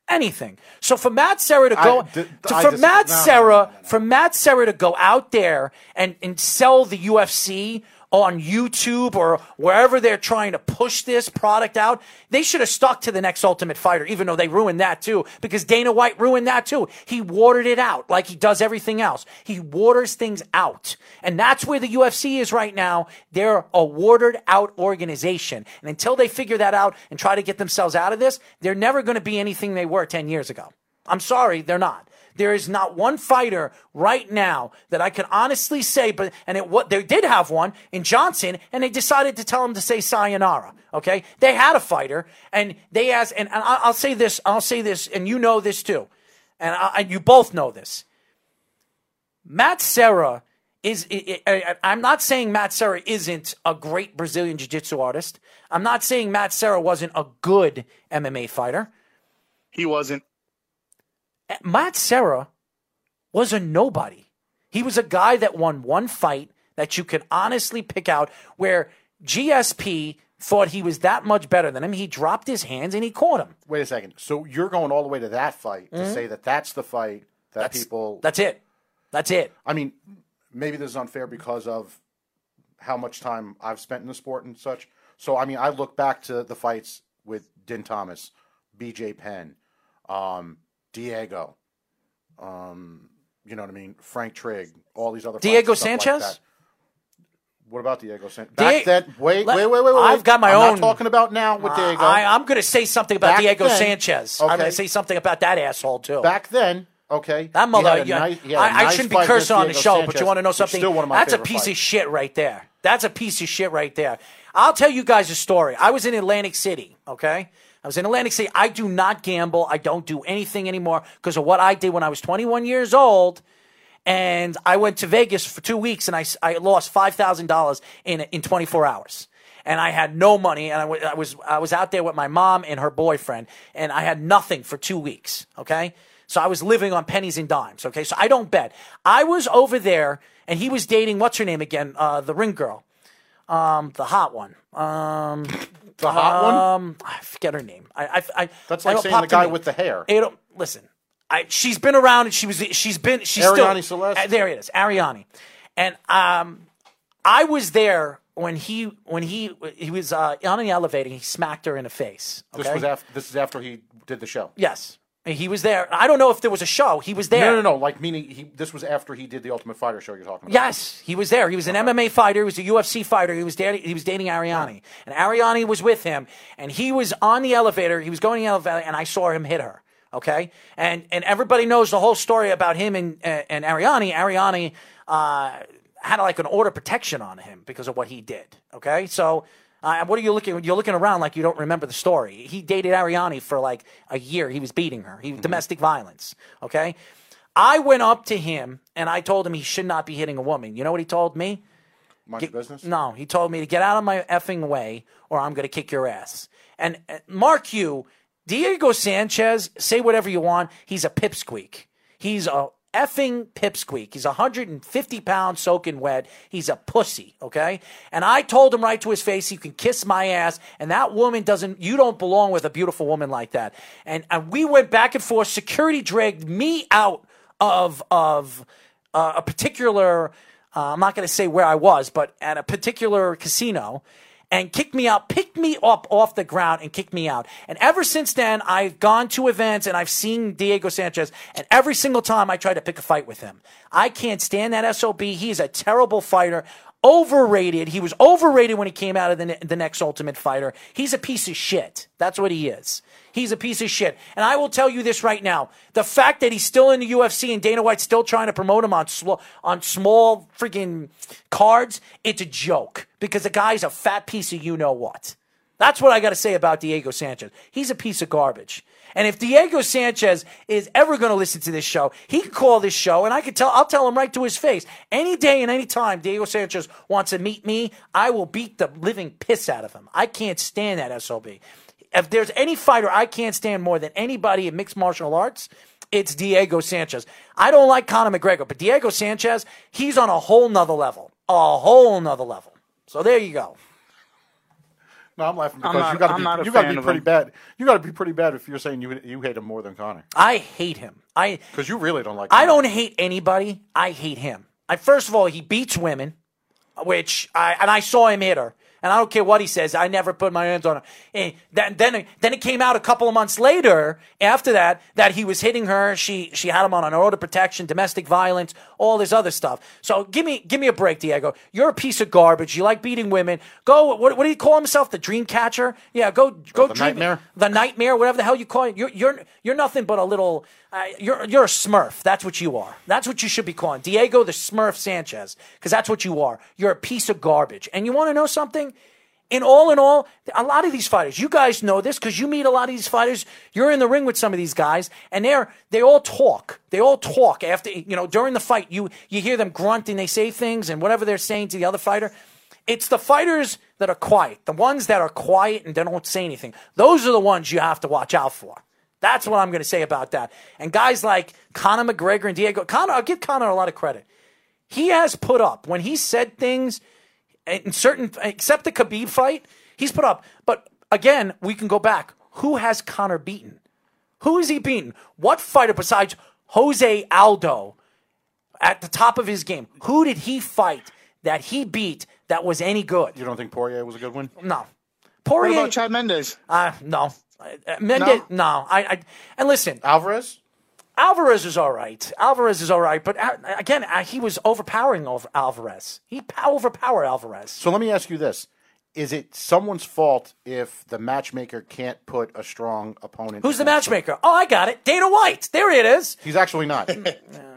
Anything. So for Matt Serra to go, I, d- to, for just, Matt no, Serra, no, no, no. for Matt Serra to go out there and, and sell the U F C on YouTube or wherever they're trying to push this product out, they should have stuck to the next Ultimate Fighter, even though they ruined that too, because Dana White ruined that too. He watered it out like he does everything else. He waters things out. And that's where the U F C is right now. They're a watered out organization. And until they figure that out and try to get themselves out of this, they're never going to be anything they were ten years ago. I'm sorry, they're not. There is not one fighter right now that I can honestly say, but and it what they did have one in Johnson, and they decided to tell him to say sayonara. Okay, they had a fighter, and they asked, and, and I'll say this, I'll say this, and you know this too, and, I, and you both know this. Matt Serra is. It, it, I'm not saying Matt Serra isn't a great Brazilian jiu-jitsu artist. I'm not saying Matt Serra wasn't a good M M A fighter. He wasn't. Matt Serra was a nobody. He was a guy that won one fight that you could honestly pick out where G S P thought he was that much better than him. He dropped his hands and he caught him. Wait a second. So you're going all the way to that fight mm-hmm. to say that that's the fight that that's, people... That's it. That's it. I mean, maybe this is unfair because of how much time I've spent in the sport and such. So, I mean, I look back to the fights with Din Thomas, B J Penn, um... Diego, um, you know what I mean? Frank Trigg, all these other Diego Sanchez? Like what about Diego Sanchez? Back Di- then, wait, let, wait, wait, wait, wait. I've got my I'm own. I'm not talking about now with uh, Diego. I, I'm going to say something about Back Diego then, Sanchez. Okay. I'm going to say something about that asshole, too. Back then, okay. That mother, you, nice, I, nice I shouldn't be cursing on the show, Sanchez, but you want to know something? That's a piece fights. of shit right there. That's a piece of shit right there. I'll tell you guys a story. I was in Atlantic City, okay? I was in Atlantic City. I do not gamble. I don't do anything anymore because of what I did when I was twenty-one years old. And I went to Vegas for two weeks, and I, I lost five thousand dollars in in twenty-four hours. And I had no money, and I, w- I was I was out there with my mom and her boyfriend, and I had nothing for two weeks, okay? So I was living on pennies and dimes, okay? So I don't bet. I was over there, and he was dating, what's her name again, uh, the ring girl, um, the hot one. Um, the hot um, one? I forget her name. I, I, I, That's like I saying the guy with the hair. It'll, listen. I, she's been around, and she was. She's been. She's Ariani still, Celeste. Uh, there it is, Ariani. And um, I was there when he when he he was uh, on the elevator. He smacked her in the face. Okay? This was after. This is after he did the show. Yes, he was there. I don't know if there was a show. He was there. No, no, no. Like meaning, he, this was after he did the Ultimate Fighter show. You're talking about. Yes, he was there. He was an okay. M M A fighter. He was a U F C fighter. He was dating. He was dating Ariani, and Ariani was with him. And he was on the elevator. He was going in the elevator, and I saw him hit her. Okay, and and everybody knows the whole story about him and and, and Ariani. Ariani uh, had like an order protection on him because of what he did. Okay, so uh, what are you looking? You're looking around like you don't remember the story. He dated Ariani for like a year. He was beating her. He mm-hmm. domestic violence. Okay, I went up to him and I told him he should not be hitting a woman. You know what he told me? Mind your business? No, he told me to get out of my effing way or I'm going to kick your ass. And uh, mark you. Diego Sanchez, say whatever you want, he's a pipsqueak. He's a effing pipsqueak. He's one hundred fifty pounds soaking wet. He's a pussy, okay? And I told him right to his face, you can kiss my ass, and that woman doesn't, you don't belong with a beautiful woman like that. And, and we went back and forth. Security dragged me out of, of uh, a particular, uh, I'm not going to say where I was, but at a particular casino, and kicked me out, picked me up off the ground and kicked me out. And ever since then, I've gone to events and I've seen Diego Sanchez. And every single time I try to pick a fight with him. I can't stand that S O B. He's a terrible fighter. Overrated. He was overrated when he came out of the, ne- the next Ultimate Fighter. He's a piece of shit. That's what he is. He's a piece of shit. And I will tell you this right now. The fact that he's still in the U F C and Dana White's still trying to promote him on, sl- on small freaking cards, it's a joke. Because the guy's a fat piece of you-know-what. That's what I got to say about Diego Sanchez. He's a piece of garbage. And if Diego Sanchez is ever going to listen to this show, he can call this show, and I can tell, I'll tell him right to his face. Any day and any time Diego Sanchez wants to meet me, I will beat the living piss out of him. I can't stand that S O B. If there's any fighter I can't stand more than anybody in mixed martial arts, it's Diego Sanchez. I don't like Conor McGregor, but Diego Sanchez, he's on a whole nother level. A whole nother level. So there you go. No, I'm laughing because I'm not, you got to be, you got to be pretty bad. You got to be pretty bad if you're saying you you hate him more than Conor. I hate him. I because you really don't like. Conor. I don't hate anybody. I hate him. I first of all, he beats women, which I and I saw him hit her, and I don't care what he says. I never put my hands on her. And then then then it came out a couple of months later after that that he was hitting her. She she had him on an order of protection, domestic violence, all this other stuff. So give me give me a break, Diego. You're a piece of garbage. You like beating women. Go. What, what do you call himself? The dream catcher? Yeah. Go go. Oh, the dream, nightmare. The nightmare. Whatever the hell you call it. You're you're you're nothing but a little. Uh, you're you're a Smurf. That's what you are. That's what you should be calling Diego the Smurf Sanchez, because that's what you are. You're a piece of garbage. And you want to know something? In all in all, a lot of these fighters, you guys know this because you meet a lot of these fighters. You're in the ring with some of these guys, and they're they all talk. They all talk after, you know, during the fight. You you hear them grunt and they say things and whatever they're saying to the other fighter. It's the fighters that are quiet, the ones that are quiet and they don't say anything. Those are the ones you have to watch out for. That's what I'm going to say about that. And guys like Conor McGregor and Diego Conor, I'll give Conor a lot of credit. He has put up when he said things. In certain, except the Khabib fight, he's put up. But again, we can go back. Who has Conor beaten? Who has he beaten? What fighter besides Jose Aldo at the top of his game? Who did he fight that he beat that was any good? You don't think Poirier was a good one? No. Poirier. What about Chad Mendes? Uh, no. Uh, Mendes, no. no. I, I. And listen. Alvarez? Alvarez is all right. Alvarez is all right. But again, he was overpowering Alvarez. He overpowered Alvarez. So let me ask you this. Is it someone's fault if the matchmaker can't put a strong opponent? Who's the matchmaker? Oh, I got it. Dana White. There it is. He's actually not.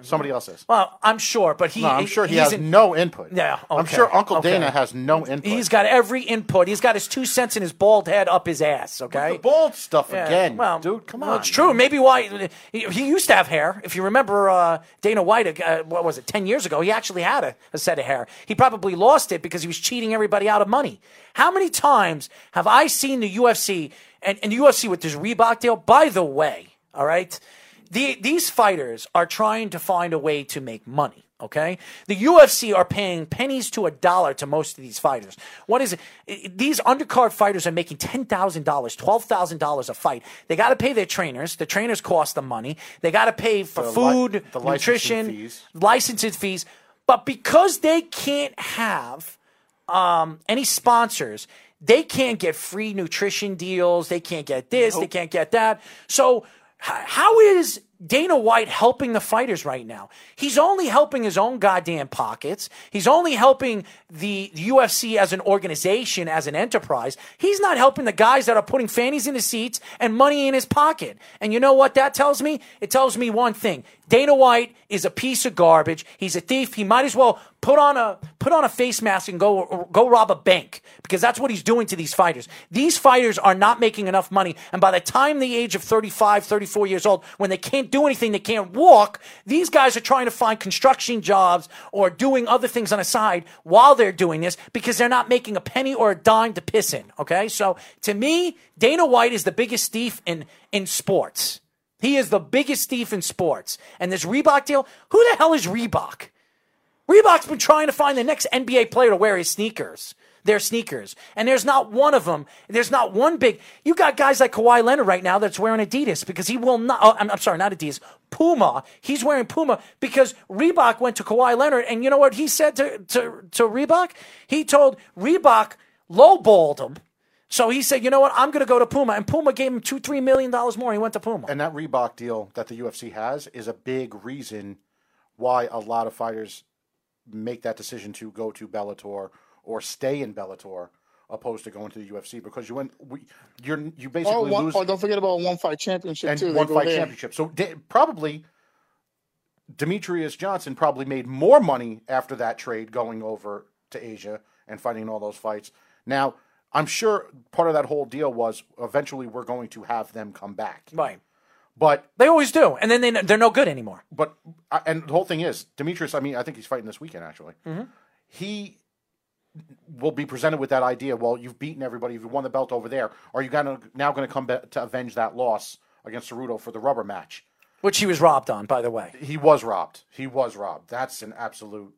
Somebody else is. Well, I'm sure, but he. No, I'm sure he has in, no input. Yeah, okay, I'm sure Uncle okay. Dana has no input. He's got every input. He's got his two cents in his bald head up his ass. Okay, with the bald stuff yeah, again, well, dude. Come well, on, it's true. Man. Maybe why he, he used to have hair. If you remember, uh, Dana White, uh, what was it, ten years ago? He actually had a, a set of hair. He probably lost it because he was cheating everybody out of money. How many times have I seen the U F C and, and the U F C with this Reebok deal? By the way, all right. The, these fighters are trying to find a way to make money, okay? The U F C are paying pennies to a dollar to most of these fighters. What is it? These undercard fighters are making ten thousand dollars, twelve thousand dollars a fight. They got to pay their trainers. The trainers cost them money. They got to pay for the food, li- nutrition, licensing fees. licensing fees. But because they can't have um, any sponsors, they can't get free nutrition deals. They can't get this. Nope. They can't get that. So... how is Dana White helping the fighters right now? He's only helping his own goddamn pockets. He's only helping the U F C as an organization, as an enterprise. He's not helping the guys that are putting fannies in the seats and money in his pocket. And you know what that tells me? It tells me one thing. Dana White is a piece of garbage. He's a thief. He might as well put on a put on a face mask and go go rob a bank, because that's what he's doing to these fighters. These fighters are not making enough money. And by the time the age of thirty-five, thirty-four years old, when they can't do anything, they can't walk, these guys are trying to find construction jobs or doing other things on the side while they're doing this, because they're not making a penny or a dime to piss in, okay? So to me, Dana White is the biggest thief in, in sports. He is the biggest thief in sports. And this Reebok deal, who the hell is Reebok? Reebok's been trying to find the next N B A player to wear his sneakers, their sneakers. And there's not one of them. There's not one big. You got guys like Kawhi Leonard right now that's wearing Adidas because he will not. Oh, I'm, I'm sorry, not Adidas. Puma. He's wearing Puma because Reebok went to Kawhi Leonard. And you know what he said to, to, to Reebok? He told Reebok lowballed him. So he said, you know what, I'm going to go to Puma. And Puma gave him two, three million dollars more. He went to Puma. And that Reebok deal that the U F C has is a big reason why a lot of fighters make that decision to go to Bellator or stay in Bellator opposed to going to the U F C, because you went, we, you're, you basically oh, one, lose. Oh, don't forget about a one-fight championship, and too. And one-fight championship. So de- probably Demetrius Johnson probably made more money after that trade going over to Asia and fighting all those fights. Now, I'm sure part of that whole deal was eventually we're going to have them come back. Right. But they always do. And then they, they're no good anymore. But, and the whole thing is, Demetrius, I mean, I think he's fighting this weekend, actually. Mm-hmm. He will be presented with that idea, well, you've beaten everybody, you've won the belt over there. Are you gonna, now going to come back to avenge that loss against Ceruto for the rubber match? Which he was robbed on, by the way. He was robbed. He was robbed. That's an absolute,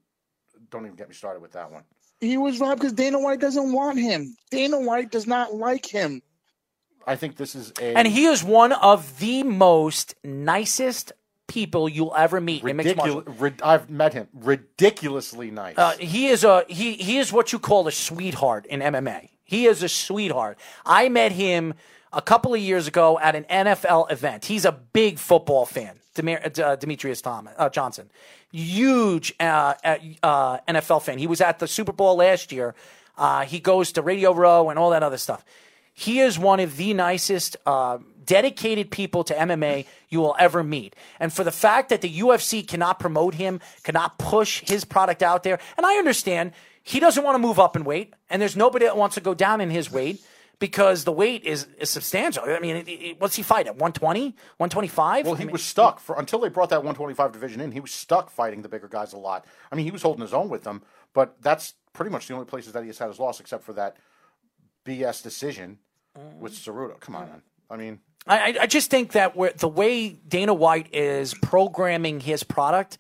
don't even get me started with that one. He was robbed because Dana White doesn't want him. Dana White does not like him. I think this is a... and he is one of the most nicest people you'll ever meet. Ridicu- rid- I've met him. Ridiculously nice. Uh, he is a he, he is what you call a sweetheart in M M A. He is a sweetheart. I met him a couple of years ago at an N F L event. He's a big football fan, Demir- uh, Demetrius Thomas, uh, Johnson. Huge uh, uh, N F L fan. He was at the Super Bowl last year. Uh, he goes to Radio Row and all that other stuff. He is one of the nicest, uh, dedicated people to M M A you will ever meet. And for the fact that the U F C cannot promote him, cannot push his product out there, and I understand he doesn't want to move up in weight, and there's nobody that wants to go down in his weight, because the weight is, is substantial. I mean, it, it, what's he fight at, one twenty, one twenty-five? Well, he I mean, was stuck. for until they brought that one twenty-five division in, he was stuck fighting the bigger guys a lot. I mean, he was holding his own with them, but that's pretty much the only places that he has had his loss, except for that B S decision with Ceruto. Come on, man. I mean... I, I just think that we're, the way Dana White is programming his product...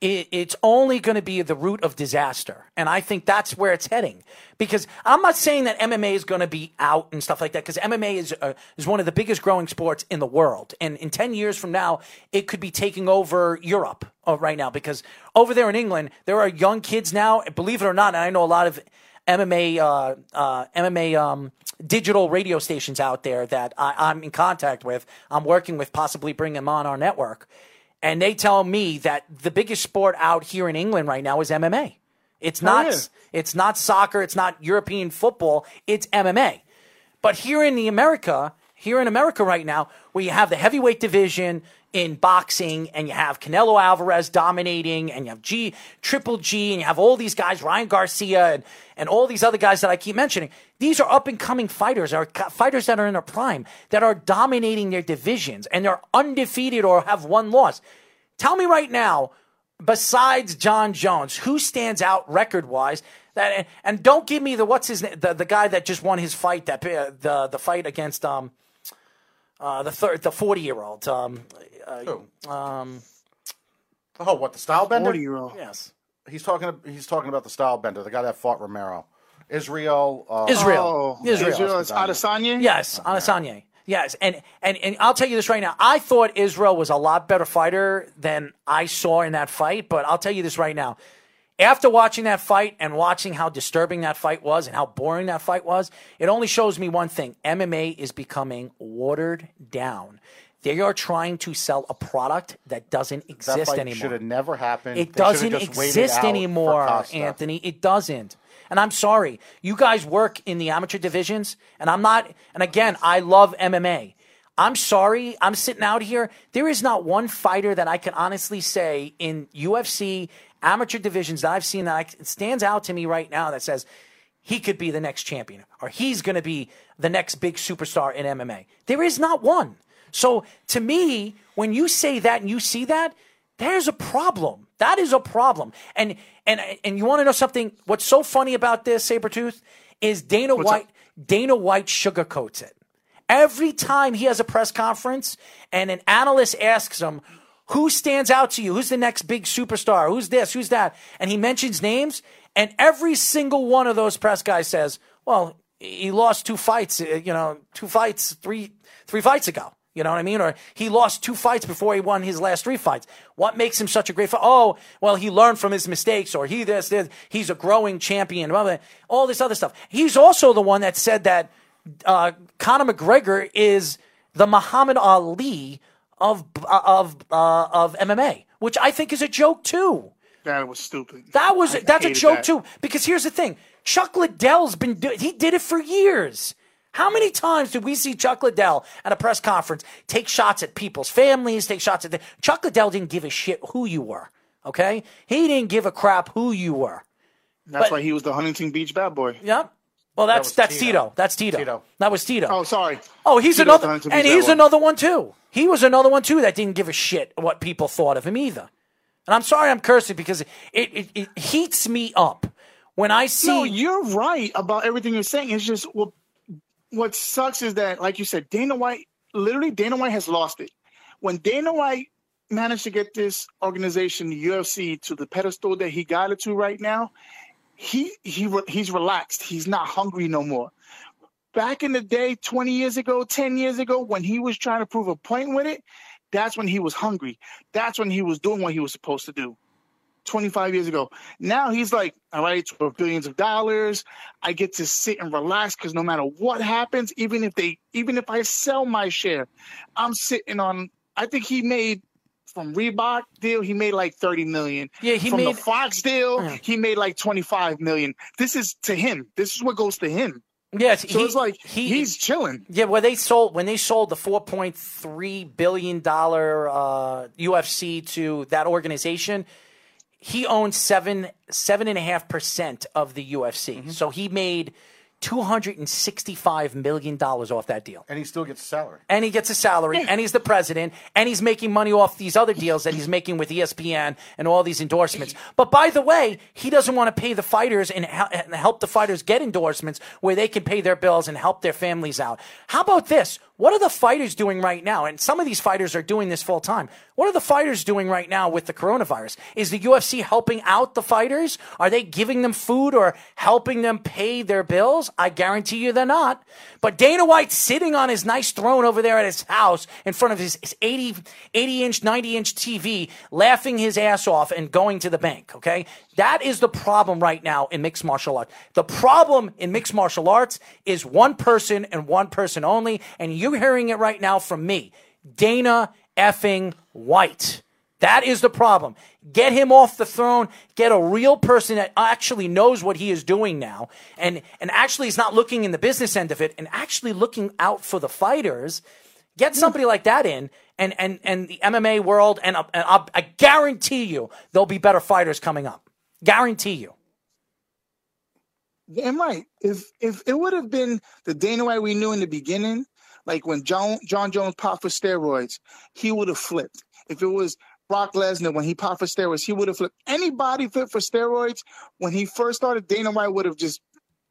It, it's only going to be the root of disaster. And I think that's where it's heading. Because I'm not saying that M M A is going to be out and stuff like that, because M M A is uh, is one of the biggest growing sports in the world. And in ten years from now, it could be taking over Europe uh, right now. Because over there in England, there are young kids now, believe it or not, and I know a lot of M M A uh, uh, M M A um, digital radio stations out there that I, I'm in contact with. I'm working with possibly bringing them on our network. And they tell me that the biggest sport out here in England right now is M M A. It's not oh, yeah. it's not soccer, it's not European football, it's M M A. But here in the America, here in America right now, we have the heavyweight division, in boxing, and you have Canelo Alvarez dominating, and you have G, Triple G, and you have all these guys, Ryan Garcia, and, and all these other guys that I keep mentioning. These are up-and-coming fighters, are fighters that are in their prime, that are dominating their divisions, and they're undefeated or have one loss. Tell me right now, besides John Jones, who stands out record-wise? That, and don't give me the what's his the the guy that just won his fight, that uh, the the fight against um uh the third the forty year old um uh, um oh what the style bender forty year old yes he's talking he's talking about the style bender, the guy that fought Romero. Israel uh, Israel oh, Israel, Israel is Adesanya. Yes, oh, Adesanya. Yes, and, and and I'll tell you this right now. I thought Israel was a lot better fighter than I saw in that fight, but I'll tell you this right now. After watching that fight and watching how disturbing that fight was and how boring that fight was, it only shows me one thing. M M A is becoming watered down. They are trying to sell a product that doesn't exist that fight anymore. Should have never happened. It they doesn't just exist anymore, Anthony. It doesn't. And I'm sorry, you guys work in the amateur divisions, and I'm not, and again, I love M M A. I'm sorry, I'm sitting out here. There is not one fighter that I can honestly say in U F C amateur divisions that I've seen that I, it stands out to me right now that says he could be the next champion or he's going to be the next big superstar in M M A. There is not one. So to me, when you say that and you see that, there's a problem. That is a problem. And and and you want to know something? What's so funny about this, Sabretooth, is Dana What's White that? Dana White sugarcoats it. Every time he has a press conference and an analyst asks him, who stands out to you? Who's the next big superstar? Who's this? Who's that? And he mentions names, and every single one of those press guys says, well, he lost two fights, you know, two fights, three three fights ago. You know what I mean? Or he lost two fights before he won his last three fights. What makes him such a great fighter? Oh, well, he learned from his mistakes, or he this, this. He's a growing champion, all this other stuff. He's also the one that said that uh, Conor McGregor is the Muhammad Ali of of uh, of M M A, which I think is a joke too. That was stupid. That was I that's a joke that. too. Because here's the thing: Chuck Liddell's been do- he did it for years. How many times did we see Chuck Liddell at a press conference take shots at people's families, take shots at... The- Chuck Liddell didn't give a shit who you were, okay? He didn't give a crap who you were. That's but- why he was the Huntington Beach bad boy. Yep. Well, that's that that's Tito. Tito. That's Tito. Tito. That was Tito. Oh, sorry. Oh, he's Tito's another... And he's another one, too. He was another one, too, that didn't give a shit what people thought of him either. And I'm sorry I'm cursing because it, it, it heats me up when I see... No, you're right about everything you're saying. It's just... Well, what sucks is that, like you said, Dana White, literally Dana White has lost it. When Dana White managed to get this organization, the U F C, to the pedestal that he got it to right now, he he he's relaxed. He's not hungry no more. Back in the day, twenty years ago, ten years ago, when he was trying to prove a point with it, that's when he was hungry. That's when he was doing what he was supposed to do. twenty-five years ago. Now he's like, all right, for billions of dollars, I get to sit and relax because no matter what happens, even if they, even if I sell my share, I'm sitting on. I think he made from Reebok deal, he made like thirty million. Yeah, he from made, the Fox deal, yeah. He made like twenty-five million. This is to him. This is what goes to him. Yes, so he, it's like he, he's chilling. Yeah, well, they sold when they sold the four point three billion dollar uh, U F C to that organization. He owned seven seven and a half percent of the U F C, mm-hmm. So he made two hundred and sixty five million dollars off that deal, and he still gets a salary. And he gets a salary, and he's the president, and he's making money off these other deals that he's making with E S P N and all these endorsements. But by the way, he doesn't want to pay the fighters and help the fighters get endorsements where they can pay their bills and help their families out. How about this? What are the fighters doing right now? And some of these fighters are doing this full time. What are the fighters doing right now with the coronavirus? Is the U F C helping out the fighters? Are they giving them food or helping them pay their bills? I guarantee you they're not. But Dana White's sitting on his nice throne over there at his house in front of his eighty, eighty-inch, ninety-inch T V, laughing his ass off and going to the bank, okay? That is the problem right now in mixed martial arts. The problem in mixed martial arts is one person and one person only, and you You're hearing it right now from me, Dana effing White. That is the problem. Get him off the throne. Get a real person that actually knows what he is doing now, and and actually is not looking in the business end of it, and actually looking out for the fighters. Get somebody like that in, and, and, and the M M A world, and, and I'll, I guarantee you there'll be better fighters coming up. Guarantee you. Damn right. If if it would have been the Dana White we knew in the beginning, like when John John Jones popped for steroids, he would have flipped. If it was Brock Lesnar when he popped for steroids, he would have flipped. Anybody flipped for steroids when he first started, Dana White would have just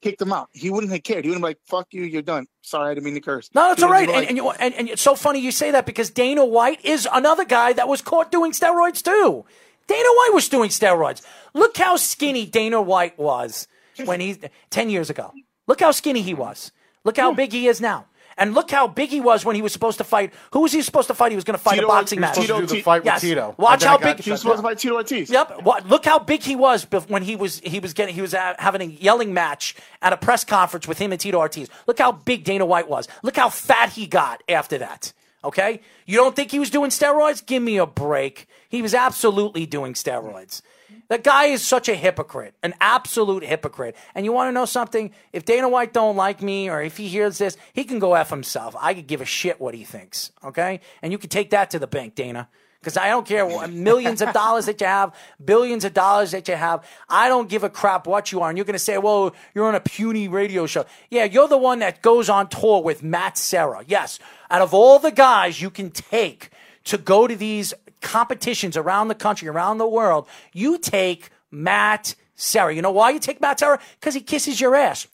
kicked him out. He wouldn't have cared. He would have been like, fuck you, you're done. Sorry, I didn't mean to curse. No, that's all right. Like, and, and, and, and it's so funny you say that, because Dana White is another guy that was caught doing steroids too. Dana White was doing steroids. Look how skinny Dana White was when he ten years ago. Look how skinny he was. Look how big he is now. And look how big he was when he was supposed to fight. Who was he supposed to fight? He was going to fight Tito, a boxing match. He was match. supposed to do the fight yes. with Tito. Watch how big he was supposed to fight Tito Ortiz. Yep. Look how big he was when he was he was getting he was having a yelling match at a press conference with him and Tito Ortiz. Look how big Dana White was. Look how fat he got after that. Okay? You don't think he was doing steroids? Give me a break. He was absolutely doing steroids. That guy is such a hypocrite, an absolute hypocrite. And you want to know something? If Dana White don't like me, or if he hears this, he can go F himself. I could give a shit what he thinks, okay? And you can take that to the bank, Dana, because I don't care what millions of dollars that you have, billions of dollars that you have. I don't give a crap what you are. And you're going to say, well, you're on a puny radio show. Yeah, you're the one that goes on tour with Matt Serra. Yes, out of all the guys you can take to go to these competitions around the country, around the world, you take Matt Serra. You know why you take Matt Serra? Because he kisses your ass.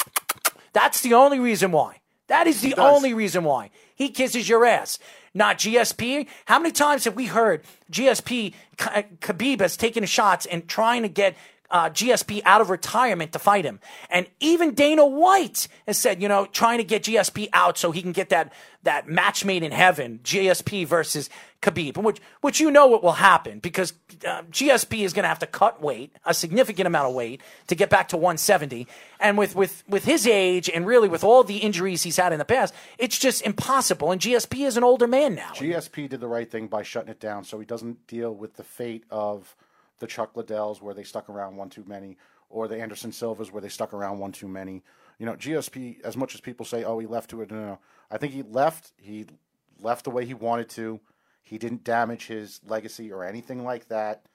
That's the only reason why. That is the only reason why. He kisses your ass. Not G S P. How many times have we heard G S P, Khabib has taken shots and trying to get Uh, G S P out of retirement to fight him. And even Dana White has said, you know, trying to get G S P out so he can get that that match made in heaven, G S P versus Khabib, which, which you know what will happen, because uh, G S P is going to have to cut weight, a significant amount of weight, to get back to one seventy. And with, with, with his age and really with all the injuries he's had in the past, it's just impossible. And G S P is an older man now. G S P did the right thing by shutting it down so he doesn't deal with the fate of the Chuck Liddells, where they stuck around one too many, or the Anderson Silvas, where they stuck around one too many. You know, G S P, as much as people say, oh, he left to it, no, no, no. I think he left. He left the way he wanted to. He didn't damage his legacy or anything like that.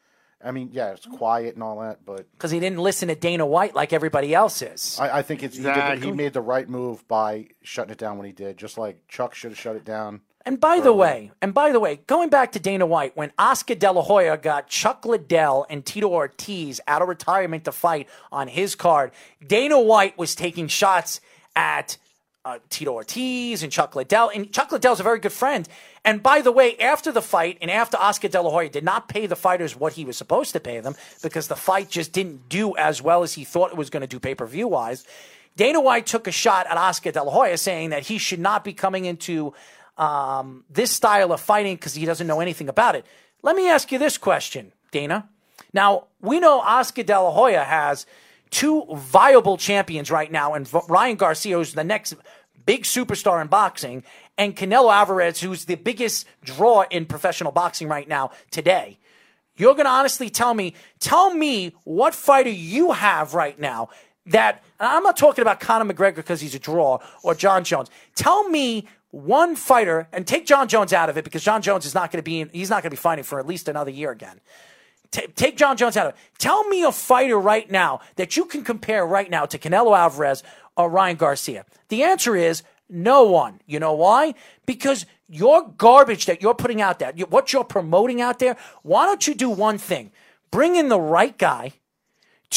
I mean, yeah, it's quiet and all that, but... because he didn't listen to Dana White like everybody else is. I, I think it's exactly. he, did, he made the right move by shutting it down when he did, just like Chuck should have shut it down. And by the way, and by the way, going back to Dana White, when Oscar De La Hoya got Chuck Liddell and Tito Ortiz out of retirement to fight on his card, Dana White was taking shots at uh, Tito Ortiz and Chuck Liddell. And Chuck Liddell's a very good friend. And by the way, after the fight and after Oscar De La Hoya did not pay the fighters what he was supposed to pay them, because the fight just didn't do as well as he thought it was going to do pay-per-view-wise, Dana White took a shot at Oscar De La Hoya, saying that he should not be coming into Um, this style of fighting because he doesn't know anything about it. Let me ask you this question, Dana. Now, we know Oscar De La Hoya has two viable champions right now, and v- Ryan Garcia, who's the next big superstar in boxing, and Canelo Alvarez, who's the biggest draw in professional boxing right now today. You're going to honestly tell me, tell me what fighter you have right now that, and I'm not talking about Conor McGregor because he's a draw, or John Jones. Tell me one fighter, and take John Jones out of it, because John Jones is not going to be, he's not going to be fighting for at least another year again. T- take John Jones out of it. Tell me a fighter right now that you can compare right now to Canelo Alvarez or Ryan Garcia. The answer is no one. You know why? Because your garbage that you're putting out there, what you're promoting out there, why don't you do one thing? Bring in the right guy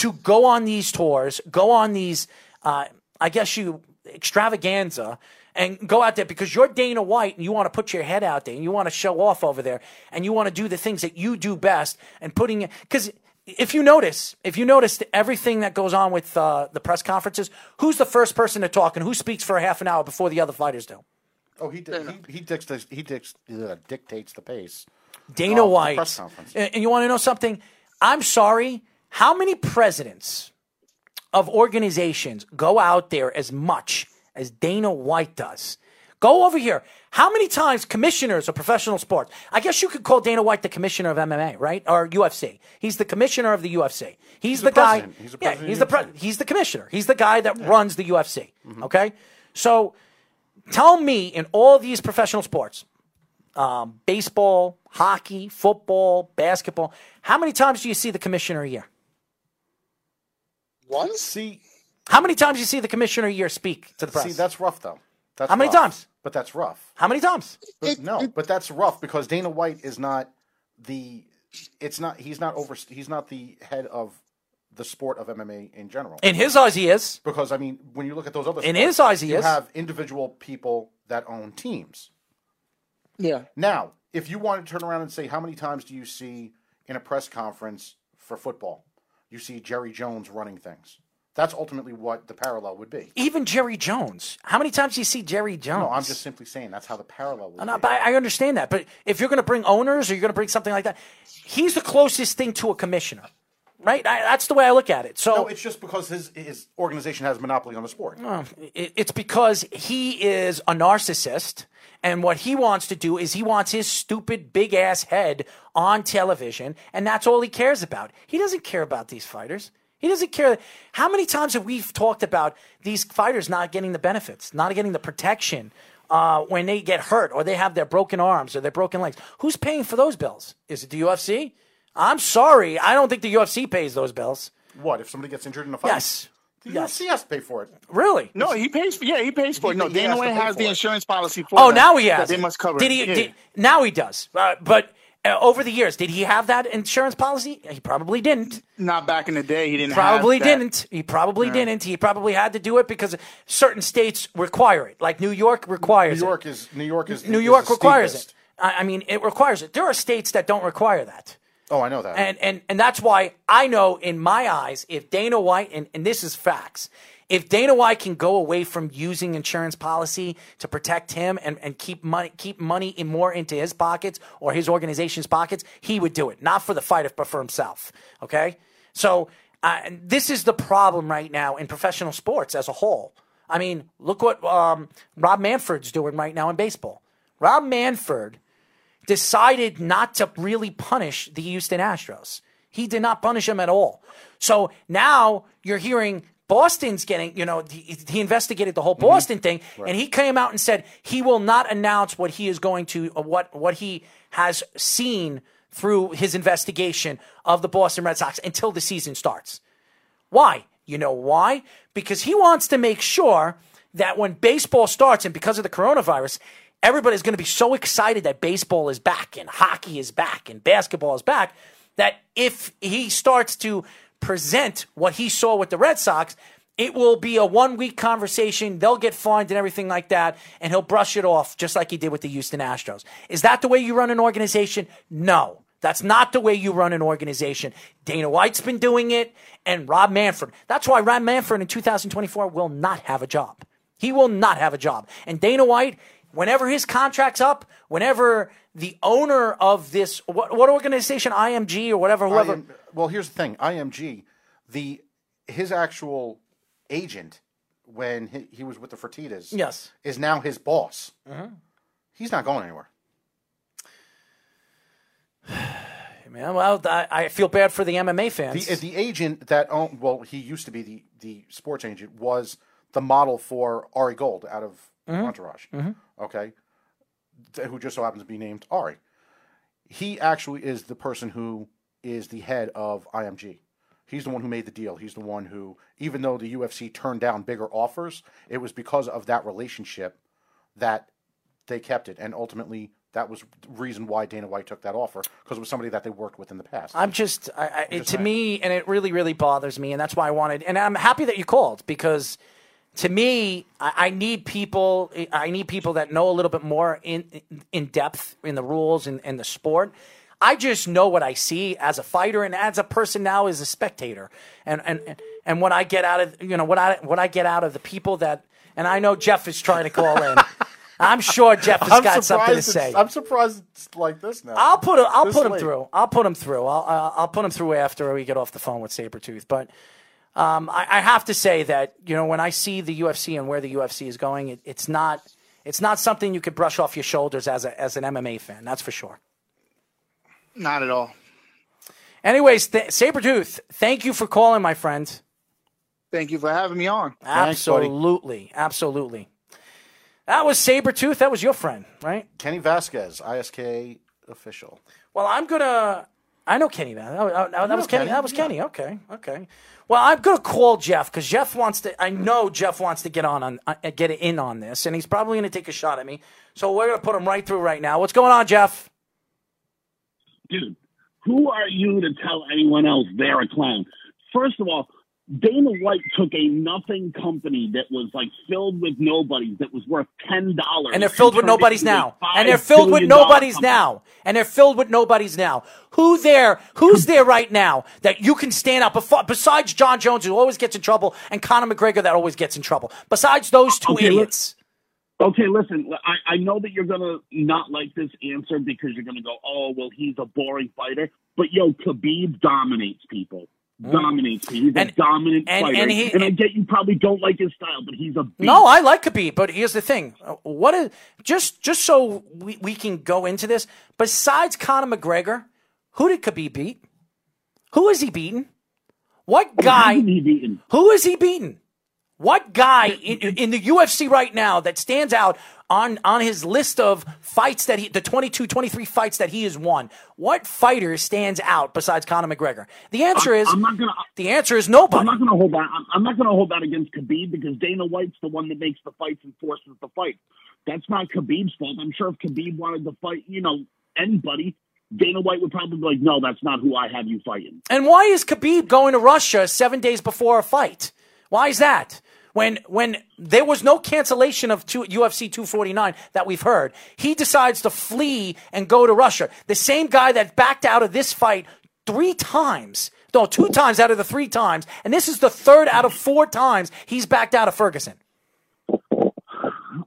to go on these tours, go on these, uh, I guess you, extravaganza, and go out there, because you're Dana White and you want to put your head out there and you want to show off over there and you want to do the things that you do best, and putting – because if you notice, if you notice everything that goes on with uh, the press conferences, who's the first person to talk and who speaks for a half an hour before the other fighters do? Oh, he he, he, dictates, he dictates the pace. Dana White. Press conference. And you want to know something? I'm sorry. How many presidents of organizations go out there as much as Dana White does? Go over here. How many times commissioners of professional sports? I guess you could call Dana White the commissioner of M M A, right? Or U F C. He's the commissioner of the U F C. He's, he's the guy. He's, yeah, he's the pre- He's the commissioner. He's the guy that yeah. runs the U F C. Mm-hmm. Okay? So tell me, in all these professional sports, um, baseball, hockey, football, basketball. How many times do you see the commissioner a year? Once? See, how many times do you see the commissioner a year speak to the press? See, that's rough, though. That's how many rough. times? But that's rough. How many times? But, no, but that's rough because Dana White is not the. It's not. He's not over. He's not the head of the sport of M M A in general. In his eyes, he is. Because I mean, when you look at those other sports, in his eyes, he you is. You have individual people that own teams. Yeah. Now, if you want to turn around and say, how many times do you see in a press conference for football? You see Jerry Jones running things. That's ultimately what the parallel would be. Even Jerry Jones. How many times do you see Jerry Jones? No, I'm just simply saying that's how the parallel would no, be. I understand that. But if you're going to bring owners or you're going to bring something like that, he's the closest thing to a commissioner, right? I, that's the way I look at it. So, no, it's just because his, his organization has monopoly on the sport. No, it, it's because he is a narcissist, and what he wants to do is he wants his stupid big-ass head on television, and that's all he cares about. He doesn't care about these fighters. He doesn't care. How many times have we talked about these fighters not getting the benefits, not getting the protection uh, when they get hurt or they have their broken arms or their broken legs? Who's paying for those bills? Is it the U F C? I'm sorry. I don't think the U F C pays those bills. What, if somebody gets injured in a fight? Yes. The yes. U F C has to pay for it. Really? No, he pays for Yeah, he pays for he, it. No, Dana White has, has the insurance policy for it. Oh, them. now he has. They must cover did he, it. Yeah. Did, now he does. Uh, but... Uh, over the years, did he have that insurance policy? He probably didn't. Not back in the day. He didn't probably have that. didn't. He probably yeah. didn't. He probably had to do it because certain states require it. Like New York requires it. New York it. is New York is New York is requires steepest. it. I mean, it requires it. There are states that don't require that. Oh, I know that. And and and that's why I know in my eyes, if Dana White and, and this is facts. If Dana White can go away from using insurance policy to protect him and, and keep money keep money in more into his pockets or his organization's pockets, he would do it. Not for the fighter, but for himself. Okay? So uh, this is the problem right now in professional sports as a whole. I mean, look what um, Rob Manfred's doing right now in baseball. Rob Manfred decided not to really punish the Houston Astros. He did not punish them at all. So now you're hearing... Boston's getting, you know, he, he investigated the whole Boston mm-hmm. thing, right. and he came out and said he will not announce what he is going to, uh, what what he has seen through his investigation of the Boston Red Sox until the season starts. Why? You know why? Because he wants to make sure that when baseball starts, and because of the coronavirus, everybody's going to be so excited that baseball is back, and hockey is back, and basketball is back, that if he starts to present what he saw with the Red Sox, it will be a one-week conversation. They'll get fined and everything like that, and he'll brush it off just like he did with the Houston Astros. Is that the way you run an organization? No, that's not the way you run an organization. Dana White's been doing it, and Rob Manfred. That's why Rob Manfred in two thousand twenty-four will not have a job. He will not have a job. And Dana White, whenever his contract's up, whenever the owner of this, what, what organization, I M G or whatever, whoever. I M, well, here's the thing. I M G, the his actual agent when he, he was with the Fertittas yes. is now his boss. Mm-hmm. He's not going anywhere. Man, well, I, I feel bad for the M M A fans. The, the agent that owned, well, he used to be the, the sports agent, was the model for Ari Gold out of mm-hmm. Entourage. Mm-hmm. Okay. Who just so happens to be named Ari. He actually is the person who is the head of I M G. He's the one who made the deal. He's the one who, even though the U F C turned down bigger offers, it was because of that relationship that they kept it. And ultimately, that was the reason why Dana White took that offer, because it was somebody that they worked with in the past. I'm just, I, I, I'm just to saying. me, and it really, really bothers me, and that's why I wanted, and I'm happy that you called, because... To me, I need people. I need people that know a little bit more in in depth in the rules and, and the sport. I just know what I see as a fighter and as a person now as a spectator, and and and what I get out of you know what I what I get out of the people that. And I know Jeff is trying to call in. I'm sure Jeff has I'm got something to say. I'm surprised it's like this now. I'll put a, I'll this put late. him through. I'll put him through. I'll uh, I'll put him through after we get off the phone with Sabretooth, but. Um, I, I have to say that, you know, when I see the U F C and where the U F C is going, it, it's not it's not something you could brush off your shoulders as a as an M M A fan. That's for sure. Not at all. Anyways, th- Sabretooth, thank you for calling, my friend. Thank you for having me on. Absolutely. Thanks, buddy. Absolutely. That was Sabretooth. That was your friend, right? Kenny Vasquez, I S K official. Well, I'm going to... I know Kenny. That, that, that, that was Kenny. Kenny. That was yeah. Kenny. Okay, okay. Well, I'm going to call Jeff because Jeff wants to... I know Jeff wants to get on, on uh, get in on this, and he's probably going to take a shot at me. So we're going to put him right through right now. What's going on, Jeff? Dude, who are you to tell anyone else they're a clown? First of all, Dana White took a nothing company that was like filled with nobodies that was worth ten dollars. And they're filled with nobodies now. And they're filled with nobodies now. And they're filled with nobodies now. Who there? Who's there right now that you can stand up before, besides John Jones, who always gets in trouble, and Conor McGregor, that always gets in trouble? Besides those two okay, idiots. Okay, listen, I, I know that you're going to not like this answer because you're going to go, oh, well, he's a boring fighter. But, yo, Khabib dominates people. Dominates. He's and, a dominant and, fighter. And, he, and I get you probably don't like his style, but he's a beast. No, I like Khabib, but here's the thing. What is, just just so we, we can go into this, besides Conor McGregor, who did Khabib beat? Who is he beaten? What guy? Who is he beaten? Who is he beaten? What guy in, in the U F C right now that stands out on, on his list of fights that he, the twenty-two, twenty-three fights that he has won? What fighter stands out besides Conor McGregor? The answer is, I'm not gonna, the answer is nobody. I'm not going to hold that. I'm not going to hold that against Khabib because Dana White's the one that makes the fights and forces the fight. That's not Khabib's fault. I'm sure if Khabib wanted to fight, you know, anybody, Dana White would probably be like, no, that's not who I have you fighting. And why is Khabib going to Russia seven days before a fight? Why is that? When when there was no cancellation of two, U F C two forty-nine that we've heard, he decides to flee and go to Russia. The same guy that backed out of this fight three times, no, two times out of the three times, and this is the third out of four times he's backed out of Ferguson.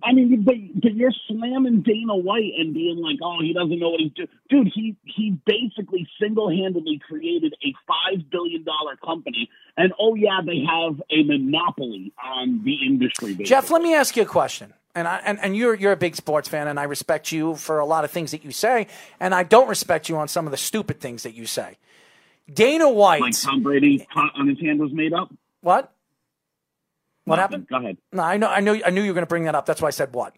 I mean, but, but you're slamming Dana White and being like, oh, he doesn't know what he's doing. Dude, he, he basically single-handedly created a five billion dollars company, and oh, yeah, they have a monopoly on the industry. Basically. Jeff, let me ask you a question. And I and, and you're you're a big sports fan, and I respect you for a lot of things that you say, and I don't respect you on some of the stupid things that you say. Dana White... Like Tom Brady on his hand was made up? What? What happened? Go ahead. No, I know, I know, I knew you were going to bring that up. That's why I said what.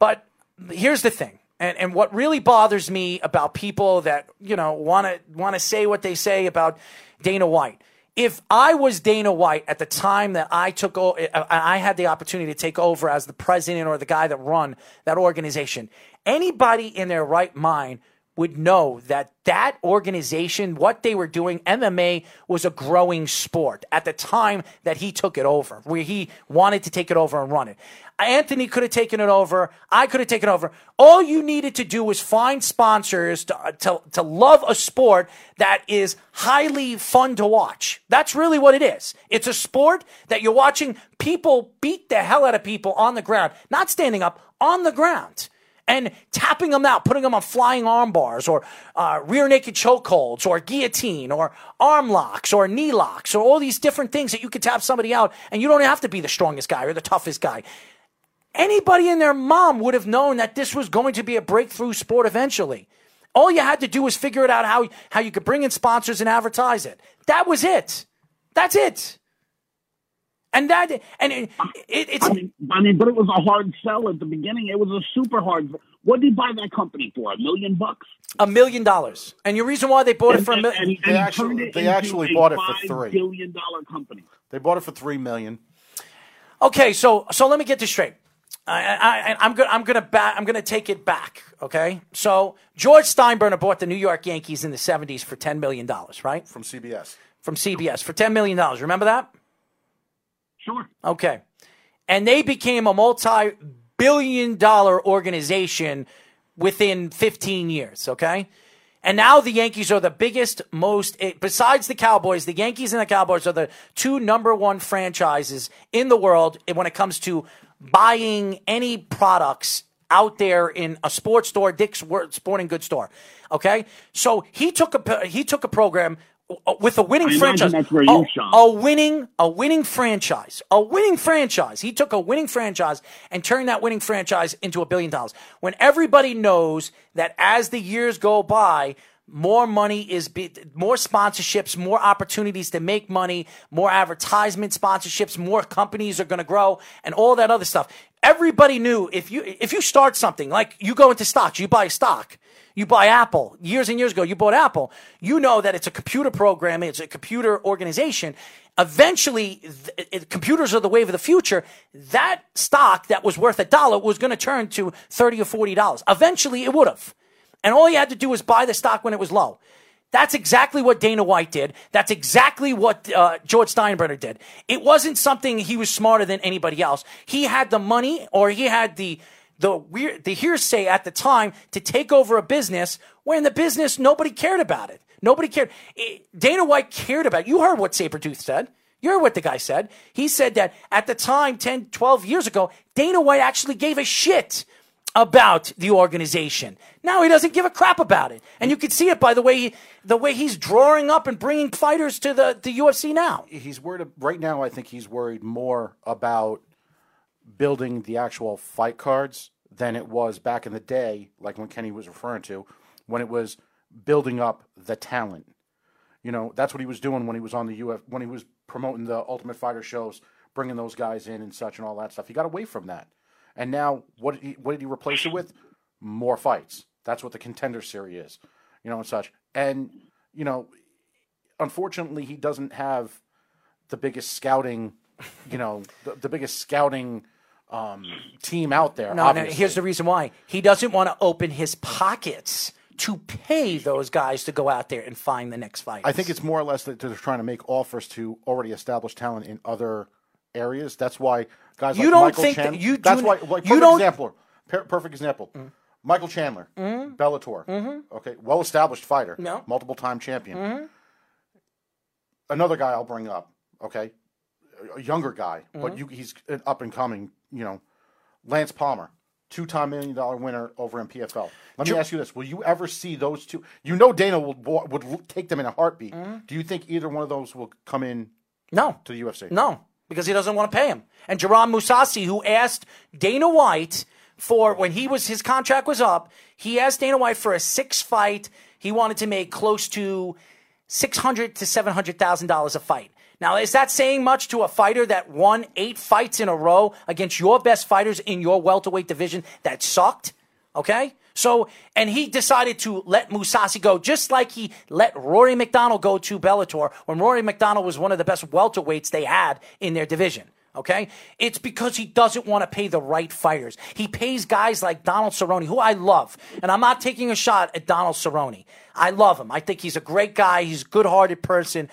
But here's the thing, and and what really bothers me about people that you know want to want to say what they say about Dana White. If I was Dana White at the time that I took, o- I had the opportunity to take over as the president or the guy that run that organization, anybody in their right mind would know that that organization, what they were doing, M M A was a growing sport at the time that he took it over, where he wanted to take it over and run it. Anthony could have taken it over. I could have taken over. All you needed to do was find sponsors to, to, to love a sport that is highly fun to watch. That's really what it is. It's a sport that you're watching people beat the hell out of people on the ground, not standing up, on the ground. And tapping them out, putting them on flying arm bars or uh, rear naked chokeholds or guillotine or arm locks or knee locks or all these different things that you could tap somebody out and you don't have to be the strongest guy or the toughest guy. Anybody and their mom would have known that this was going to be a breakthrough sport eventually. All you had to do was figure it out how, how you could bring in sponsors and advertise it. That was it. That's it. And that, and it, it, it's. I mean, I mean, but it was a hard sell at the beginning. It was a super hard. What did he buy that company for? A million bucks? A million dollars. And your reason why they bought and, it for a million. And, and, and they actually, they actually bought it for three. Billion dollar company. They bought it for three million. Okay, so so let me get this straight. I, I, I'm going. I'm going to. Ba- I'm going to take it back. Okay. So George Steinbrenner bought the New York Yankees in the seventies for ten million dollars, right? From C B S. From C B S for ten million dollars. Remember that? Sure. Okay. And they became a multi-billion dollar organization within fifteen years, okay? And now the Yankees are the biggest, most – besides the Cowboys, the Yankees and the Cowboys are the two number one franchises in the world when it comes to buying any products out there in a sports store, Dick's Sporting Goods store, okay? So he took a, he took a program – with a winning I franchise, oh, a winning, a winning franchise, a winning franchise. He took a winning franchise and turned that winning franchise into a billion dollars. When everybody knows that as the years go by, more money is, be- more sponsorships, more opportunities to make money, more advertisement sponsorships, more companies are going to grow and all that other stuff. everybody knew if you if you start something, like you go into stocks, you buy a stock, you buy Apple. Years and years ago, you bought Apple. You know that it's a computer program, it's a computer organization. Eventually, th- it, computers are the wave of the future. That stock that was worth a dollar was going to turn to thirty dollars or forty dollars. Eventually, it would have. And all you had to do was buy the stock when it was low. That's exactly what Dana White did. That's exactly what uh, George Steinbrenner did. It wasn't something he was smarter than anybody else. He had the money, or he had the the weird the hearsay at the time to take over a business where in the business nobody cared about it. Nobody cared. It, Dana White cared about it. You heard what Sabertooth said. You heard what the guy said. He said that at the time, ten, twelve years ago, Dana White actually gave a shit about the organization. Now he doesn't give a crap about it, and you can see it by the way he, the way he's drawing up and bringing fighters to the, the U F C now. He's worried right now. I think he's worried more about building the actual fight cards than it was back in the day, like when Kenny was referring to, when it was building up the talent. You know, that's what he was doing when he was on the U F C, when he was promoting the Ultimate Fighter shows, bringing those guys in and such and all that stuff. He got away from that. And now, what did, he, what did he replace it with? More fights. That's what the Contender Series is, you know, and such. And, you know, unfortunately, he doesn't have the biggest scouting, you know, the, the biggest scouting um, team out there. No, no, here's the reason why. He doesn't want to open his pockets to pay those guys to go out there and find the next fight. I think it's more or less that they're trying to make offers to already established talent in other areas. That's why guys you like don't Michael think Chandler. That you do that's why. Like, you perfect don't, example. Per- perfect example. Mm-hmm. Michael Chandler, mm-hmm. Bellator. Mm-hmm. Okay, well-established fighter. No. Multiple time champion. Mm-hmm. Another guy I'll bring up. Okay, a younger guy, mm-hmm. but you, he's an up and coming. You know, Lance Palmer, two-time million dollar winner over in P F L. Let do- me ask you this: will you ever see those two? You know, Dana would would take them in a heartbeat. Mm-hmm. Do you think either one of those will come in? No. To the U F C. No. Because he doesn't want to pay him. And Gegard Mousasi, who asked Dana White for, when he was his contract was up, he asked Dana White for a six fight. He wanted to make close to six hundred thousand to seven hundred thousand dollars a fight. Now, is that saying much to a fighter that won eight fights in a row against your best fighters in your welterweight division that sucked? Okay? So, and he decided to let Mousasi go, just like he let Rory McDonald go to Bellator, when Rory McDonald was one of the best welterweights they had in their division. Okay? It's because he doesn't want to pay the right fighters. He pays guys like Donald Cerrone, who I love. And I'm not taking a shot at Donald Cerrone. I love him. I think he's a great guy. He's a good-hearted person.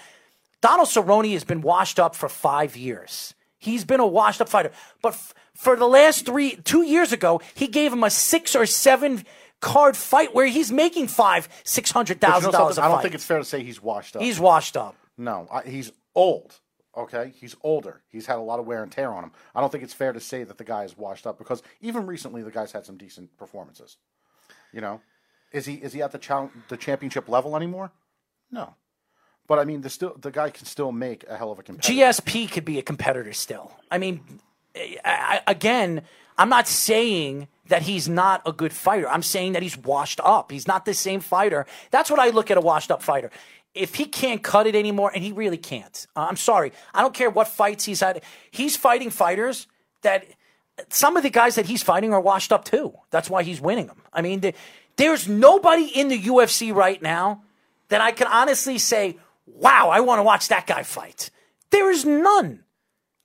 Donald Cerrone has been washed up for five years. He's been a washed-up fighter. But f- for the last three, two years ago, he gave him a six or seven card fight where he's making five, six hundred thousand dollars a fight. I don't think it's fair to say he's washed up. He's washed up. No, I, he's old. Okay, he's older. He's had a lot of wear and tear on him. I don't think it's fair to say that the guy is washed up because even recently the guy's had some decent performances. You know, is he is he at the cha- the championship level anymore? No. But, I mean, the still the guy can still make a hell of a competitor. G S P could be a competitor still. I mean, I, again, I'm not saying that he's not a good fighter. I'm saying that he's washed up. He's not the same fighter. That's what I look at a washed-up fighter. If he can't cut it anymore, and he really can't. Uh, I'm sorry. I don't care what fights he's had. He's fighting fighters that some of the guys that he's fighting are washed up too. That's why he's winning them. I mean, the, there's nobody in the U F C right now that I can honestly say, wow, I want to watch that guy fight. There is none.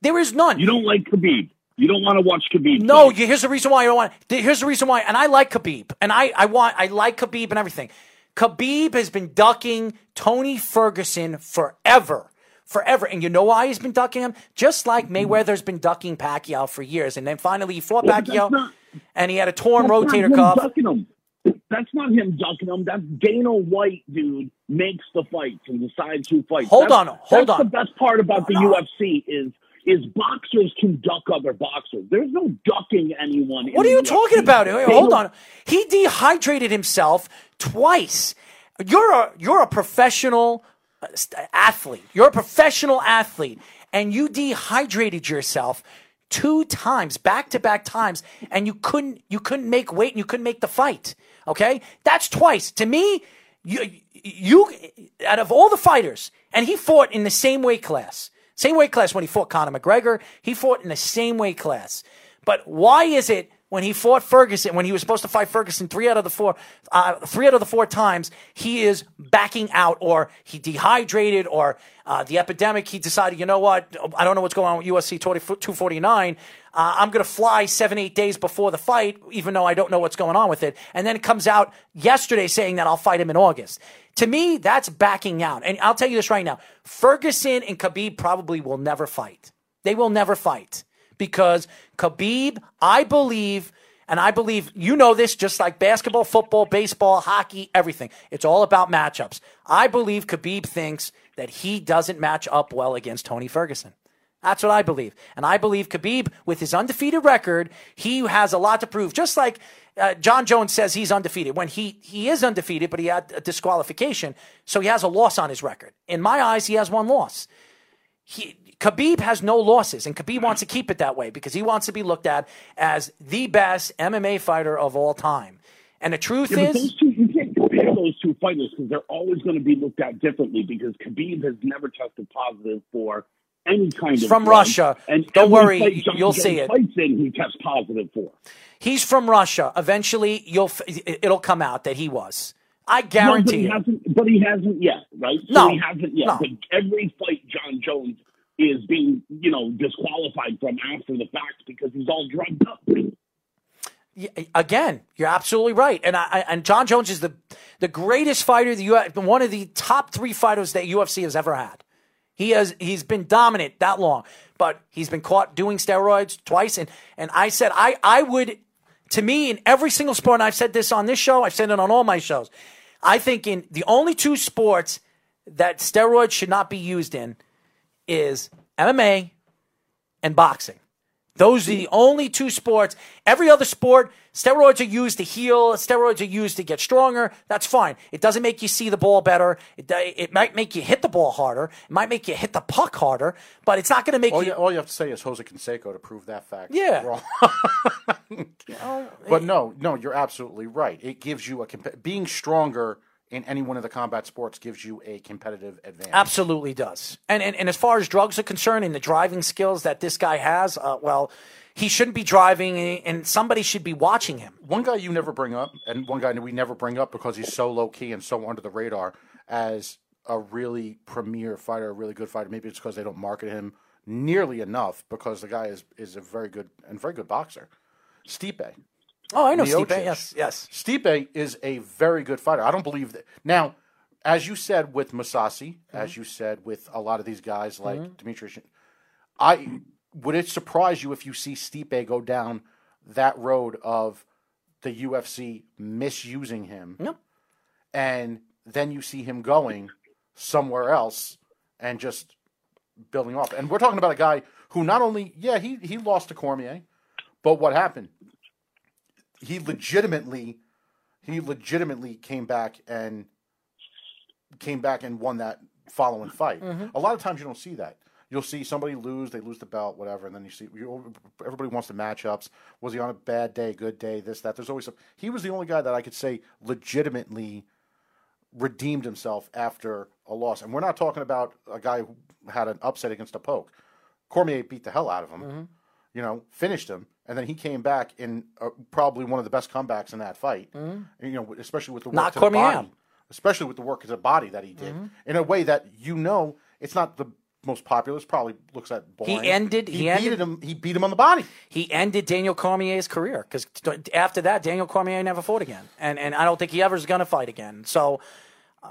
There is none. You don't like Khabib. You don't want to watch Khabib. No, you, here's the reason why you don't want to. Here's the reason why. And I like Khabib. And I, I want I like Khabib and everything. Khabib has been ducking Tony Ferguson forever. Forever. And you know why he's been ducking him? Just like Mayweather's been ducking Pacquiao for years. And then finally he fought well, Pacquiao not, and he had a torn rotator cuff. Ducking him. That's not him ducking him. That's Dana White, dude, makes the fights and decides who fights. Hold that's, on. Hold that's on. That's the best part about hold the on. U F C is is boxers can duck other boxers. There's no ducking anyone. What are you talking about? Hold on. He dehydrated himself twice. You're a, you're a professional athlete. You're a professional athlete, and you dehydrated yourself two times, back-to-back times, and you couldn't you couldn't make weight and you couldn't make the fight. Okay? That's twice. To me, you you out of all the fighters, and he fought in the same weight class. Same weight class when he fought Conor McGregor. He fought in the same weight class. But why is it when he fought Ferguson, when he was supposed to fight Ferguson three out of the four, uh, three out of the four times, he is backing out, or he dehydrated, or uh, the epidemic, he decided, you know what, I don't know what's going on with U F C two forty-nine. Uh, I'm going to fly seven, eight days before the fight, even though I don't know what's going on with it. And then it comes out yesterday saying that I'll fight him in August. To me, that's backing out. And I'll tell you this right now. Ferguson and Khabib probably will never fight. They will never fight. Because Khabib, I believe, and I believe you know this, just like basketball, football, baseball, hockey, everything. It's all about matchups. I believe Khabib thinks that he doesn't match up well against Tony Ferguson. That's what I believe. And I believe Khabib, with his undefeated record, he has a lot to prove. Just like uh, John Jones says he's undefeated. When he, he is undefeated, but he had a disqualification, so he has a loss on his record. In my eyes, he has one loss. He, Khabib has no losses, and Khabib wants to keep it that way because he wants to be looked at as the best M M A fighter of all time. And the truth yeah, is... Those two, you can't compare those two fighters because they're always going to be looked at differently because Khabib has never tested positive for... Any kind he's of from drug. Russia. And don't worry, you'll Jones see it. In, he tests positive for. He's from Russia. Eventually, you'll it'll come out that he was. I guarantee. No, but, he hasn't, but he hasn't yet, right? So no, he hasn't yet. No. But every fight, John Jones is being, you know, disqualified from after the fact because he's all drugged up. Again, you're absolutely right, and I and John Jones is the the greatest fighter. The U F C, one of the top three fighters that U F C has ever had. He has, he's been dominant that long, but he's been caught doing steroids twice. And, and I said, I, I would, to me, in every single sport, and I've said this on this show, I've said it on all my shows, I think in the only two sports that steroids should not be used in is M M A and boxing. Those are the only two sports. Every other sport, steroids are used to heal. Steroids are used to get stronger. That's fine. It doesn't make you see the ball better. It, it might make you hit the ball harder. It might make you hit the puck harder, but it's not going to make all you, you... All you have to say is Jose Canseco to prove that fact. Yeah. Wrong. But no, no, you're absolutely right. It gives you a... Being stronger in any one of the combat sports gives you a competitive advantage. Absolutely does. And and, and as far as drugs are concerned and the driving skills that this guy has, uh, well, he shouldn't be driving and somebody should be watching him. One guy you never bring up and one guy we never bring up because he's so low-key and so under the radar as a really premier fighter, a really good fighter. Maybe it's because they don't market him nearly enough because the guy is, is a very good and very good boxer. Stipe. Oh, I know Miocic. Stipe, yes, yes. Stipe is a very good fighter. I don't believe that. Now, as you said with Mousasi, mm-hmm. as you said with a lot of these guys like mm-hmm. Demetrius, I would it surprise you if you see Stipe go down that road of the U F C misusing him? No. And then you see him going somewhere else and just building off. And we're talking about a guy who not only, yeah, he, he lost to Cormier, but what happened? He legitimately, he legitimately came back and came back and won that following fight. Mm-hmm. A lot of times you don't see that. You'll see somebody lose, they lose the belt, whatever, and then you see you, everybody wants the matchups. Was he on a bad day, good day, this, that? There's always some. He was the only guy that I could say legitimately redeemed himself after a loss. And we're not talking about a guy who had an upset against a poke. Cormier beat the hell out of him. Mm-hmm. You know, finished him, and then he came back in uh, probably one of the best comebacks in that fight. Mm-hmm. You know, especially with the work not to the body, especially with the work to the body that he did mm-hmm. in a way that you know it's not the most popular. It's probably looks at boring. He ended. He, he ended, beat him. He beat him on the body. He ended Daniel Cormier's career because after that, Daniel Cormier never fought again, and and I don't think he ever is going to fight again. So. Uh,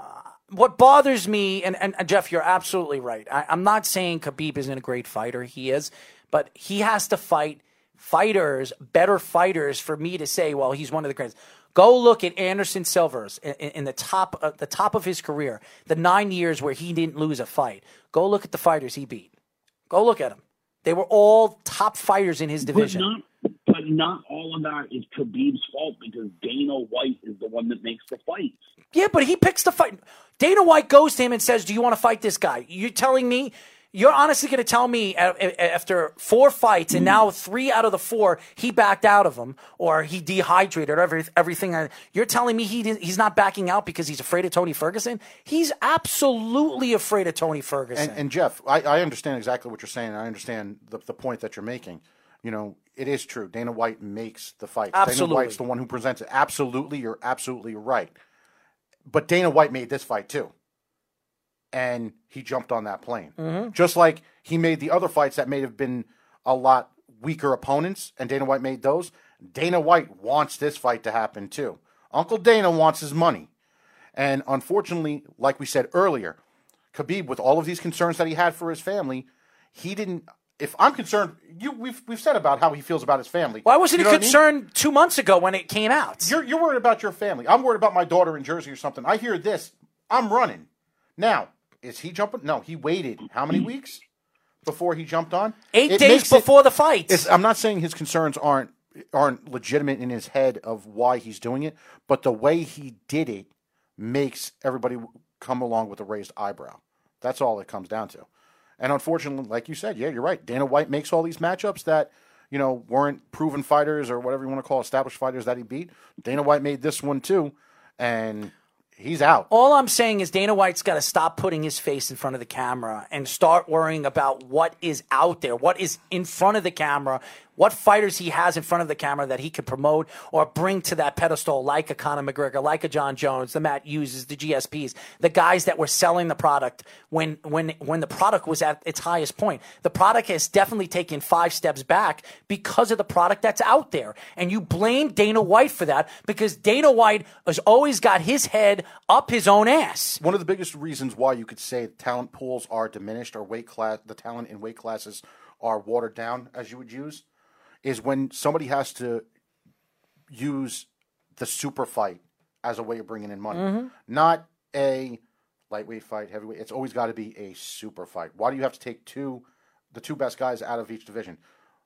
What bothers me, and, and, and Jeff, you're absolutely right. I, I'm not saying Khabib isn't a great fighter. He is. But he has to fight fighters, better fighters, for me to say, well, he's one of the greatest. Go look at Anderson Silva's in, in the top uh, the top of his career, the nine years where he didn't lose a fight. Go look at the fighters he beat. Go look at them. They were all top fighters in his division. But not, but not all of that is Khabib's fault because Dana White is the one that makes the fights. Yeah, but he picks the fight. Dana White goes to him and says, do you want to fight this guy? You're telling me? You're honestly going to tell me after four fights and now three out of the four, he backed out of them or he dehydrated or everything. You're telling me he didn't, he's not backing out because he's afraid of Tony Ferguson? He's absolutely afraid of Tony Ferguson. And, and Jeff, I, I understand exactly what you're saying. I understand the, the point that you're making. you know, it is true. Dana White makes the fight. Absolutely. Dana White's the one who presents it. Absolutely, you're absolutely right. But Dana White made this fight too. And he jumped on that plane. Mm-hmm. Just like he made the other fights that may have been a lot weaker opponents, and Dana White made those. Dana White wants this fight to happen too. Uncle Dana wants his money. And unfortunately, like we said earlier, Khabib, with all of these concerns that he had for his family, he didn't... If I'm concerned, you we've we've said about how he feels about his family. Why wasn't he concerned I mean? two months ago when it came out? You're you're worried about your family. I'm worried about my daughter in Jersey or something. I hear this, I'm running. Now, is he jumping? No, he waited how many weeks before he jumped on? Eight it days before it, the fight. I'm not saying his concerns aren't aren't legitimate in his head of why he's doing it, but the way he did it makes everybody come along with a raised eyebrow. That's all it comes down to. And unfortunately, like you said, yeah, you're right. Dana White makes all these matchups that, you know, weren't proven fighters or whatever you want to call established fighters that he beat. Dana White made this one too, and he's out. All I'm saying is Dana White's got to stop putting his face in front of the camera and start worrying about what is out there, what is in front of the camera, what fighters he has in front of the camera that he could promote or bring to that pedestal, like a Conor McGregor, like a John Jones, the Matt Hughes, the G S Ps, the guys that were selling the product when when when the product was at its highest point. The product has definitely taken five steps back because of the product that's out there. And you blame Dana White for that because Dana White has always got his head up his own ass. One of the biggest reasons why you could say talent pools are diminished or weight class, the talent in weight classes are watered down, as you would use, is when somebody has to use the super fight as a way of bringing in money. Mm-hmm. Not a lightweight fight, heavyweight. It's always got to be a super fight. Why do you have to take two, the two best guys out of each division?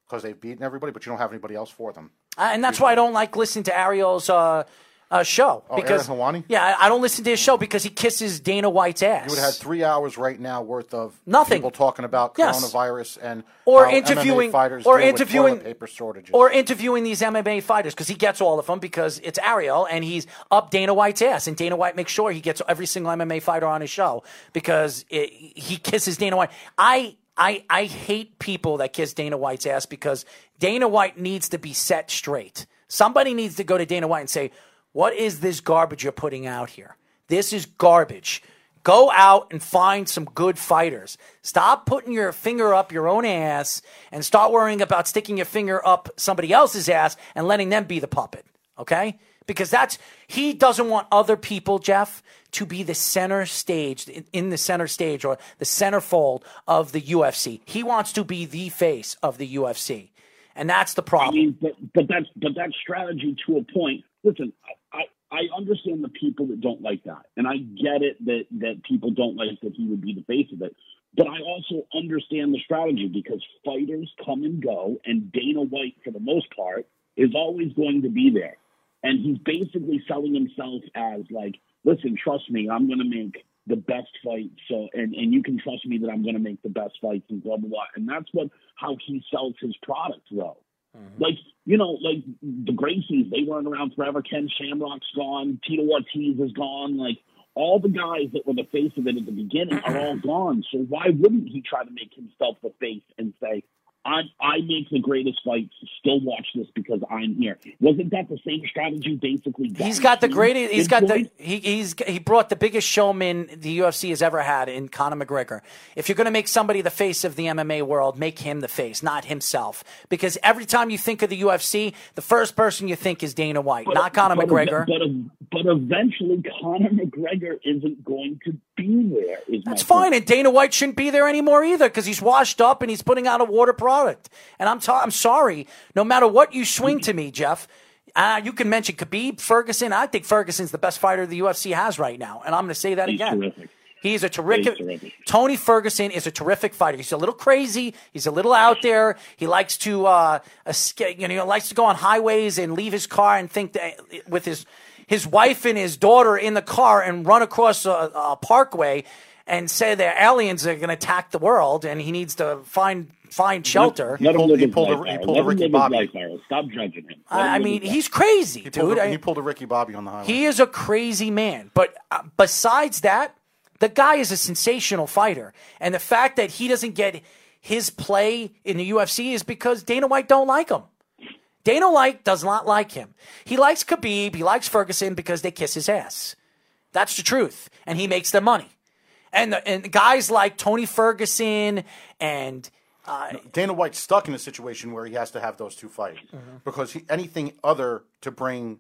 Because they've beaten everybody, but you don't have anybody else for them. Uh, and that's usually why I don't like listening to Ariel's uh, uh, show. Oh, because, Aaron Helwani? Yeah, I don't listen to his show because he kisses Dana White's ass. You would have had three hours right now worth of nothing. People talking about yes. coronavirus and or how interviewing M M A fighters or interviewing paper shortages or interviewing these M M A fighters because he gets all of them because it's Ariel and he's up Dana White's ass and Dana White makes sure he gets every single M M A fighter on his show because it, he kisses Dana White. I. I, I hate people that kiss Dana White's ass because Dana White needs to be set straight. Somebody needs to go to Dana White and say, what is this garbage you're putting out here? This is garbage. Go out and find some good fighters. Stop putting your finger up your own ass and start worrying about sticking your finger up somebody else's ass and letting them be the puppet, okay? Because that's he doesn't want other people, Jeff, to be the center stage, in the center stage or the centerfold of the U F C. He wants to be the face of the U F C, and that's the problem. I mean, but, but that's but that strategy to a point. Listen, I, I understand the people that don't like that, and I get it that, that people don't like that he would be the face of it. But I also understand the strategy because fighters come and go, and Dana White, for the most part, is always going to be there. And he's basically selling himself as like, listen, trust me, I'm going to make the best fight. So, and, and you can trust me that I'm going to make the best fights and blah, blah, blah. And that's what, how he sells his product though. Mm-hmm. Like, you know, like the Gracies, they weren't around forever. Ken Shamrock's gone. Tito Ortiz is gone. Like all the guys that were the face of it at the beginning are all gone. So why wouldn't he try to make himself the face and say, I, I make the greatest fights, still watch this because I'm here. Wasn't that the same strategy basically? He's got the greatest, he's got the, he, he's, he brought the biggest showman the U F C has ever had in Conor McGregor. If you're going to make somebody the face of the M M A world, make him the face, not himself. Because every time you think of the U F C, the first person you think is Dana White, but, not Conor but, McGregor. But, but, but eventually Conor McGregor isn't going to be there. Is That's fine, point. And Dana White shouldn't be there anymore either because he's washed up and he's putting out a water product. Product. And I'm ta- I'm sorry, no matter what you swing to me, Jeff, uh, you can mention Khabib, Ferguson. I think Ferguson's the best fighter the U F C has right now. And I'm going to say that He's again. Terrific. He's a terrific, He's terrific. Tony Ferguson is a terrific fighter. He's a little crazy. He's a little out there. He likes to, uh, escape, you know, likes to go on highways and leave his car and think that with his, his wife and his daughter in the car and run across a, a parkway and say that aliens are going to attack the world and he needs to find Find shelter. Let, let he pulled, he pulled, a, he pulled a Ricky Bobby. Stop judging him. I, I mean, he's crazy, he dude. A, he pulled a Ricky Bobby on the highway. He is a crazy man. But uh, besides that, the guy is a sensational fighter. And the fact that he doesn't get his play in the U F C is because Dana White don't like him. Dana White does not like him. He likes Khabib. He likes Ferguson because they kiss his ass. That's the truth. And he makes their money. And the, and guys like Tony Ferguson and... Uh, Dana White's stuck in a situation where he has to have those two fights. Mm-hmm. Because he, anything other to bring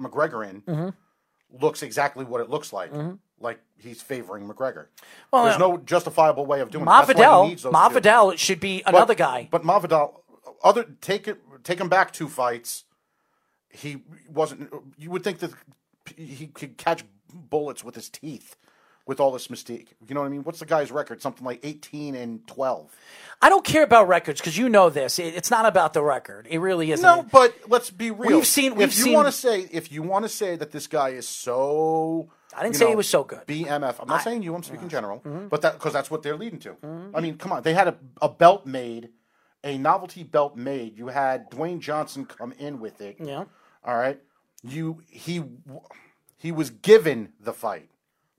McGregor in mm-hmm. looks exactly what it looks like. Mm-hmm. Like he's favoring McGregor. Well, There's no, no justifiable way of doing Ma it. Masvidal, Masvidal should be another but, guy. But Masvidal, other take it, take him back two fights. He wasn't. You would think that he could catch bullets with his teeth, with all this mystique. You know what I mean? What's the guy's record? Something like eighteen and twelve. I don't care about records because you know this. It, it's not about the record. It really isn't. No, but let's be real. We've seen. We've if you seen... want to say, if you want to say that this guy is so. I didn't you say know, he was so good. B M F. I'm not I, saying you. I'm speaking no. general. Mm-hmm. But that because that's what they're leading to. Mm-hmm. I mean, come on. They had a, a belt made, a novelty belt made. You had Dwayne Johnson come in with it. Yeah. All right. You he he was given the fight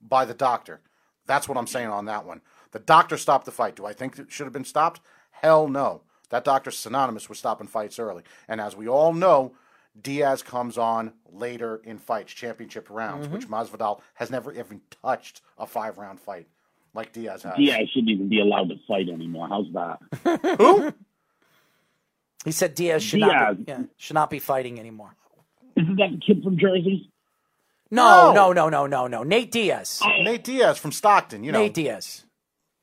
by the doctor. That's what I'm saying on that one. The doctor stopped the fight. Do I think it should have been stopped? Hell no. That doctor's synonymous with stopping fights early. And as we all know, Diaz comes on later in fights, championship rounds, mm-hmm. which Masvidal has never even touched a five-round fight like Diaz has. Diaz shouldn't even be allowed to fight anymore. How's that? Who? He said Diaz should, Diaz. Not be, yeah, should not be fighting anymore. Isn't that the kid from Jersey? No, no, no, no, no, no. Nate Diaz. I, Nate Diaz from Stockton, you know. Nate Diaz.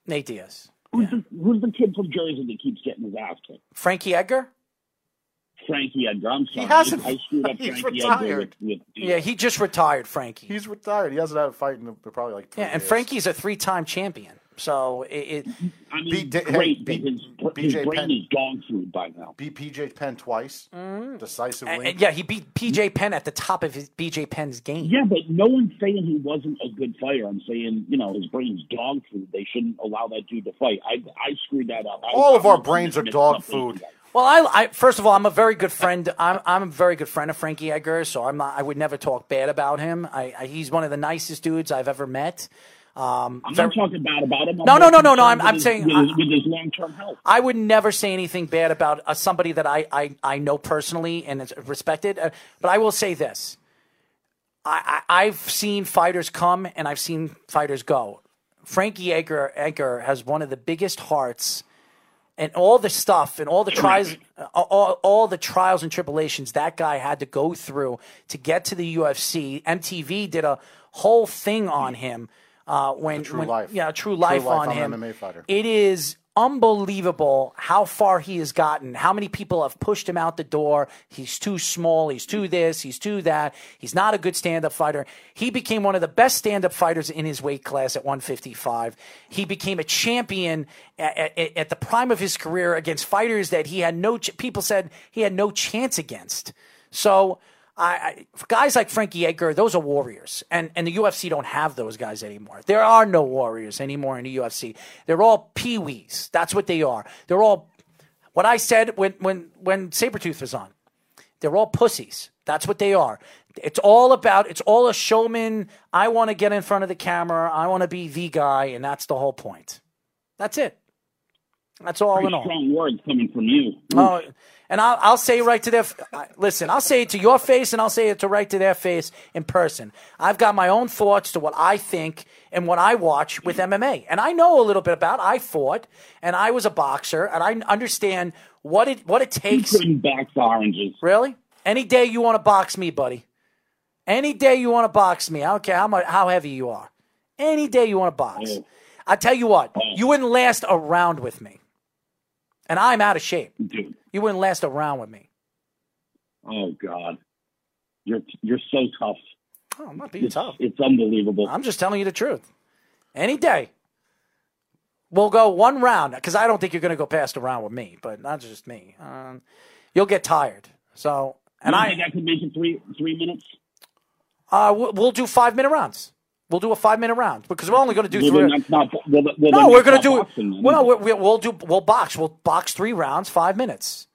Nate Diaz. Who's, yeah. the, who's the kid from Jersey that keeps getting his ass kicked? Frankie Edgar? Frankie Edgar. I'm sorry. He hasn't. I screwed up he's Frankie retired. With, with yeah, he just retired, Frankie. He's retired. He hasn't had a fight in probably like twenty years. Yeah, and years. Frankie's a three-time champion. So it. it I mean, B- great. B- his, his brain Penn. is gone through by now. Beat P J Penn twice, mm-hmm. decisively. And, and yeah, he beat P J Penn at the top of his B J Penn's game. Yeah, but no one's saying he wasn't a good fighter. I'm saying, you know, his brain's dog food. They shouldn't allow that dude to fight. I I screwed that up. I, all I, of I our brains are dog food. Well, I, I first of all, I'm a very good friend. I'm I'm a very good friend of Frankie Edgar, so I'm not, I would never talk bad about him. I, I he's one of the nicest dudes I've ever met. Um, I'm not talking bad about him. I'm no, no, no, no, no. I'm, I'm his, saying with his, with his long-term health. I would never say anything bad about uh, somebody that I, I, I know personally and is respected. Uh, but I will say this: I, I I've seen fighters come and I've seen fighters go. Frankie Edgar Edgar has one of the biggest hearts. And all the stuff and all the tries, all, all the trials and tribulations that guy had to go through to get to the U F C. M T V did a whole thing on him uh, when, true when life. yeah, true life, true life on, on him. M M A fighter. It is unbelievable how far he has gotten. How many people have pushed him out the door? He's too small. He's too this. He's too that. He's not a good stand-up fighter. He became one of the best stand-up fighters in his weight class at one fifty-five. He became a champion at, at, at the prime of his career against fighters that he had no ch- people said he had no chance against. So I, I guys like Frankie Edgar, those are warriors, and and the U F C don't have those guys anymore. There are no warriors anymore in the U F C. They're all peewees. That's what they are. They're all what I said when when when Sabretooth was on. They're all pussies. That's what they are. It's all about. It's all a showman. I want to get in front of the camera. I want to be the guy, and that's the whole point. That's it. That's all Pretty in all. Strong words coming from you. Oh, and I'll, I'll say right to their f- listen. I'll say it to your face, and I'll say it to right to their face in person. I've got my own thoughts to what I think and what I watch with M M A, and I know a little bit about. I fought, and I was a boxer, and I understand what it what it takes. You couldn't box oranges, really. Any day you want to box me, buddy. Any day you want to box me. I don't care how much, how heavy you are. Any day you want to box. Oh. I tell you what, oh. you wouldn't last a round with me. And I'm out of shape. Dude. You wouldn't last a round with me. Oh, God. You're you're so tough. Oh, I'm not being it's, tough. It's unbelievable. I'm just telling you the truth. Any day, we'll go one round, because I don't think you're going to go past a round with me, but not just me. Um, you'll get tired. So, and you I think I could make it three, three minutes? Uh, we'll, we'll do five-minute rounds. We'll do a five-minute round because we're only going to do well, three. Not, well, well, no, we're going to do. Boxing, well, we're, we'll do. We'll box. We'll box three rounds, five minutes.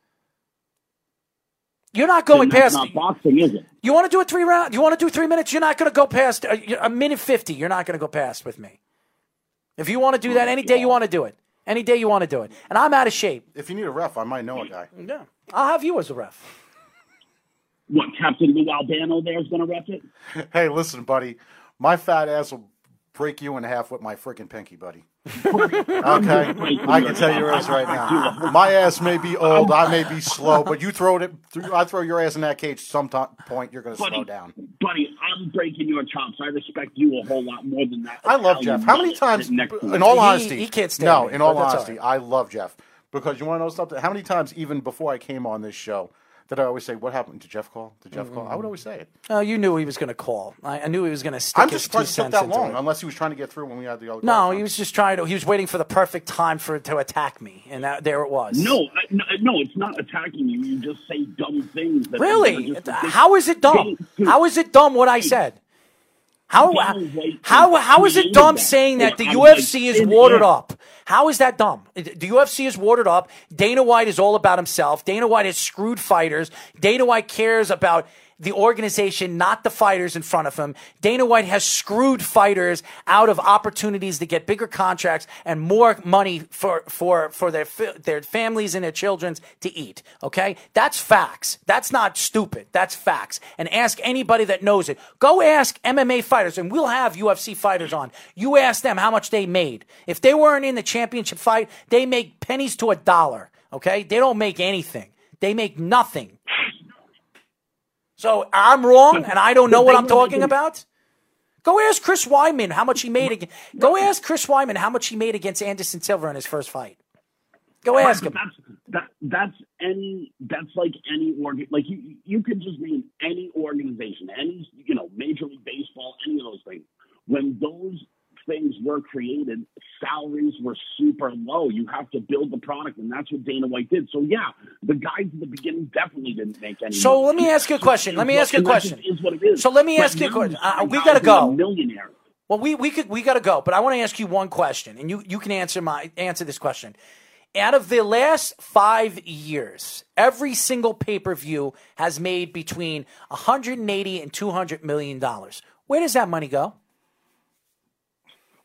You're not going past. Not boxing, is it? You want to do a three round? You want to do three minutes? You're not going to go past a, a minute fifty. You're not going to go past with me. If you want to do that, any day you want to do it. Any day you want to do it. And I'm out of shape. If you need a ref, I might know a guy. Yeah. I'll have you as a ref. What, Captain Lou Albano there is going to ref it? Hey, listen, buddy. My fat ass will break you in half with my freaking pinky, buddy. Okay? I can tell your ass right now. My ass may be old. I may be slow. But you throw it, I throw your ass in that cage some point, you're going to slow down. Buddy, I'm breaking your chops. I respect you a whole lot more than that. I love Jeff. How many times, in all honesty. He, he can't stand No, me, in all honesty, all right. I love Jeff. Because you want to know something? How many times, even before I came on this show, did I always say, what happened? Did Jeff call? Did Jeff mm-hmm. call? I would always say it. Oh, you knew he was going to call. I, I knew he was going to stick I'm his two cents into it. I'm just surprised it took that long, unless he was trying to get through when we had the other No, he was just trying to – he was waiting for the perfect time for it to attack me, and that, there it was. No, I, no, no, it's not attacking you. You just say dumb things. That really? Just, how is it dumb? How is it dumb what I said? How how how is it dumb saying that the U F C is watered up? How is that dumb? The U F C is watered up. Dana White is all about himself. Dana White has screwed fighters. Dana White cares about the organization, not the fighters in front of him. Dana White has screwed fighters out of opportunities to get bigger contracts and more money for for for their their families and their children to eat. Okay, that's facts. That's not stupid. That's facts. And ask anybody that knows it. Go ask M M A fighters, and we'll have U F C fighters on. You ask them how much they made. If they weren't in the championship fight, they make pennies to a dollar. Okay, they don't make anything. They make nothing. So I'm wrong, and I don't know what I'm talking about? Go ask Chris Weidman how much he made. Against, go ask Chris Weidman how much he made against Anderson Silva in his first fight. Go ask him. That's, that, that's any. That's like any organ. Like you, you could just name any organization, any you know, Major League Baseball, any of those things. When those things were created, salaries were super low. You have to build the product, and that's what Dana White did. So, yeah, the guys in the beginning definitely didn't make any So money. Let me ask you a question. Let me ask you a question. Is what it is. So let me but ask you a question. Uh, we got to go. Millionaire. Well, we we could we got to go, but I want to ask you one question, and you, you can answer my answer this question. Out of the last five years, every single pay-per-view has made between one hundred eighty and two hundred million dollars. Where does that money go?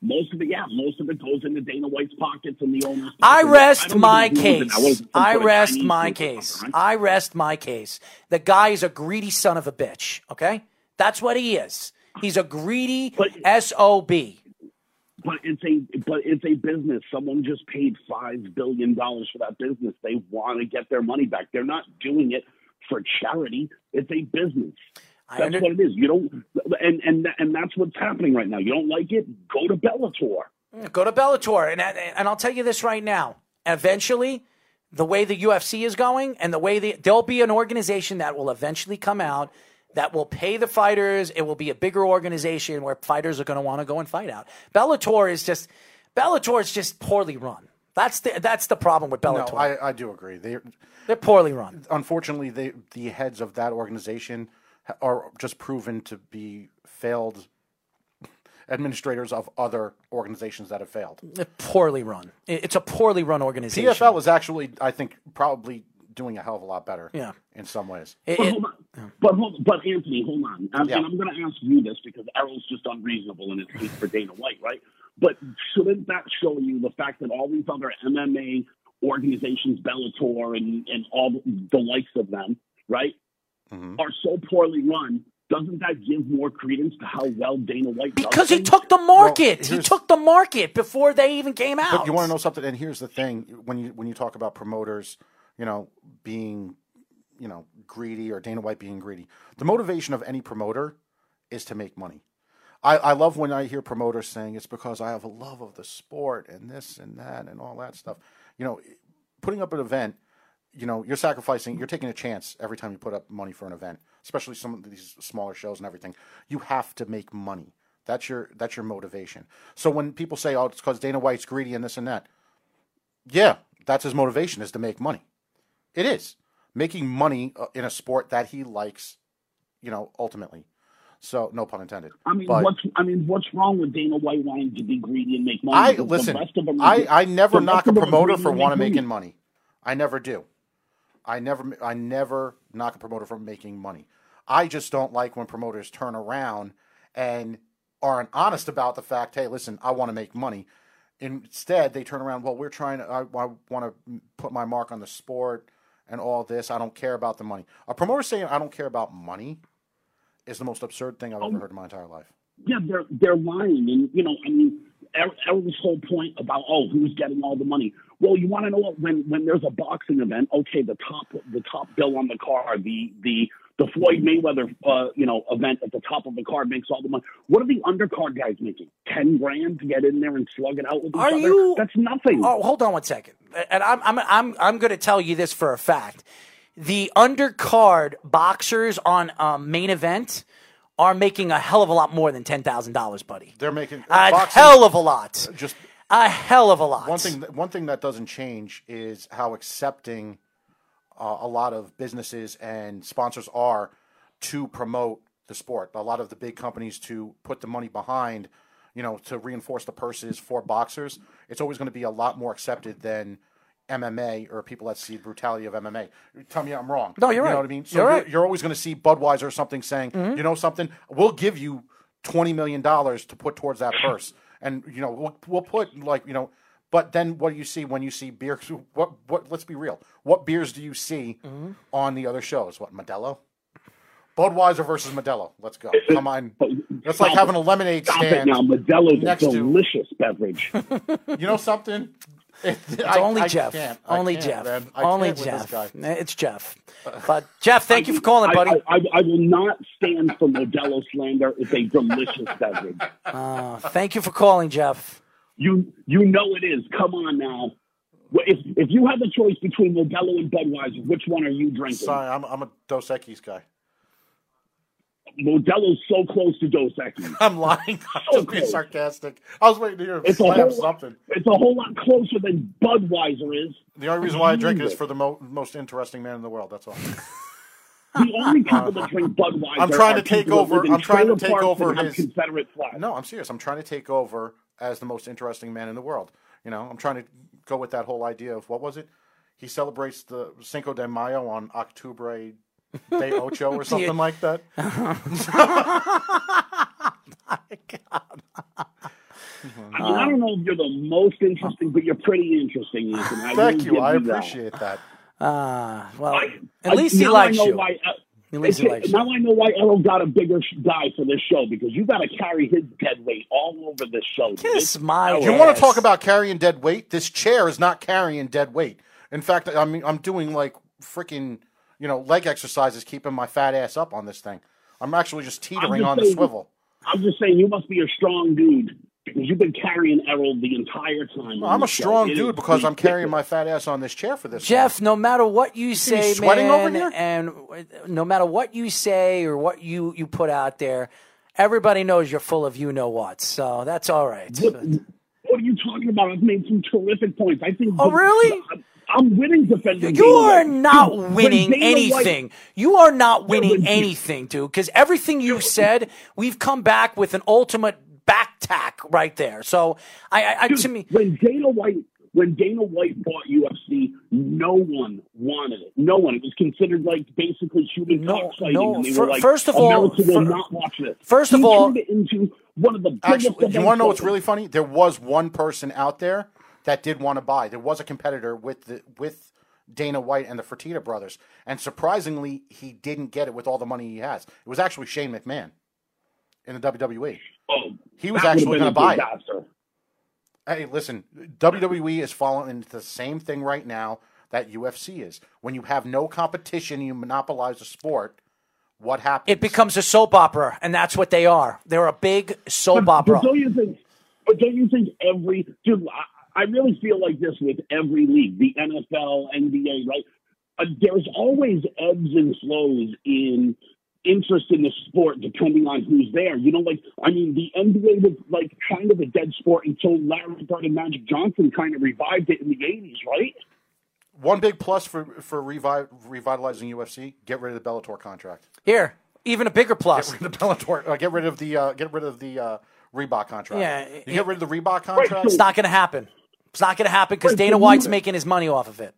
Most of it, yeah, most of it goes into Dana White's pockets and the owners. I rest my case. I rest my case. I rest my case. The guy is a greedy son of a bitch, okay? That's what he is. He's a greedy S O B. But it's a but it's a business. Someone just paid five billion dollars for that business. They want to get their money back. They're not doing it for charity. It's a business. That's what it is. You don't, and and and that's what's happening right now. You don't like it? Go to Bellator. Go to Bellator, and and I'll tell you this right now. Eventually, the way the U F C is going, and the way the, there'll be an organization that will eventually come out that will pay the fighters. It will be a bigger organization where fighters are going to want to go and fight out. Bellator is just Bellator is just poorly run. That's the that's the problem with Bellator. No, I, I do agree. They they're poorly run. Unfortunately, they, the heads of that organization are just proven to be failed administrators of other organizations that have failed. Poorly run. It's a poorly run organization. P F L is actually, I think, probably doing a hell of a lot better yeah. in some ways. It, but, hold on. But, hold, but Anthony, hold on. I'm, yeah. And I'm going to ask you this because Errol's just unreasonable and it's for Dana White, right? But shouldn't that show you the fact that all these other M M A organizations, Bellator and, and all the, the likes of them, right? Mm-hmm. Are so poorly run, doesn't that give more credence to how well Dana White does? Because he took the market. Well, he took the market before they even came out. But you want to know something? And here's the thing. When you when you talk about promoters, you know, being, you know, greedy or Dana White being greedy, the motivation of any promoter is to make money. I, I love when I hear promoters saying it's because I have a love of the sport and this and that and all that stuff. You know, putting up an event, you know, you're sacrificing, you're taking a chance every time you put up money for an event, especially some of these smaller shows and everything. You have to make money. That's your that's your motivation. So when people say, oh, it's because Dana White's greedy and this and that, yeah, that's his motivation is to make money. It is. Making money in a sport that he likes, you know, ultimately. So, no pun intended. I mean, but, what's I mean, what's wrong with Dana White wanting to be greedy and make money? I, listen, the rest of them, I, I never knock a promoter for wanting to make money. I never do. I never, I never knock a promoter from making money. I just don't like when promoters turn around and aren't honest about the fact, hey, listen, I want to make money. Instead, they turn around, well, we're trying to, I, I want to put my mark on the sport and all this. I don't care about the money. A promoter saying, I don't care about money is the most absurd thing I've oh, ever heard in my entire life. Yeah, they're, they're lying. And, you know, I mean, Errol's whole point about, oh, who's getting all the money? Well, you want to know what, when, when there's a boxing event, okay, the top the top bill on the card, the, the, the Floyd Mayweather, uh, you know, event at the top of the card makes all the money. What are the undercard guys making? Ten grand to get in there and slug it out with each are other? You... That's nothing. Oh, hold on one second. And I'm I'm I'm I'm going to tell you this for a fact: the undercard boxers on a main event are making a hell of a lot more than ten thousand dollars, buddy. They're making a boxing, hell of a lot. Just a hell of a lot. One thing. One thing that doesn't change is how accepting Uh, a lot of businesses and sponsors are to promote the sport. A lot of the big companies to put the money behind, you know, to reinforce the purses for boxers. It's always going to be a lot more accepted than M M A or people that see the brutality of M M A. Tell me I'm wrong. No, you're right. You know what I mean? So you're, you're, right. you're always going to see Budweiser or something saying, mm-hmm. you know something, we'll give you twenty million dollars to put towards that purse. And, you know, we'll, we'll put like, you know, but then what do you see when you see beer? What, what, let's be real. What beers do you see mm-hmm. on the other shows? What, Modelo? Budweiser versus Modelo. Let's go. Come on. That's like having a lemonade Stop stand. Stop it now. Modelo's a delicious to... beverage. You know something? It, it's I, only I Jeff. Can't. Only Jeff. Only Jeff. It's Jeff. But Jeff, thank I, you for calling, I, buddy. I, I, I will not stand for Modelo slander. It's a delicious beverage. Uh, thank you for calling, Jeff. You you know it is. Come on now. If if you have a choice between Modelo and Budweiser, which one are you drinking? Sorry, I'm I'm a Dos Equis guy. Modelo's so close to Dos Equis. I'm lying. I'm so just being sarcastic. I was waiting to hear it's a whole something. Lot, it's a whole lot closer than Budweiser is. The only reason why I drink it is for the mo- most interesting man in the world. That's all. The only people that drink Budweiser. I'm trying to take over. I'm trying to take over his Confederate flag. No, I'm serious. I'm trying to take over as the most interesting man in the world. You know, I'm trying to go with that whole idea of, what was it? He celebrates the Cinco de Mayo on Octubre de Ocho or something you... like that. My God. I mean, I don't know if you're the most interesting, but you're pretty interesting, Ethan. I Thank you. I appreciate that. that. Uh, well, I, at I, least he likes you. Why, uh, It, now I know why Errol got a bigger guy for this show, because you got to carry his dead weight all over this show. Kiss my You ass. Want to talk about carrying dead weight? This chair is not carrying dead weight. In fact, I'm I'm doing like freaking you know leg exercises, keeping my fat ass up on this thing. I'm actually just teetering just on saying, the swivel. I'm just saying, you must be a strong dude, because you've been carrying Errol the entire time. Well, I'm a strong show. dude it because I'm carrying my fat ass on this chair for this. Jeff, time. no matter what you say, you sweating man, over here? and no matter what you say or what you, you put out there, everybody knows you're full of you know what. So that's all right. What, what are you talking about? I've made some terrific points. I think. Oh, the, really? The, I'm winning defending. You are not winning anything. You are not winning anything, dude. Because everything you said, we've come back with an ultimate back tack right there. So I, I Dude, to me, when Dana White, when Dana White bought U F C, no one wanted it. No one. It was considered like basically human no, cockfighting. No. And they for, were like, first of all, America will for, not watch this. First he of all, turned it into one of the biggest actually, you want to know what's really funny? There was one person out there that did want to buy. There was a competitor with the with Dana White and the Fertitta brothers, and surprisingly, he didn't get it with all the money he has. It was actually Shane McMahon in the W W E. Oh, he was actually going to buy it. Hey, listen, W W E is falling into the same thing right now that U F C is. When you have no competition, you monopolize a sport. What happens? It becomes a soap opera, and that's what they are. They're a big soap but, opera. But don't you think? But don't you think every dude? I, I really feel like this with every league, the N F L, N B A, right? Uh, there's always ebbs and flows in interest in the sport depending on who's there. You know, like, I mean, the N B A was like kind of a dead sport until Larry Bird and Magic Johnson kind of revived it in the eighties, right? One big plus for, for revive, revitalizing U F C, get rid of the Bellator contract. Here, even a bigger plus. Get rid of the Bellator, uh, get rid of the, uh, get rid of the uh, Reebok contract. Yeah, you it, get rid of the Reebok contract? Right, so, it's not going to happen. It's not going to happen because right, Dana White's making his money off of it.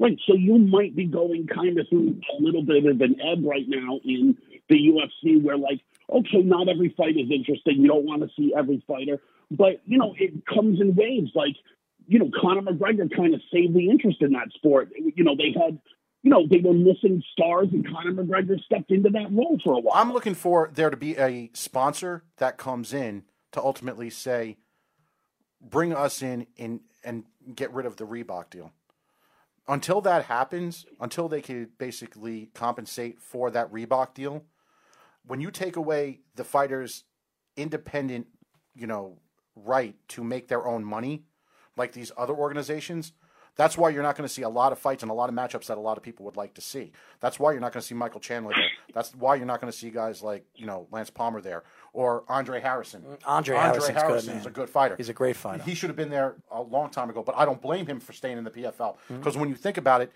Right, so you might be going kind of through a little bit of an ebb right now in the U F C where, like, okay, not every fight is interesting. You don't want to see every fighter. But, you know, it comes in waves. Like, you know, Conor McGregor kind of saved the interest in that sport. You know, they had, you know, they were missing stars, and Conor McGregor stepped into that role for a while. I'm looking for there to be a sponsor that comes in to ultimately say, bring us in and, and get rid of the Reebok deal. Until that happens, until they can basically compensate for that Reebok deal, when you take away the fighters' independent, you know, right to make their own money, like these other organizations, that's why you're not going to see a lot of fights and a lot of matchups that a lot of people would like to see. That's why you're not going to see Michael Chandler there. That's why you're not going to see guys like, you know, Lance Palmer there or Andre Harrison. Andre, Andre Harrison is a good fighter. He's a great fighter. He should have been there a long time ago, but I don't blame him for staying in the P F L because mm-hmm. when you think about it,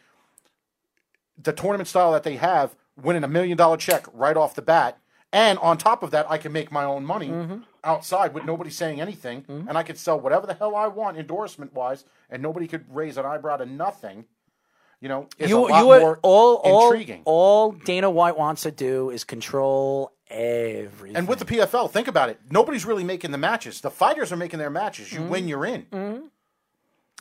the tournament style that they have, winning a million-dollar check right off the bat, and on top of that, I can make my own money mm-hmm. outside with nobody saying anything, mm-hmm. and I could sell whatever the hell I want endorsement-wise, and nobody could raise an eyebrow to nothing. You know, it's you, a lot you are, more all, intriguing. All, all Dana White wants to do is control everything. And with the P F L, think about it. Nobody's really making the matches. The fighters are making their matches. You mm-hmm. win, you're in. Mm-hmm.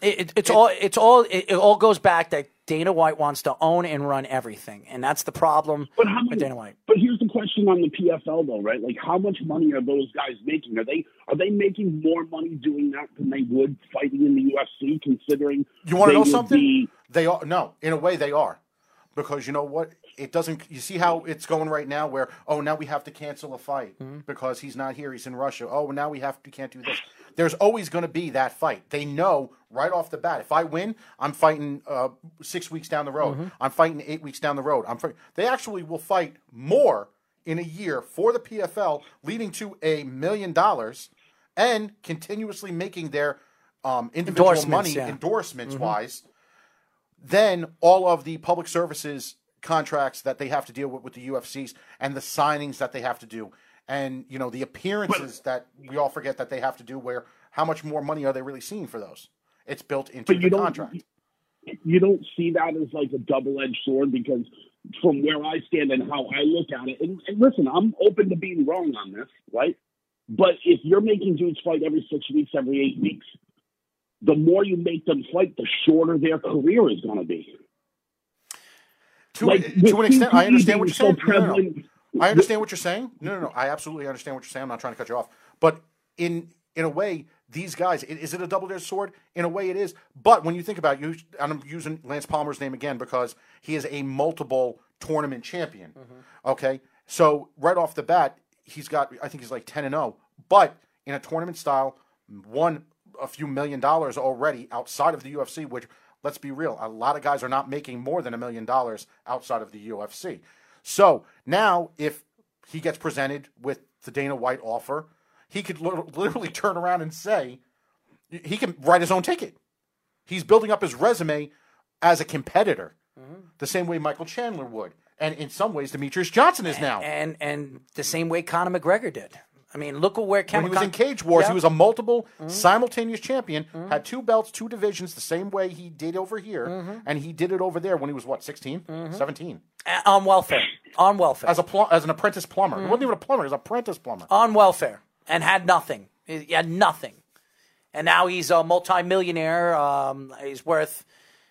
It, it, it's it, all. It's all. It, it all goes back that Dana White wants to own and run everything, and that's the problem but how many, with Dana White. But here's the question on the P F L, though, right? Like, how much money are those guys making? Are they are they making more money doing that than they would fighting in the U F C? Considering you want to know something, be... they are no. In a way, they are, because you know what? It doesn't. You see how it's going right now, where oh, now we have to cancel a fight mm-hmm. because he's not here. He's in Russia. Oh, now we have we can't do this. There's always going to be that fight. They know right off the bat. If I win, I'm fighting uh, six weeks down the road. Mm-hmm. I'm fighting eight weeks down the road. I'm fight- They actually will fight more in a year for the P F L, leading to a million dollars and continuously making their um, individual money yeah. endorsements-wise mm-hmm. than all of the public services contracts that they have to deal with with the U F Cs and the signings that they have to do. And, you know, the appearances but, that we all forget that they have to do where how much more money are they really seeing for those? It's built into the contract. You don't see that as like a double-edged sword because from where I stand and how I look at it, and, and listen, I'm open to being wrong on this, right? But if you're making dudes fight every six weeks, every eight weeks, the more you make them fight, the shorter their career is going to be. To, like, a, to an extent, I understand what you're so saying. Prevalent, no, no. I understand what you're saying. No, no, no. I absolutely understand what you're saying. I'm not trying to cut you off. But in in a way, these guys, is it a double-edged sword? In a way, it is. But when you think about it, you, and I'm using Lance Palmer's name again because he is a multiple tournament champion. Mm-hmm. Okay? So right off the bat, he's got, I think he's like ten and oh. But in a tournament style, won a few million dollars already outside of the U F C, which, let's be real, a lot of guys are not making more than a million dollars outside of the U F C. So now if he gets presented with the Dana White offer, he could literally turn around and say he can write his own ticket. He's building up his resume as a competitor mm-hmm. the same way Michael Chandler would. And in some ways, Demetrius Johnson is and, now. And and the same way Conor McGregor did. I mean, look at where Conor... When he was in Cage Wars, yeah. he was a multiple mm-hmm. simultaneous champion, mm-hmm. had two belts, two divisions, the same way he did over here, mm-hmm. and he did it over there when he was, what, sixteen? Mm-hmm. seventeen? A- on welfare. On welfare. As a pl- as an apprentice plumber. Mm-hmm. He wasn't even a plumber. He was an apprentice plumber. On welfare. And had nothing. He had nothing. And now he's a multimillionaire. Um, he's worth...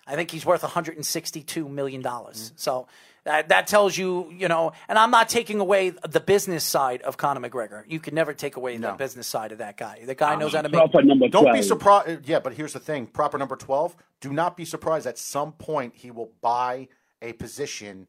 I think he's worth one hundred sixty-two million dollars. Mm-hmm. So... That, that tells you, you know, and I'm not taking away the business side of Conor McGregor. You can never take away no. the business side of that guy. The guy um, knows how to make it. Don't be surprised. Yeah, but here's the thing. Proper number twelve, do not be surprised at some point he will buy a position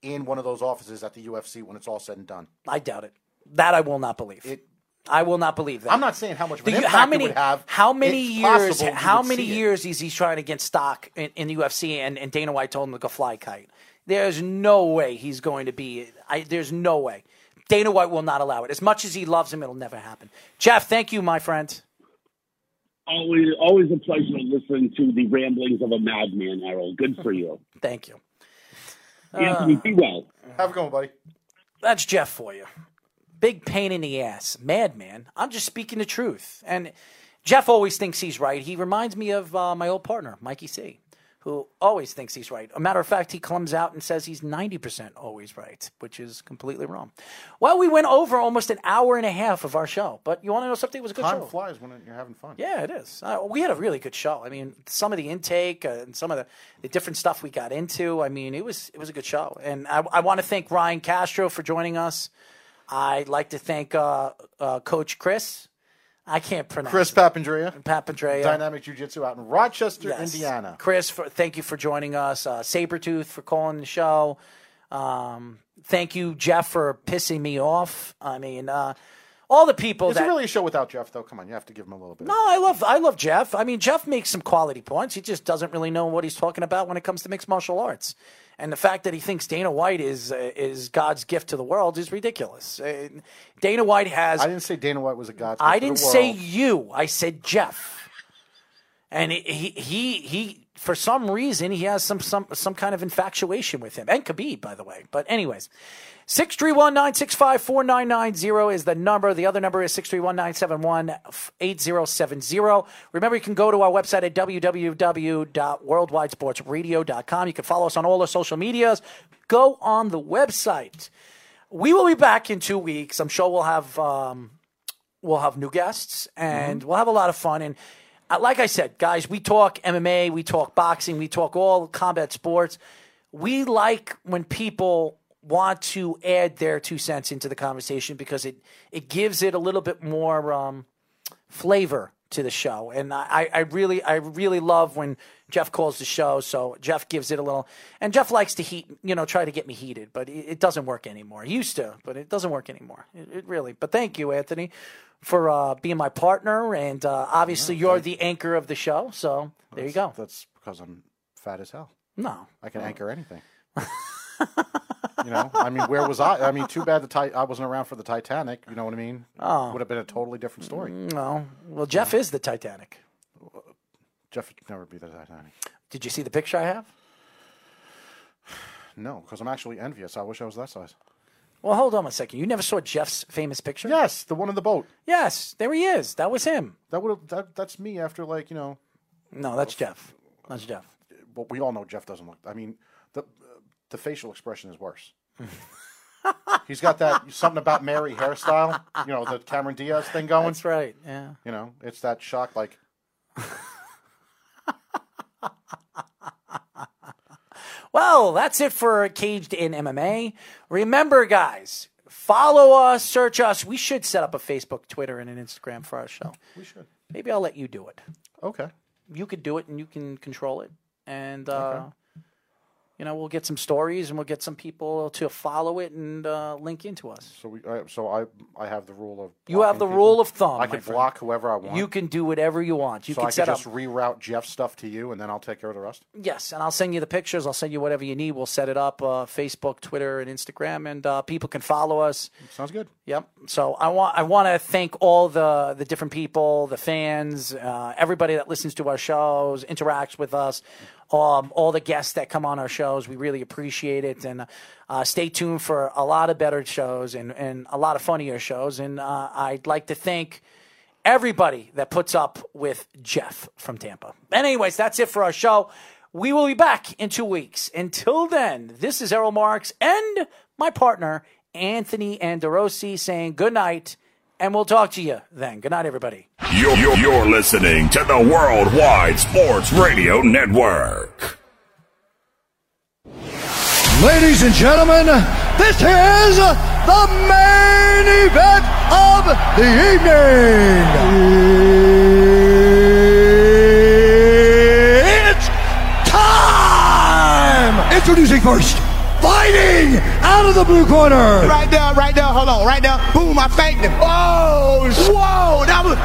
in one of those offices at the U F C when it's all said and done. I doubt it. That I will not believe. It, I will not believe that. I'm not saying how much of an the, impact how many, it would have. How many years How many years it. is he trying to get stock in, in the U F C and, and Dana White told him to go fly kite? There's no way he's going to be I, – there's no way. Dana White will not allow it. As much as he loves him, it'll never happen. Jeff, thank you, my friend. Always always a pleasure to listen to the ramblings of a madman, Errol. Good for you. Thank you. Anthony, uh, be well. Have a good one, buddy. That's Jeff for you. Big pain in the ass. Madman. I'm just speaking the truth. And Jeff always thinks he's right. He reminds me of uh, my old partner, Mikey C., who always thinks he's right. A matter of fact, he comes out and says he's ninety percent always right, which is completely wrong. Well, we went over almost an hour and a half of our show, but you want to know something? It was a good show. Time flies when you're having fun. Yeah, it is. Uh, we had a really good show. I mean, some of the intake uh, and some of the, the different stuff we got into, I mean, it was it was a good show. And I, I want to thank Ryan Castro for joining us. I'd like to thank uh, uh, Coach Chris. I can't pronounce Chris Papandrea. Papandrea. Dynamic Jiu-Jitsu out in Rochester, yes. Indiana. Chris, for, thank you for joining us. Uh, Sabretooth for calling the show. Um, thank you, Jeff, for pissing me off. I mean, uh, all the people it's that... It's really a show without Jeff, though. Come on, you have to give him a little bit. No, I love I love Jeff. I mean, Jeff makes some quality points. He just doesn't really know what he's talking about when it comes to mixed martial arts. And the fact that he thinks Dana White is uh, is God's gift to the world is ridiculous. Uh, Dana White has... I didn't say Dana White was a God's gift I didn't to the world. say you. I said Jeff. And he, he, he, he for some reason, he has some, some, some kind of infatuation with him. And Khabib, by the way. But anyways, six three one, nine six five, four nine nine zero is the number. The other number is six three one, nine seven one, eight zero seven zero. Remember, you can go to our website at w w w dot worldwide sports radio dot com. You can follow us on all our social medias. Go on the website. We will be back in two weeks. I'm sure we'll have um, we'll have new guests, and mm-hmm. we'll have a lot of fun. And like I said, guys, we talk M M A, we talk boxing, we talk all combat sports. We like when people want to add their two cents into the conversation because it, it gives it a little bit more um, flavor to the show. And I, I really I really love when Jeff calls the show, so Jeff gives it a little. And Jeff likes to heat, you know, try to get me heated, but it, it doesn't work anymore. He used to, but it doesn't work anymore. It, it really. But thank you, Anthony, for uh, being my partner, and uh, obviously yeah, you're the anchor of the show, so there you go. That's because I'm fat as hell. No. I can no. anchor anything. You know, I mean, where was I? I mean, too bad the ti- I wasn't around for the Titanic, you know what I mean? Oh. Would have been a totally different story. No. Well, Jeff yeah. is the Titanic. Jeff could never be the Titanic. Did you see the picture I have? No, because I'm actually envious. I wish I was that size. Well, hold on a second. You never saw Jeff's famous picture? Yes, the one in the boat. Yes, there he is. That was him. That would that, that's me after, like, you know. No, that's well, Jeff. That's Jeff. But we all know Jeff doesn't look. I mean, the the facial expression is worse. He's got that something about Mary hairstyle. You know, the Cameron Diaz thing going. That's right. Yeah. You know, it's that shock, like. Well, that's it for Caged in M M A. Remember, guys, follow us, search us. We should set up a Facebook, Twitter, and an Instagram for our show. We should. Maybe I'll let you do it. Okay. You could do it, and you can control it. And, uh, okay. you know, we'll get some stories, and we'll get some people to follow it and uh, link into us. So we, uh, so I I have the rule of You have the people. rule of thumb, I can block whoever I want. You can do whatever you want. You so can I set can just up. reroute Jeff's stuff to you, and then I'll take care of the rest? Yes, and I'll send you the pictures. I'll send you whatever you need. We'll set it up, uh, Facebook, Twitter, and Instagram, and uh, people can follow us. Sounds good. Yep. So I want I want to thank all the, the different people, the fans, uh, everybody that listens to our shows, interacts with us. Um, all the guests that come on our shows, we really appreciate it, and uh, stay tuned for a lot of better shows and, and a lot of funnier shows. And uh, I'd like to thank everybody that puts up with Jeff from Tampa. And anyways, that's it for our show. We will be back in two weeks. Until then, this is Errol Marks and my partner Anthony Andorosi saying good night. And we'll talk to you then. Good night, everybody. You're, you're, you're listening to the Worldwide Sports Radio Network. Ladies and gentlemen, this is the main event of the evening. It's time! Introducing first. Fighting out of the blue corner. Right there, right there, hold on, right there. Boom, I faked him. Oh, whoa, that was,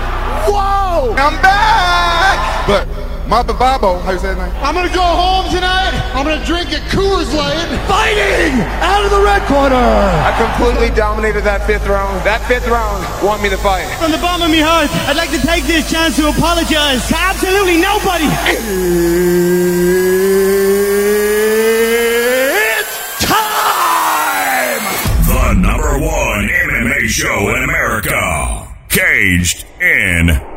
whoa. I'm back. But my bababo, how you say his name? I'm going to go home tonight. I'm going to drink a Coors Light. Fighting out of the red corner. I completely dominated that fifth round. That fifth round won me the fight. From the bottom of my heart, I'd like to take this chance to apologize to absolutely nobody. Show in America. Caged in